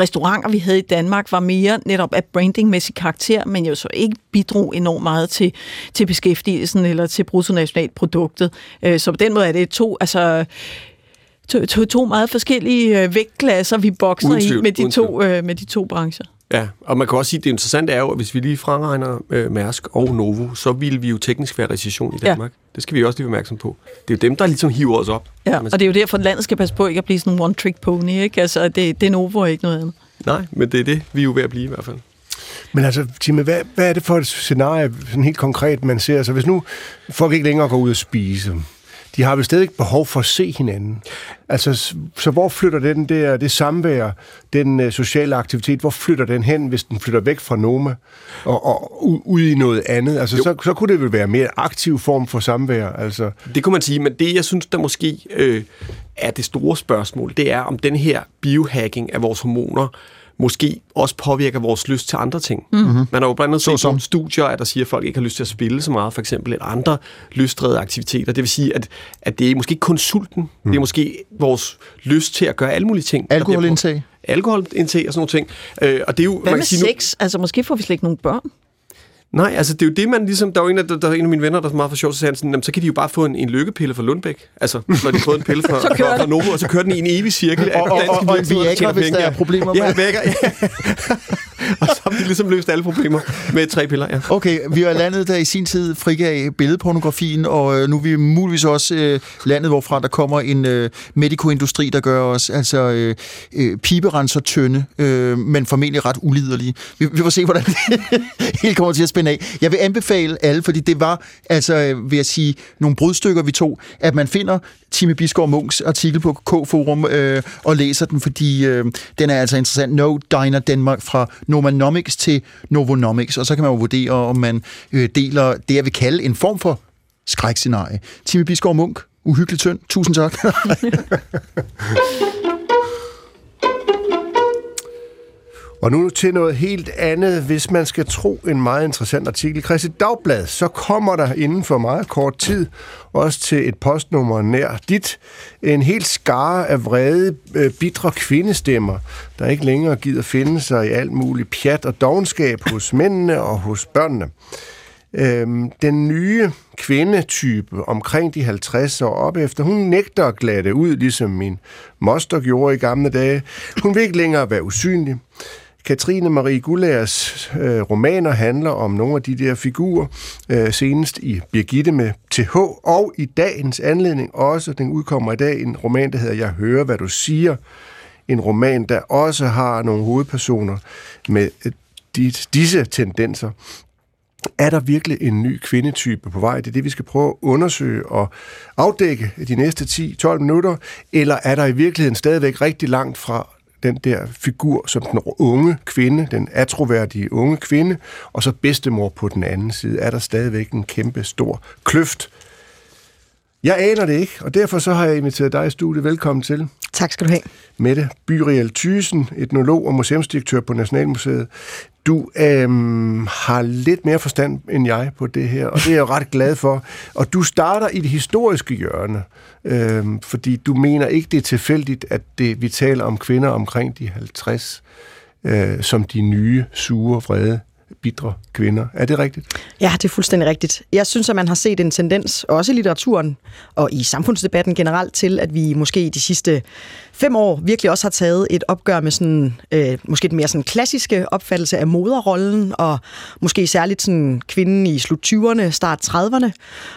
restauranter, vi havde i Danmark, var mere netop af brandingmæssig karakter, men jo så ikke bidrog enormt meget til beskæftigelsen eller til bruttonationalproduktet. Så på den måde er det to meget forskellige vægtklasser, vi bokser i med de to brancher. Ja, og man kan også sige, at det interessante er jo, at hvis vi lige fraregner Mærsk og Novo, så vil vi jo teknisk være recession i Danmark. Ja. Det skal vi også lige være opmærksom på. Det er jo dem, der ligesom hiver os op. Ja, og det er jo derfor, at landet skal passe på ikke at blive sådan en one-trick pony, ikke? Altså, det er Novo ikke noget andet. Nej, men det er det, vi er jo ved at blive i hvert fald. Men altså, Timi, hvad er det for et scenarie, sådan helt konkret, man ser? Altså, hvis nu folk ikke længere går ud og spise, de har vel stadig ikke behov for at se hinanden. Altså, så hvor flytter den der, det samvær, den sociale aktivitet, hvor flytter den hen, hvis den flytter væk fra Noma og ud i noget andet? Altså, så kunne det vel være en mere aktiv form for samvær. Altså. Det kunne man sige, men det, jeg synes, der måske er det store spørgsmål, det er, om den her biohacking af vores hormoner måske også påvirker vores lyst til andre ting. Man har jo blandt andet set nogle studier, at der siger, at folk ikke har lyst til at spille så meget, for eksempel, eller andre lystdrevne aktiviteter. Det vil sige, at det er måske ikke kun sulten, det er måske vores lyst til at gøre alle mulige ting. Alkoholindtag og sådan nogle ting. Og det er jo, hvad man med sige, sex? Altså, måske får vi slet ikke nogen børn. Nej, altså det er jo det, man ligesom... Der er en af mine venner, der er meget for sjov, så sagde han sådan, så kan de jo bare få en lykkepille fra Lundbæk. Altså, når de har fået en pille fra Novo, og så kører den i en evig cirkel. Og en vækker, hvis der er problemer med. Ja, vækker, ja. Og så har de ligesom løst alle problemer med 3 piller, ja. Okay, vi er landet, der i sin tid frigav billedpornografien, og nu er vi muligvis også landet, hvorfra der kommer en medicoindustri, der gør os altså piberensertønde, men formentlig ret uliderlige. Vi får se, hvordan det helt kommer til at spænde af. Jeg vil anbefale alle, fordi det var, altså vil jeg sige, nogle brudstykker, vi tog, at man finder Timi Bisgaard Munks artikel på K-Forum og læser den, fordi den er altså interessant. No Diner Danmark fra Nomonomics til Novonomics, og så kan man jo vurdere, om man deler det, jeg vil kalde en form for skrækscenarie. Timi Bisgaard Munk, uhyggeligt tynd. Tusind tak. Og nu til noget helt andet. Hvis man skal tro en meget interessant artikel i Kristeligt Dagblad, så kommer der inden for meget kort tid, også til et postnummer nær dit, en helt skare af vrede, bitre kvindestemmer, der ikke længere gider finde sig i alt muligt pjat og dovenskab hos mændene og hos børnene. Den nye kvindetype omkring de 50 år op efter, hun nægter at glatte ud, ligesom min moster gjorde i gamle dage. Hun vil ikke længere være usynlig. Katrine Marie Gullagers romaner handler om nogle af de der figurer, senest i Birgitte med TH, og i dagens anledning også, den udkommer i dag, en roman, der hedder Jeg hører, hvad du siger. En roman, der også har nogle hovedpersoner med disse tendenser. Er der virkelig en ny kvindetype på vej? Det er det, vi skal prøve at undersøge og afdække de næste 10-12 minutter. Eller er der i virkeligheden stadigvæk rigtig langt fra den der figur som den unge kvinde, den attråværdige unge kvinde, og så bedstemor på den anden side? Er der stadigvæk en kæmpe stor kløft? Jeg aner det ikke, og derfor så har jeg inviteret dig i studiet. Velkommen til. Tak skal du have. Mette Byriel-Thygesen, etnolog og museumsdirektør på Nationalmuseet. Du har lidt mere forstand end jeg på det her, og det er jeg jo ret glad for. Og du starter i det historiske hjørne, fordi du mener ikke, det er tilfældigt, at vi taler om kvinder omkring de 50, som de nye, sure, vrede, bitre kvinder. Er det rigtigt? Ja, det er fuldstændig rigtigt. Jeg synes, at man har set en tendens, også i litteraturen og i samfundsdebatten generelt, til at vi måske i de sidste 5 år virkelig også har taget et opgør med sådan, måske den mere sådan klassiske opfattelse af moderrollen, og måske særligt sådan kvinden i slut 20'erne, start 30'erne.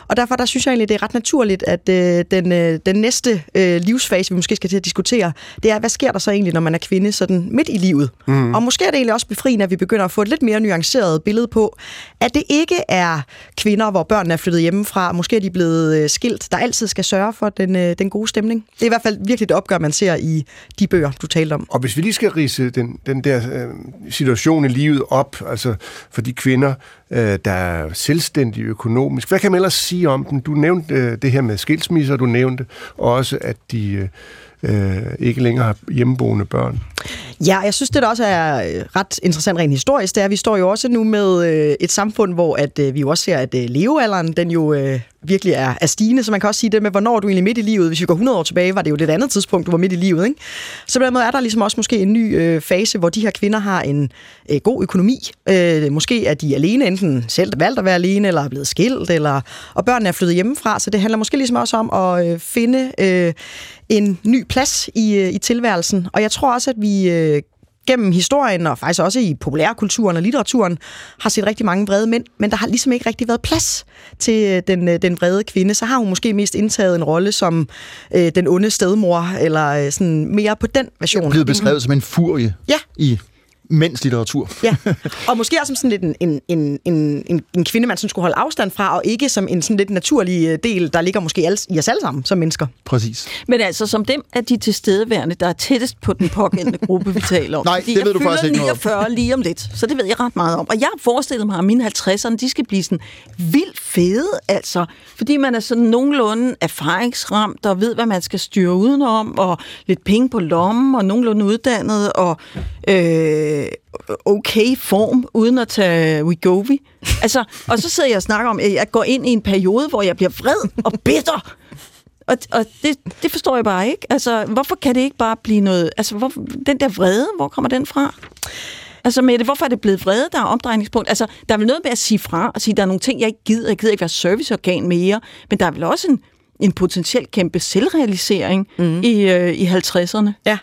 Og derfor der synes jeg egentlig, det er ret naturligt, at den næste livsfase, vi måske skal til at diskutere, det er, hvad sker der så egentlig, når man er kvinde sådan midt i livet? Mm. Og måske er det egentlig også befriende, at vi begynder at få et lidt mere nuanceret billede på, at det ikke er kvinder, hvor børnene er flyttet hjemmefra, måske er de blevet skilt, der altid skal sørge for den gode stemning. Det er i hvert fald virkelig et opgør, man ser i de bøger, du talte om. Og hvis vi lige skal ridse den der situation i livet op, altså for de kvinder, der er selvstændige økonomisk, hvad kan man ellers sige om dem? Du nævnte det her med skilsmisser, du nævnte også, at de ikke længere har hjemmeboende børn. Ja, jeg synes, det der også er ret interessant rent historisk, det er, at vi står jo også nu med et samfund, hvor at, vi jo også ser, at levealderen, den jo virkelig er stigende, så man kan også sige det med, hvornår du egentlig midt i livet. Hvis vi går 100 år tilbage, var det jo lidt andet tidspunkt, du var midt i livet, ikke? Så på den måde er der ligesom også måske en ny fase, hvor de her kvinder har en god økonomi. Måske er de alene, enten selv valgt at være alene, eller er blevet skilt, og børnene er flyttet hjemmefra, så det handler måske ligesom også om at finde en ny plads i tilværelsen. Og jeg tror også, at vi gennem historien, og faktisk også i populærkulturen og litteraturen, har set rigtig mange vrede mænd, men der har ligesom ikke rigtig været plads til den vrede kvinde. Så har hun måske mest indtaget en rolle som den onde stedmor, eller sådan mere på den version. Det er blevet beskrevet som en furie i mænds litteratur. Ja, og måske også som sådan lidt en kvinde, man sådan skulle holde afstand fra, og ikke som en sådan lidt naturlig del, der ligger måske i os alle sammen som mennesker. Præcis. Men altså, som dem er de tilstedeværende, der er tættest på den pågældende gruppe, vi taler om. Nej, fordi det ved du faktisk ikke noget om. Jeg fylder 49 lige om lidt, så det ved jeg ret meget om. Og jeg forestiller mig, at mine 50'erne, de skal blive sådan vildt fede, altså. Fordi man er sådan nogenlunde erfaringsramt, og ved, hvad man skal styre udenom, og lidt penge på lommen, og nogenlunde uddannet, og okay form, uden at tage Wegovy. Altså, og så sidder jeg og snakker om, at jeg går ind i en periode, hvor jeg bliver vred og bitter. Og det forstår jeg bare ikke. Altså, hvorfor kan det ikke bare blive noget... Altså, den der vrede, hvor kommer den fra? Altså, Mette, hvorfor er det blevet vrede, der er omdrejningspunkt? Altså, der er vel noget med at sige fra, og sige, der er nogle ting, jeg ikke gider. Jeg gider ikke være serviceorgan mere. Men der er vel også en potentielt kæmpe selvrealisering i 50'erne. Ja.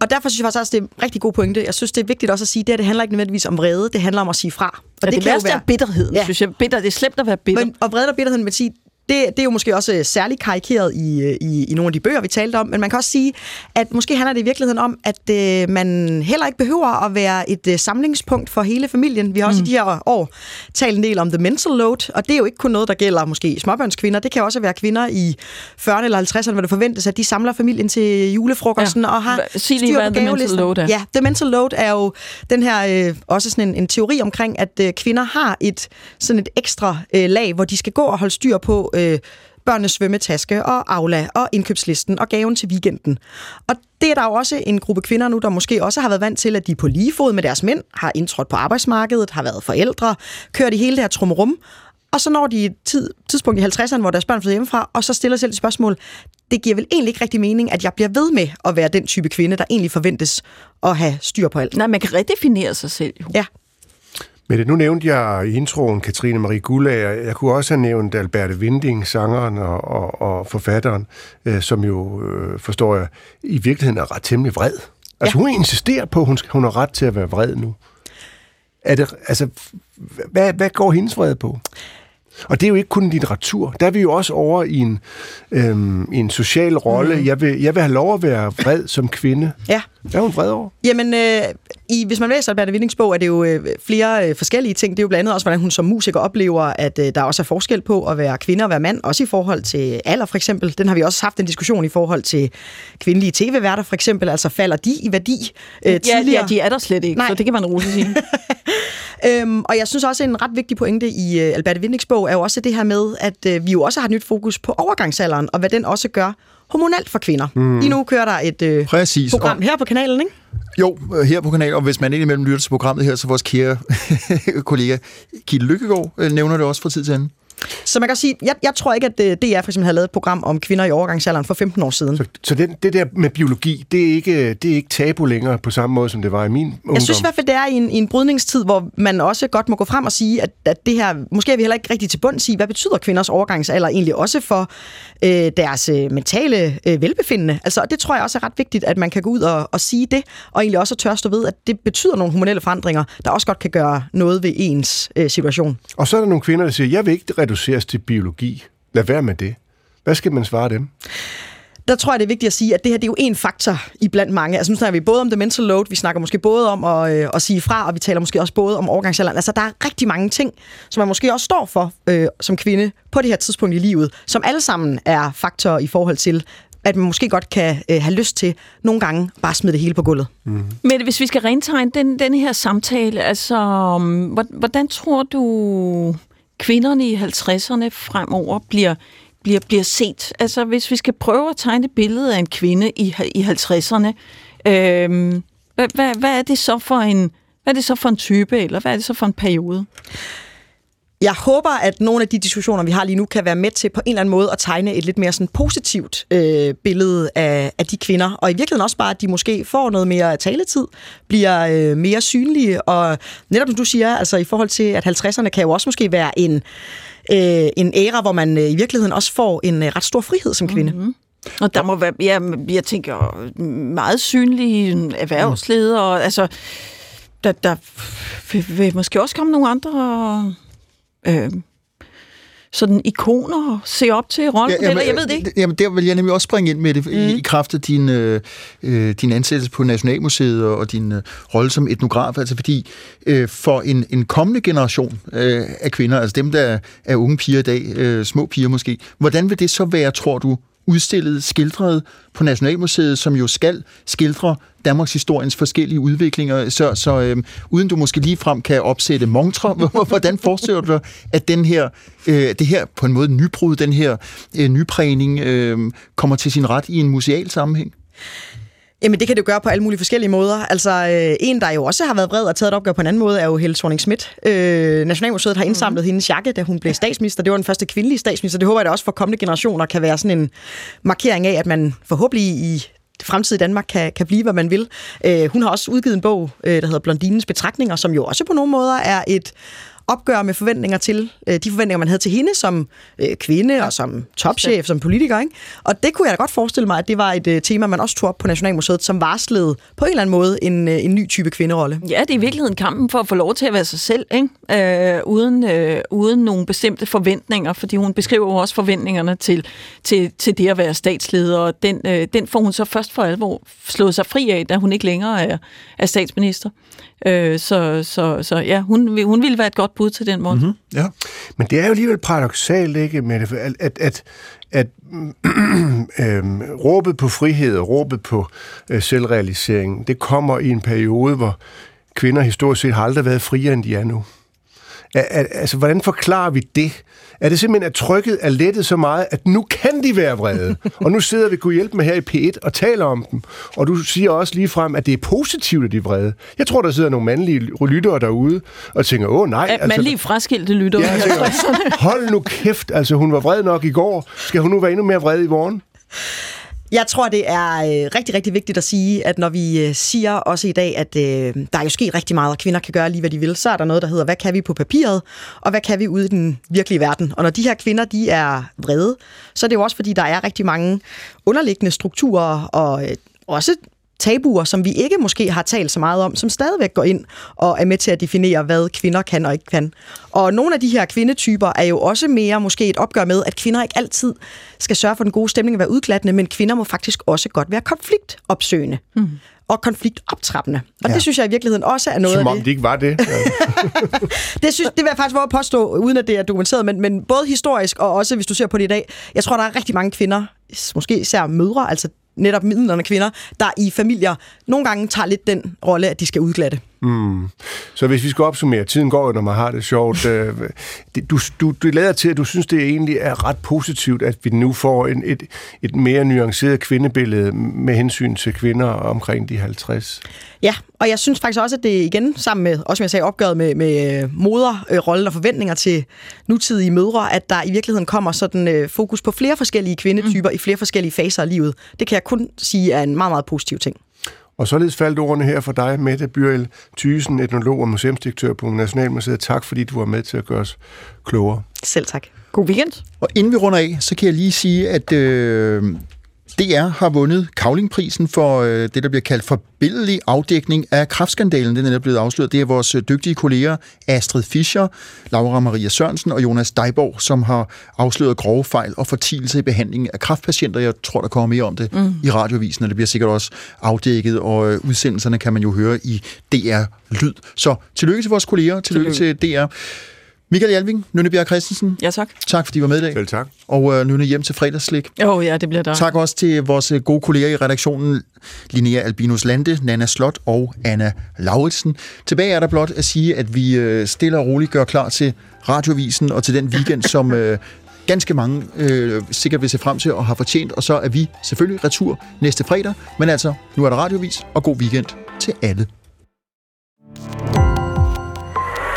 Og derfor synes jeg faktisk også, det er en rigtig god pointe. Jeg synes, det er vigtigt også at sige, det handler ikke nødvendigvis om vrede, det handler om at sige fra. Og det kan jo være bitterheden, synes jeg. Det er slemt at være bitter. Men, og vrede og bitterheden, vil sige, det er jo måske også særligt karikeret i nogle af de bøger, vi talte om, men man kan også sige, at måske handler det i virkeligheden om, at man heller ikke behøver at være et samlingspunkt for hele familien. Vi har også i de her år talt en del om the mental load, og det er jo ikke kun noget, der gælder måske småbørnskvinder. Det kan også være kvinder i 40'erne eller 50'erne, hvor det forventes, at de samler familien til julefrokosten og har styr på gavelisten. Ja, the mental load er jo den her også sådan en teori omkring, at kvinder har sådan et ekstra lag, hvor de skal gå og holde styr på børnenes svømmetaske og Aula og indkøbslisten og gaven til weekenden. Og det er der jo også en gruppe kvinder nu, der måske også har været vant til, at de på lige fod med deres mænd har indtrådt på arbejdsmarkedet, har været forældre, kørt i hele det her trummerum, og så når de et tidspunkt i 50'erne, hvor deres børn flytter hjemmefra, og så stiller selv et spørgsmål. Det giver vel egentlig ikke rigtig mening, at jeg bliver ved med at være den type kvinde, der egentlig forventes at have styr på alt. Nej, man kan redefinere sig selv. Ja. Men nu nævnte jeg i introen Katrine Marie Guldager. Jeg kunne også have nævnt Alberte Winding, sangeren og forfatteren, som jo, forstår jeg, i virkeligheden er ret temmelig vred. Altså hun insisterer på, at hun har ret til at være vred nu. Er det, altså, hvad går hendes vrede på? Og det er jo ikke kun litteratur. Der er vi jo også over i en social rolle. Mm. Jeg vil have lov at være vred som kvinde. Ja. Er hun vred over? Jamen, hvis man læser Alberte Windings bog, er det jo flere forskellige ting. Det er jo blandt andet også, hvordan hun som musiker oplever, at der også er forskel på at være kvinde og være mand. Også i forhold til alder, for eksempel. Den har vi også haft en diskussion i forhold til kvindelige tv-værter, for eksempel. Altså, falder de i værdi tidligere? Ja, de er der slet ikke. Nej. Så det kan man roligt sige. Og jeg synes også, en ret vigtig pointe i Alberte Windings bog er jo også det her med, at vi jo også har et nyt fokus på overgangsalderen, og hvad den også gør hormonelt for kvinder. Mm. Lige nu kører der et program her på kanalen, ikke? Jo, her på kanalen, og hvis man indimellem lytter til programmet her, så vores kære kollega Gitte Lykkegaard nævner det også fra tid til anden. Så man kan sige, jeg tror ikke, at DR for eksempel havde lavet et program om kvinder i overgangsalderen for 15 år siden. Så det der med biologi, det er ikke tabu længere på samme måde, som det var i min ungdom. Jeg synes i hvert fald, det er i en brydningstid, hvor man også godt må gå frem og sige, at det her, måske er vi heller ikke rigtig til bunds i, hvad betyder kvinders overgangsalder egentlig også for deres mentale velbefindende. Altså, og det tror jeg også er ret vigtigt, at man kan gå ud og sige det, og egentlig også tør stå ved, at det betyder nogle hormonelle forandringer, der også godt kan gøre noget ved ens situation. Og så er der nogle kvinder, der siger, jeg vil ikke reduceres til biologi. Lad være med det. Hvad skal man svare dem? Der tror jeg, det er vigtigt at sige, at det her, det er jo en faktor i blandt mange. Altså nu snakker vi både om the mental load, vi snakker måske både om at sige fra, og vi taler måske også både om overgangsalderen. Altså der er rigtig mange ting, som man måske også står for som kvinde på det her tidspunkt i livet, som alle sammen er faktorer i forhold til, at man måske godt kan have lyst til nogle gange bare smide det hele på gulvet. Mm-hmm. Men hvis vi skal rentegne den her samtale, altså hvordan tror du kvinderne i 50'erne fremover bliver set? Altså, hvis vi skal prøve at tegne et billede af en kvinde i 50'erne, hvad er det så for en type, eller hvad er det så for en periode? Jeg håber, at nogle af de diskussioner, vi har lige nu, kan være med til på en eller anden måde at tegne et lidt mere sådan positivt billede af de kvinder. Og i virkeligheden også bare, at de måske får noget mere taletid, bliver mere synlige. Og netop som du siger, altså i forhold til, at 50'erne kan jo også måske være en æra, hvor man i virkeligheden også får en ret stor frihed som kvinde. Mm-hmm. Og der må være, jeg tænker, meget synlige erhvervsledere. Mm. Altså, der vil måske også komme nogle andre sådan ikoner se op til rollemodeller, jeg ved det ikke. Jamen der vil jeg nemlig også springe ind med det i kraft af din ansættelse på Nationalmuseet og din rolle som etnograf, altså fordi for en kommende generation af kvinder, altså dem der er unge piger i dag, små piger måske, hvordan vil det så være, tror du, udstillet, skildret på Nationalmuseet, som jo skal skildre Danmarks historiens forskellige udviklinger, så uden du måske lige frem kan opsætte montre, hvordan forestiller du dig, at det her på en måde nybrud, den her nyprægning kommer til sin ret i en museal sammenhæng? Jamen, det kan det jo gøre på alle mulige forskellige måder. Altså, en, der jo også har været vred og taget et opgør på en anden måde, er jo Helle Thorning-Schmidt. Nationalmuseet har indsamlet hendes jakke, da hun blev statsminister. Det var den første kvindelige statsminister. Det håber jeg da også for kommende generationer kan være sådan en markering af, at man forhåbentlig i fremtidig Danmark kan blive, hvad man vil. Hun har også udgivet en bog, der hedder Blondinens Betragtninger, som jo også på nogle måder er et opgør med forventninger til de forventninger, man havde til hende som kvinde og som topchef, som politiker, ikke? Og det kunne jeg da godt forestille mig, at det var et tema, man også tog op på Nationalmuseet, som varslede på en eller anden måde en ny type kvinderolle. Ja, det er i virkeligheden kampen for at få lov til at være sig selv, ikke? Uden nogle bestemte forventninger, fordi hun beskriver også forventningerne til det at være statsleder, og den får hun så først for alvor slået sig fri af, da hun ikke længere er statsminister. Så ja, hun ville være et godt bud til den måde. Mm-hmm, ja. Men det er jo alligevel paradoksalt, ikke, Mette, at råbet på frihed og råbet på selvrealisering, det kommer i en periode, hvor kvinder historisk set har aldrig været friere, end de er nu. Altså, hvordan forklarer vi det? Er det simpelthen, at trykket er lettet så meget, at nu kan de være vrede? Og nu sidder vi og kunne hjælpe med her i P1 og taler om dem. Og du siger også lige frem, at det er positivt, at de er vrede. Jeg tror, der sidder nogle mandlige lyttere derude og tænker, åh nej. Altså, mandlige fraskilte lyttere. Ja, tænker, hold nu kæft, altså hun var vred nok i går. Skal hun nu være endnu mere vred i morgen? Jeg tror, det er rigtig, rigtig vigtigt at sige, at når vi siger også i dag, at der er jo sket rigtig meget, og kvinder kan gøre lige, hvad de vil, så er der noget, der hedder, hvad kan vi på papiret, og hvad kan vi ude i den virkelige verden? Og når de her kvinder, de er vrede, så er det jo også, fordi der er rigtig mange underliggende strukturer og også tabuer, som vi ikke måske har talt så meget om, som stadigvæk går ind og er med til at definere, hvad kvinder kan og ikke kan. Og nogle af de her kvindetyper er jo også mere måske et opgør med, at kvinder ikke altid skal sørge for den gode stemning og være udklattende, men kvinder må faktisk også godt være konfliktopsøgende og konfliktoptrappende. Og det synes jeg i virkeligheden også er noget af det. Som om de ikke var det. Det vil jeg faktisk våge påstå, uden at det er dokumenteret, men både historisk og også, hvis du ser på det i dag, jeg tror, der er rigtig mange kvinder, måske især mødre, altså netop midlerne kvinder, der i familier nogle gange tager lidt den rolle, at de skal udglatte. Mm. Så hvis vi skal opsummere, tiden går jo, når man har det sjovt. Du lader til, at du synes, det egentlig er ret positivt, at vi nu får et mere nuanceret kvindebillede med hensyn til kvinder omkring de 50. Ja, og jeg synes faktisk også, at det igen, sammen med, også som jeg sagde, opgøret med moderrollen og forventninger til nutidige mødre, at der i virkeligheden kommer sådan fokus på flere forskellige kvindetyper i flere forskellige faser af livet. Det kan jeg kun sige er en meget, meget positiv ting. Og således faldt ordene her for dig, Mette Byriel-Thygesen, etnolog og museumsdirektør på Nationalmuseet. Tak, fordi du var med til at gøre os klogere. Selv tak. God weekend. Og inden vi runder af, så kan jeg lige sige, at DR har vundet Cavlingprisen for det, der bliver kaldt for billedlig afdækning af kræftskandalen. Den er blevet afsløret. Det er vores dygtige kolleger Astrid Fischer, Laura Maria Sørensen og Jonas Dejborg, som har afsløret grove fejl og fortielse i behandlingen af kræftpatienter. Jeg tror, der kommer mere om det i radiovisen, og det bliver sikkert også afdækket, og udsendelserne kan man jo høre i DR Lyd. Så tillykke til vores kolleger, tillykke til DR. Mikael Jalving, Nynne Bjerre Christensen. Ja, tak. Tak, fordi I var med i dag. Selv tak. Og Nynne, hjem til fredagsslik. Ja, det bliver der. Tak også til vores gode kolleger i redaktionen, Linnea Albinus Lande, Nana Slot og Anna Lauritsen. Tilbage er der blot at sige, at vi stille og roligt gør klar til radiovisen og til den weekend, som ganske mange sikkert vil se frem til og har fortjent. Og så er vi selvfølgelig retur næste fredag. Men altså, nu er der radiovis, og god weekend til alle.